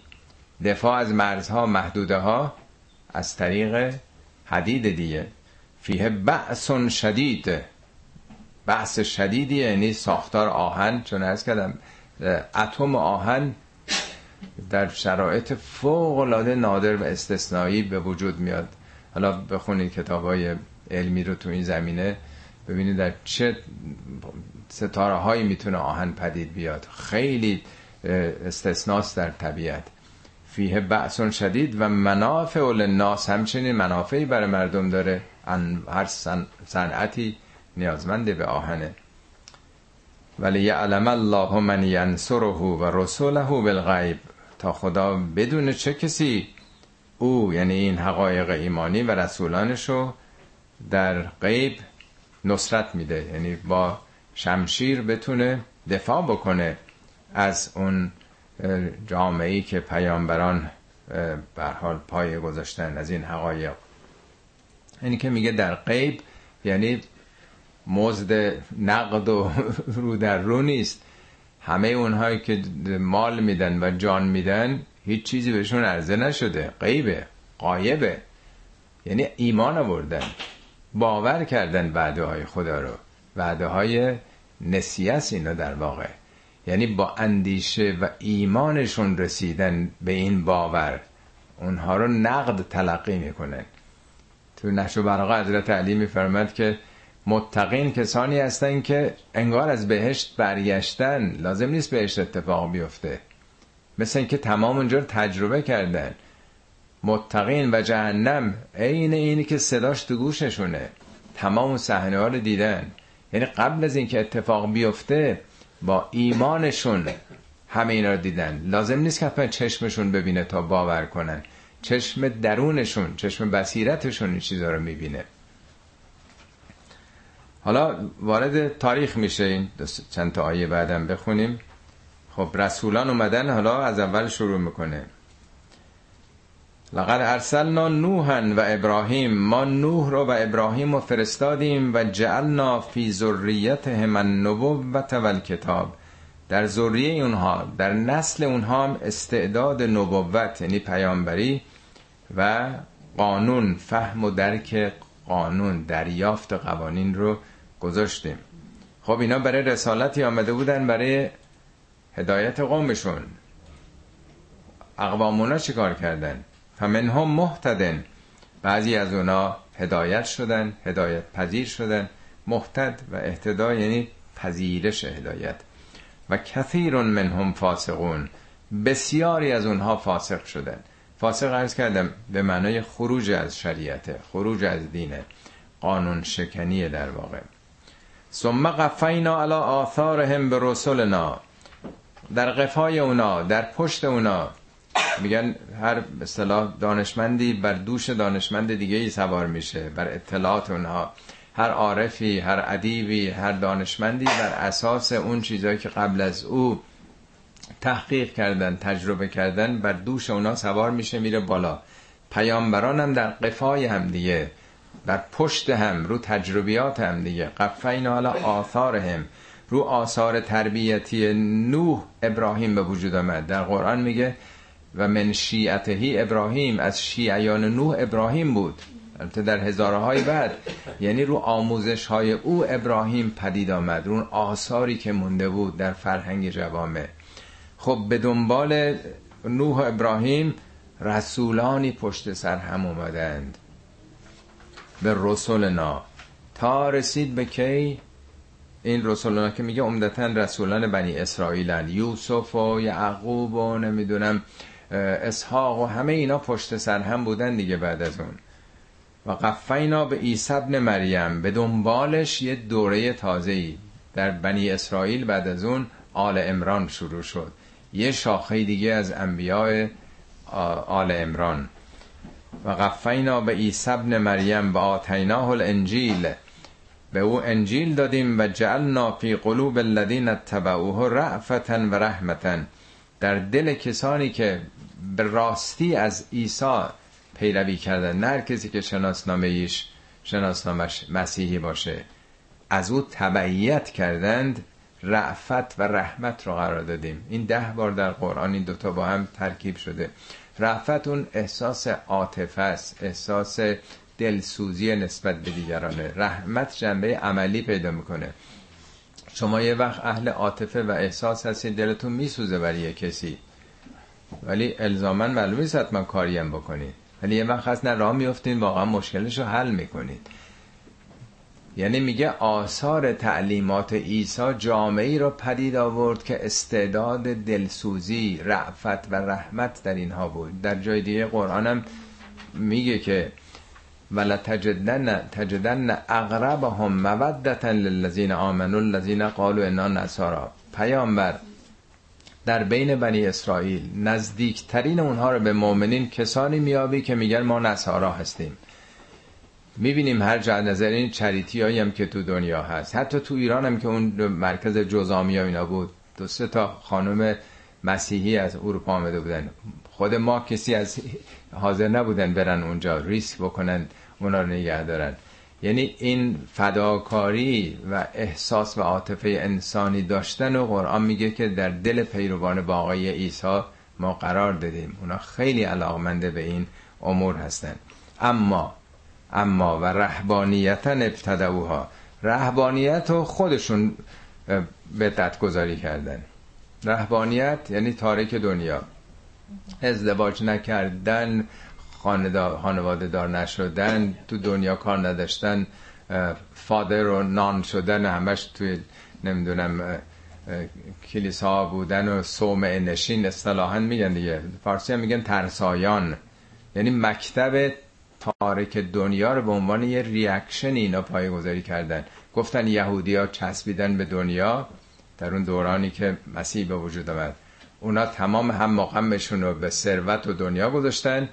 دفاع از مرزها، محدوده ها از طریق حدید دیگه. فیه بعث شدید. بعث شدیدی یعنی ساختار آهن، چون از کدم اتم آهن در شرایط فوق‌العاده نادر و استثنایی به وجود میاد. حالا بخونید کتاب‌های علمی رو تو این زمینه، ببینید در چه ستاره‌هایی میتونه آهن پدید بیاد. خیلی استثناست در طبیعت. فیه بأس شدید و منافع للناس، همچنین منافعی برای مردم داره. هر صنعتی نیازمند به آهنه. ولی یعلم الله من ینصره و رسوله بالغیب تا خدا بدون چه کسی او، یعنی این حقایق ایمانی و رسولانشو در غیب نصرت میده، یعنی با شمشیر بتونه دفاع بکنه از اون جامعه‌ای که پیامبران به هر حال پای گذاشتن از این حقایق. یعنی که میگه در غیب، یعنی مزد نقد و رو در رو نیست. همه اونهایی که مال میدن و جان میدن هیچ چیزی بهشون عرضه نشده، غیبه، غایبه، یعنی ایمان آوردن، باور کردن وعده های خدا رو، وعده های نسیه است اینا در واقع، یعنی با اندیشه و ایمانشون رسیدن به این باور، اونها رو نقد تلقی میکنن. تو نشر و برقا حضرت علی میفرماد که متقین کسانی هستن که انگار از بهشت برگشتن، لازم نیست بهشت اتفاق بیفته، مثل اینکه تمام اونجا رو تجربه کردن. متقین و جهنم عین اینی که صداش تو گوششونه، تمام اون صحنه ها رو دیدن، یعنی قبل از اینکه اتفاق بیفته با ایمانشون همه اینا رو دیدن. لازم نیست که حتما چشمشون ببینه تا باور کنن، چشم درونشون، چشم بصیرتشون این چیزا رو میبینه. حالا وارد تاریخ میشه، این چند تا آیه بعدم بخونیم. خب رسولان اومدن، حالا از اول شروع میکنه. لقد ارسلنا نوحا و ابراهیم، ما نوح رو و ابراهیم رو فرستادیم، و جعلنا فی ذریتهم النبوة و الکتاب، در ذریه اونها، در نسل اونها هم استعداد نبوت یعنی پیامبری و قانون، فهم و درک قانون، دریافت قوانین رو گذاشتیم. خب اینا برای رسالتی آمده بودن، برای هدایت قومشون. اقوامونا چی کار کردن؟ فمنهم مهتدن، بعضی از اونا هدایت شدن، هدایت پذیر شدن. مهتد و اهتدا یعنی پذیرش هدایت. و کثیر منهم فاسقون، بسیاری از اونها فاسق شدن. فاسق عرض کردم به معنای خروج از شریعته، خروج از دینه، قانون شکنیه در واقع. ثم قفینا علی آثارهم برسولنا، در قفای اونا، در پشت اونا، میگن هر به اصطلاح دانشمندی بر دوش دانشمند دیگه ای سوار میشه، بر اطلاعات اونها. هر عارفی، هر ادیبی، هر دانشمندی بر اساس اون چیزایی که قبل از او تحقیق کردن، تجربه کردن، بر دوش اونا سوار میشه میره بالا. پیامبران هم در قفای هم دیگه، بر پشت هم، رو تجربیات هم دیگه. قفینا علی آثارهم، رو آثار تربیتی نوح ابراهیم به وجود آمد. در قرآن میگه و من شیعته ابراهیم، از شیعیان نوح ابراهیم بود، البته در هزارهای بعد، یعنی رو آموزش های او ابراهیم پدید آمد، رو آثاری که مونده بود در فرهنگ جوامع. خب به دنبال نوح و ابراهیم رسولانی پشت سر هم اومدند، به رسولنا، تا رسید به کی؟ این رسولنا که میگه عمدتاً رسولان بنی اسرائیلن، یوسف و یعقوب و نمیدونم اسحاق و همه اینا پشت سر هم بودن دیگه. بعد از اون و قفینا به عیسی ابن مریم، به دنبالش یه دوره تازه‌ای در بنی اسرائیل بعد از اون آل عمران شروع شد، یه شاخه دیگه از انبیاء آل عمران. و قفینا به عیسی ابن مریم و آتیناه الانجیل، به او انجیل دادیم. و جعلنا فی قلوب الذین اتبعوه رأفة و رحمة، در دل کسانی که به راستی از عیسی پیروی کردن، نه هر کسی که شناسنامه ایش شناسنامش مسیحی باشه، از او تبعیت کردند، رأفت و رحمت رو قرار دادیم. این ده بار در قرآن این دوتا با هم ترکیب شده. رأفت اون احساس عاطفه است، احساس دلسوزی نسبت به دیگرانه. رحمت جنبه عملی پیدا میکنه. شما یه وقت اهل عاطفه و احساس هستید، دلتون میسوزه برای یه کسی، ولی الزاماً معلوم نیست حتما کاری هم بکنید، ولی یه وقت هست نه راه میافتین واقعا مشکلش رو حل میکنید. یعنی میگه آثار تعلیمات عیسی جامعه‌ای رو پدید آورد که استعداد دلسوزی، رأفت و رحمت در اینها بود. در جای دیگه قرآن هم میگه که ولتجدن تجدن اقربهم مودة للذین آمنوا الذین قالوا انا نصارا، پیامبر در بین بنی اسرائیل نزدیکترین اونها رو به مؤمنین کسانی میابی که میگن ما نصارا هستیم. میبینیم هر جا نظر این چریتی هایی هم که تو دنیا هست، حتی تو ایران هم که اون مرکز جزامی ها اینا بود، دو سه تا خانم مسیحی از اروپا آمده بودن، خود ما کسی از حاضر نبودن برن اونجا ریسک بکنن اونا رو نگه دارن. یعنی این فداکاری و احساس و عاطفه انسانی داشتن و قرآن میگه که در دل پیروان باقی عیسی ما قرار دادیم. اونا خیلی علاقمنده به این امور هستن. اما اما و رهبانیتا ابتدعوها، رهبانیت رو خودشون بدعت گذاری کردن. رهبانیت یعنی تارک دنیا، ازدواج نکردن، خانواده دار نشدن، تو دنیا کار نداشتن، فادر و نان شدن، همش توی نمیدونم کلیسا بودن و صومعه نشین اصطلاحاً میگن دیگه، فارسی هم میگن ترسایان. یعنی مکتب تارک دنیا رو به عنوان یه ریاکشن اینا پایه‌گذاری کردن. گفتن یهودی‌ها چسبیدن به دنیا در اون دورانی که مسیح به وجود آمد، اونا تمام هم مقامشون رو به ثروت و دنیا گذاشتن،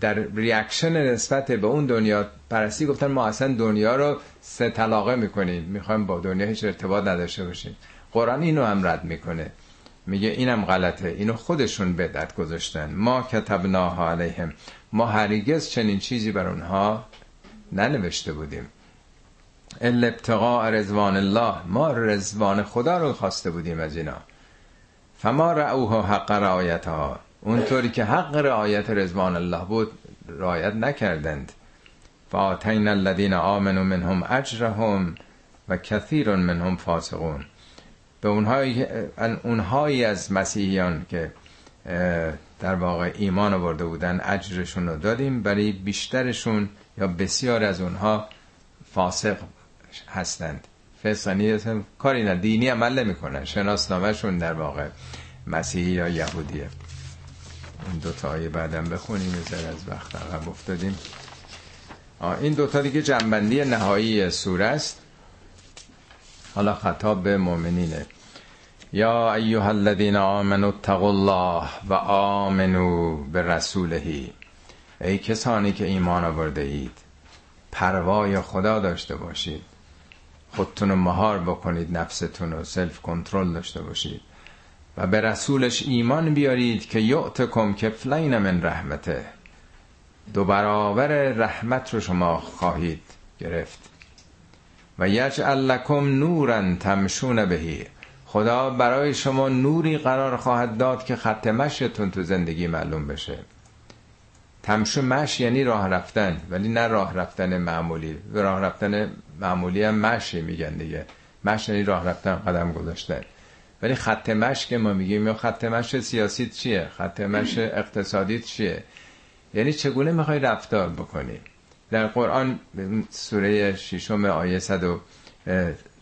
در ریاکشن نسبت به اون دنیا پرستی گفتن ما اصلا دنیا رو سه طلاقه میکنیم، میخوایم با دنیا هیچ ارتباط نداشته باشیم. قرآن اینو هم رد میکنه، میگه اینم غلطه، اینو خودشون بدعت گذاشتن. ما کتبناها علیهم، ما هرگز چنین چیزی بر اونها ننوشته بودیم. الا ابتغاء رضوان الله، ما رضوان خدا رو خواسته بودیم از اینا. فما رعوها حق رعایتها، اونطوری که حق رعایت رضوان الله بود رعایت نکردند. فآتینا الذین آمنوا منهم اجرهم و کثیر منهم فاسقون. به اونهایی اونهایی از مسیحیان که در واقع ایمان آورده بودن اجرشون رو دادیم، برای بیشترشون یا بسیار از اونها فاسق هستند. فسقانی هستند، کاری نه، دینی عمل نمی کنن، شناسنامهشون در واقع مسیحی یا یهودیه. این دوتا آیه بعدم بخونیم، یه ذره از وقت عقب افتادیم. این دوتا دیگه جنبندی نهایی سوره است، حالا خطاب به مؤمنینه. یا ایها الذین آمنوا اتقوا الله و آمنوا برسوله، ای کسانی که ایمان آورده اید پروای خدا داشته باشید، خودتون رو مهار بکنید، نفستون رو سلف کنترل داشته باشید و به رسولش ایمان بیارید که یعتکم کفلین من رحمته، دو برابر رحمت رو شما خواهید گرفت. و یجعل لکم نورا تمشون بهی، خدا برای شما نوری قرار خواهد داد که خط مشیتون تو زندگی معلوم بشه. تمشون مشی یعنی راه رفتن، ولی نه راه رفتن معمولی، و راه رفتن معمولی هم مشی میگن دیگه، مش یعنی راه رفتن، قدم گذاشتن. ولی خط مشی که ما میگیم، خط مشی سیاسیت چیه، خط مشی اقتصادیت چیه، یعنی چگونه میخوای رفتار بکنی. در قرآن سوره ششم آیه صد و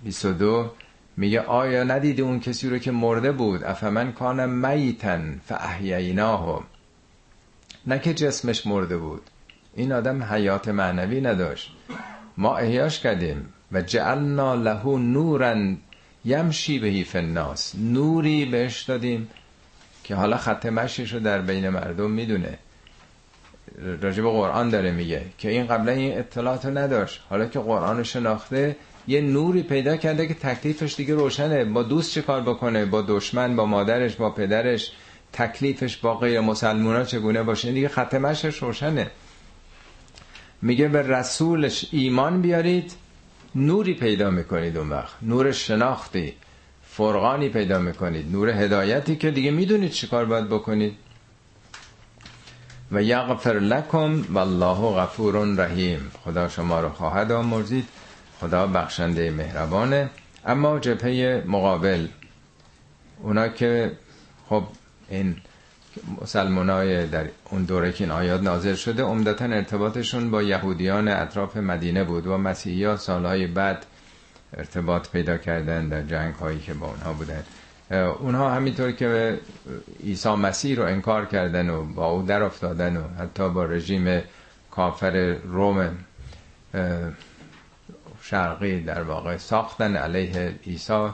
بیست و دو میگه آیا ندیدی اون کسی رو که مرده بود، افمن کان میتا فاحییناه، نه که جسمش مرده بود، این آدم حیات معنوی نداشت، ما احیاش کردیم. و جعلنا له نورا یمشی بهی فی الناس، نوری بهش دادیم که حالا خط مشیش رو در بین مردم میدونه. راجب قرآن داره میگه که این قبلا این اطلاعات رو نداشت، حالا که قرآن رو شناخته یه نوری پیدا کرده که تکلیفش دیگه روشنه، با دوست چه کار بکنه، با دشمن، با مادرش، با پدرش، تکلیفش با غیر مسلمونا چگونه باشه، این دیگه خط مشیش روشنه. میگه به رسولش ایمان بیارید، نوری پیدا میکنید، اون وقت نور شناختی، فرقانی پیدا میکنید، نور هدایتی که دیگه میدونید چی کار باید بکنید. و یغفر لکم والله غفور رحیم، خدا شما رو خواهد آمرزید، خدا بخشنده مهربانه. اما جبهه مقابل، اونا که خب این مسلمانای در اون دوره که این آیات نازل شده عمدتاً ارتباطشون با یهودیان اطراف مدینه بود و مسیحی‌ها سالهای بعد ارتباط پیدا کردن در جنگ‌هایی که با اونها بودن. اونها همینطور که عیسی مسیح رو انکار کردن و با او در افتادن و حتی با رژیم کافر روم شرقی در واقع ساختن علیه عیسی،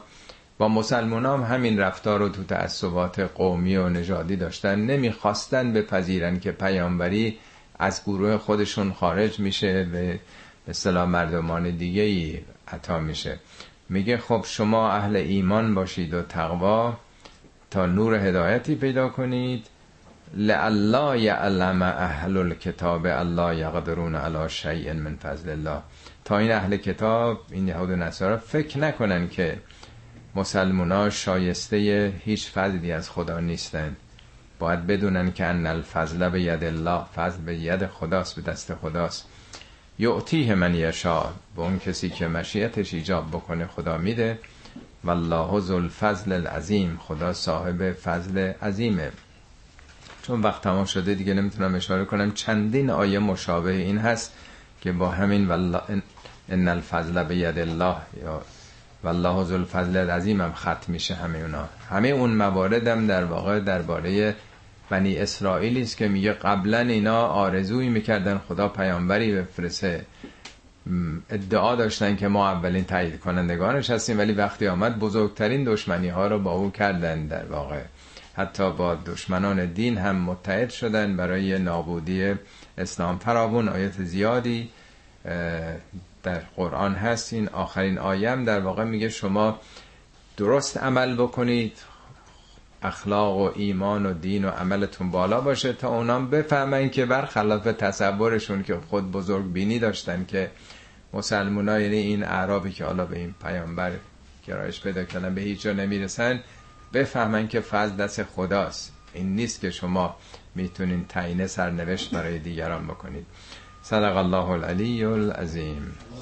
با مسلمانان هم همین رفتار رو تو تعصبات قومی و نژادی داشتن، نمیخواستن بپذیرن که پیامبری از گروه خودشون خارج میشه، به اصطلاح مردمان دیگه‌ای عطا میشه. میگه خب شما اهل ایمان باشید و تقوا تا نور هدایتی پیدا کنید، لعلا یعلم اهل الکتاب الله یقدرون علی شیء من فضل الله، تا این اهل کتاب، این یهود و نصارا فکر نکنن که مسلمونا شایسته هیچ فضلی از خدا نیستن، باید بدونن که ان الفضل بید الله، فضل به ید خداست، به دست خداست، یعطیه من یشاء، به اون کسی که مشیتش ایجاب بکنه خدا میده، والله ذوالفضل العظیم، خدا صاحب فضل عظیمه. چون وقت تمام شده دیگه نمیتونم اشاره کنم، چندین آیه مشابه این هست که با همین والله ان الفضل بید الله یا والله ذوالفضل العظیم هم ختم میشه. همه اونا، همه اون موارد هم در واقع درباره بنی اسرائیل است که میگه قبلا اینا آرزویی میکردن خدا پیامبری بفرسته، ادعا داشتن که ما اولین تایید کنندگانش هستیم، ولی وقتی آمد بزرگترین دشمنی ها رو با او کردن. در واقع حتی با دشمنان دین هم متحد شدن برای نابودی اسلام. فراوان آیت زیادی در قرآن هست. این آخرین آیه هم در واقع میگه شما درست عمل بکنید، اخلاق و ایمان و دین و عملتون بالا باشه، تا اونام بفهمن که برخلاف تصورشون که خود بزرگ بینی داشتن که مسلمان ها، یعنی این اعرابی که حالا به این پیامبر گرایش پیدا کردن به هیچ جا نمیرسن، بفهمن که فضل دست خداست، این نیست که شما میتونین تعیین سرنوشت برای دیگران بکنید. صدق الله العلی العظیم.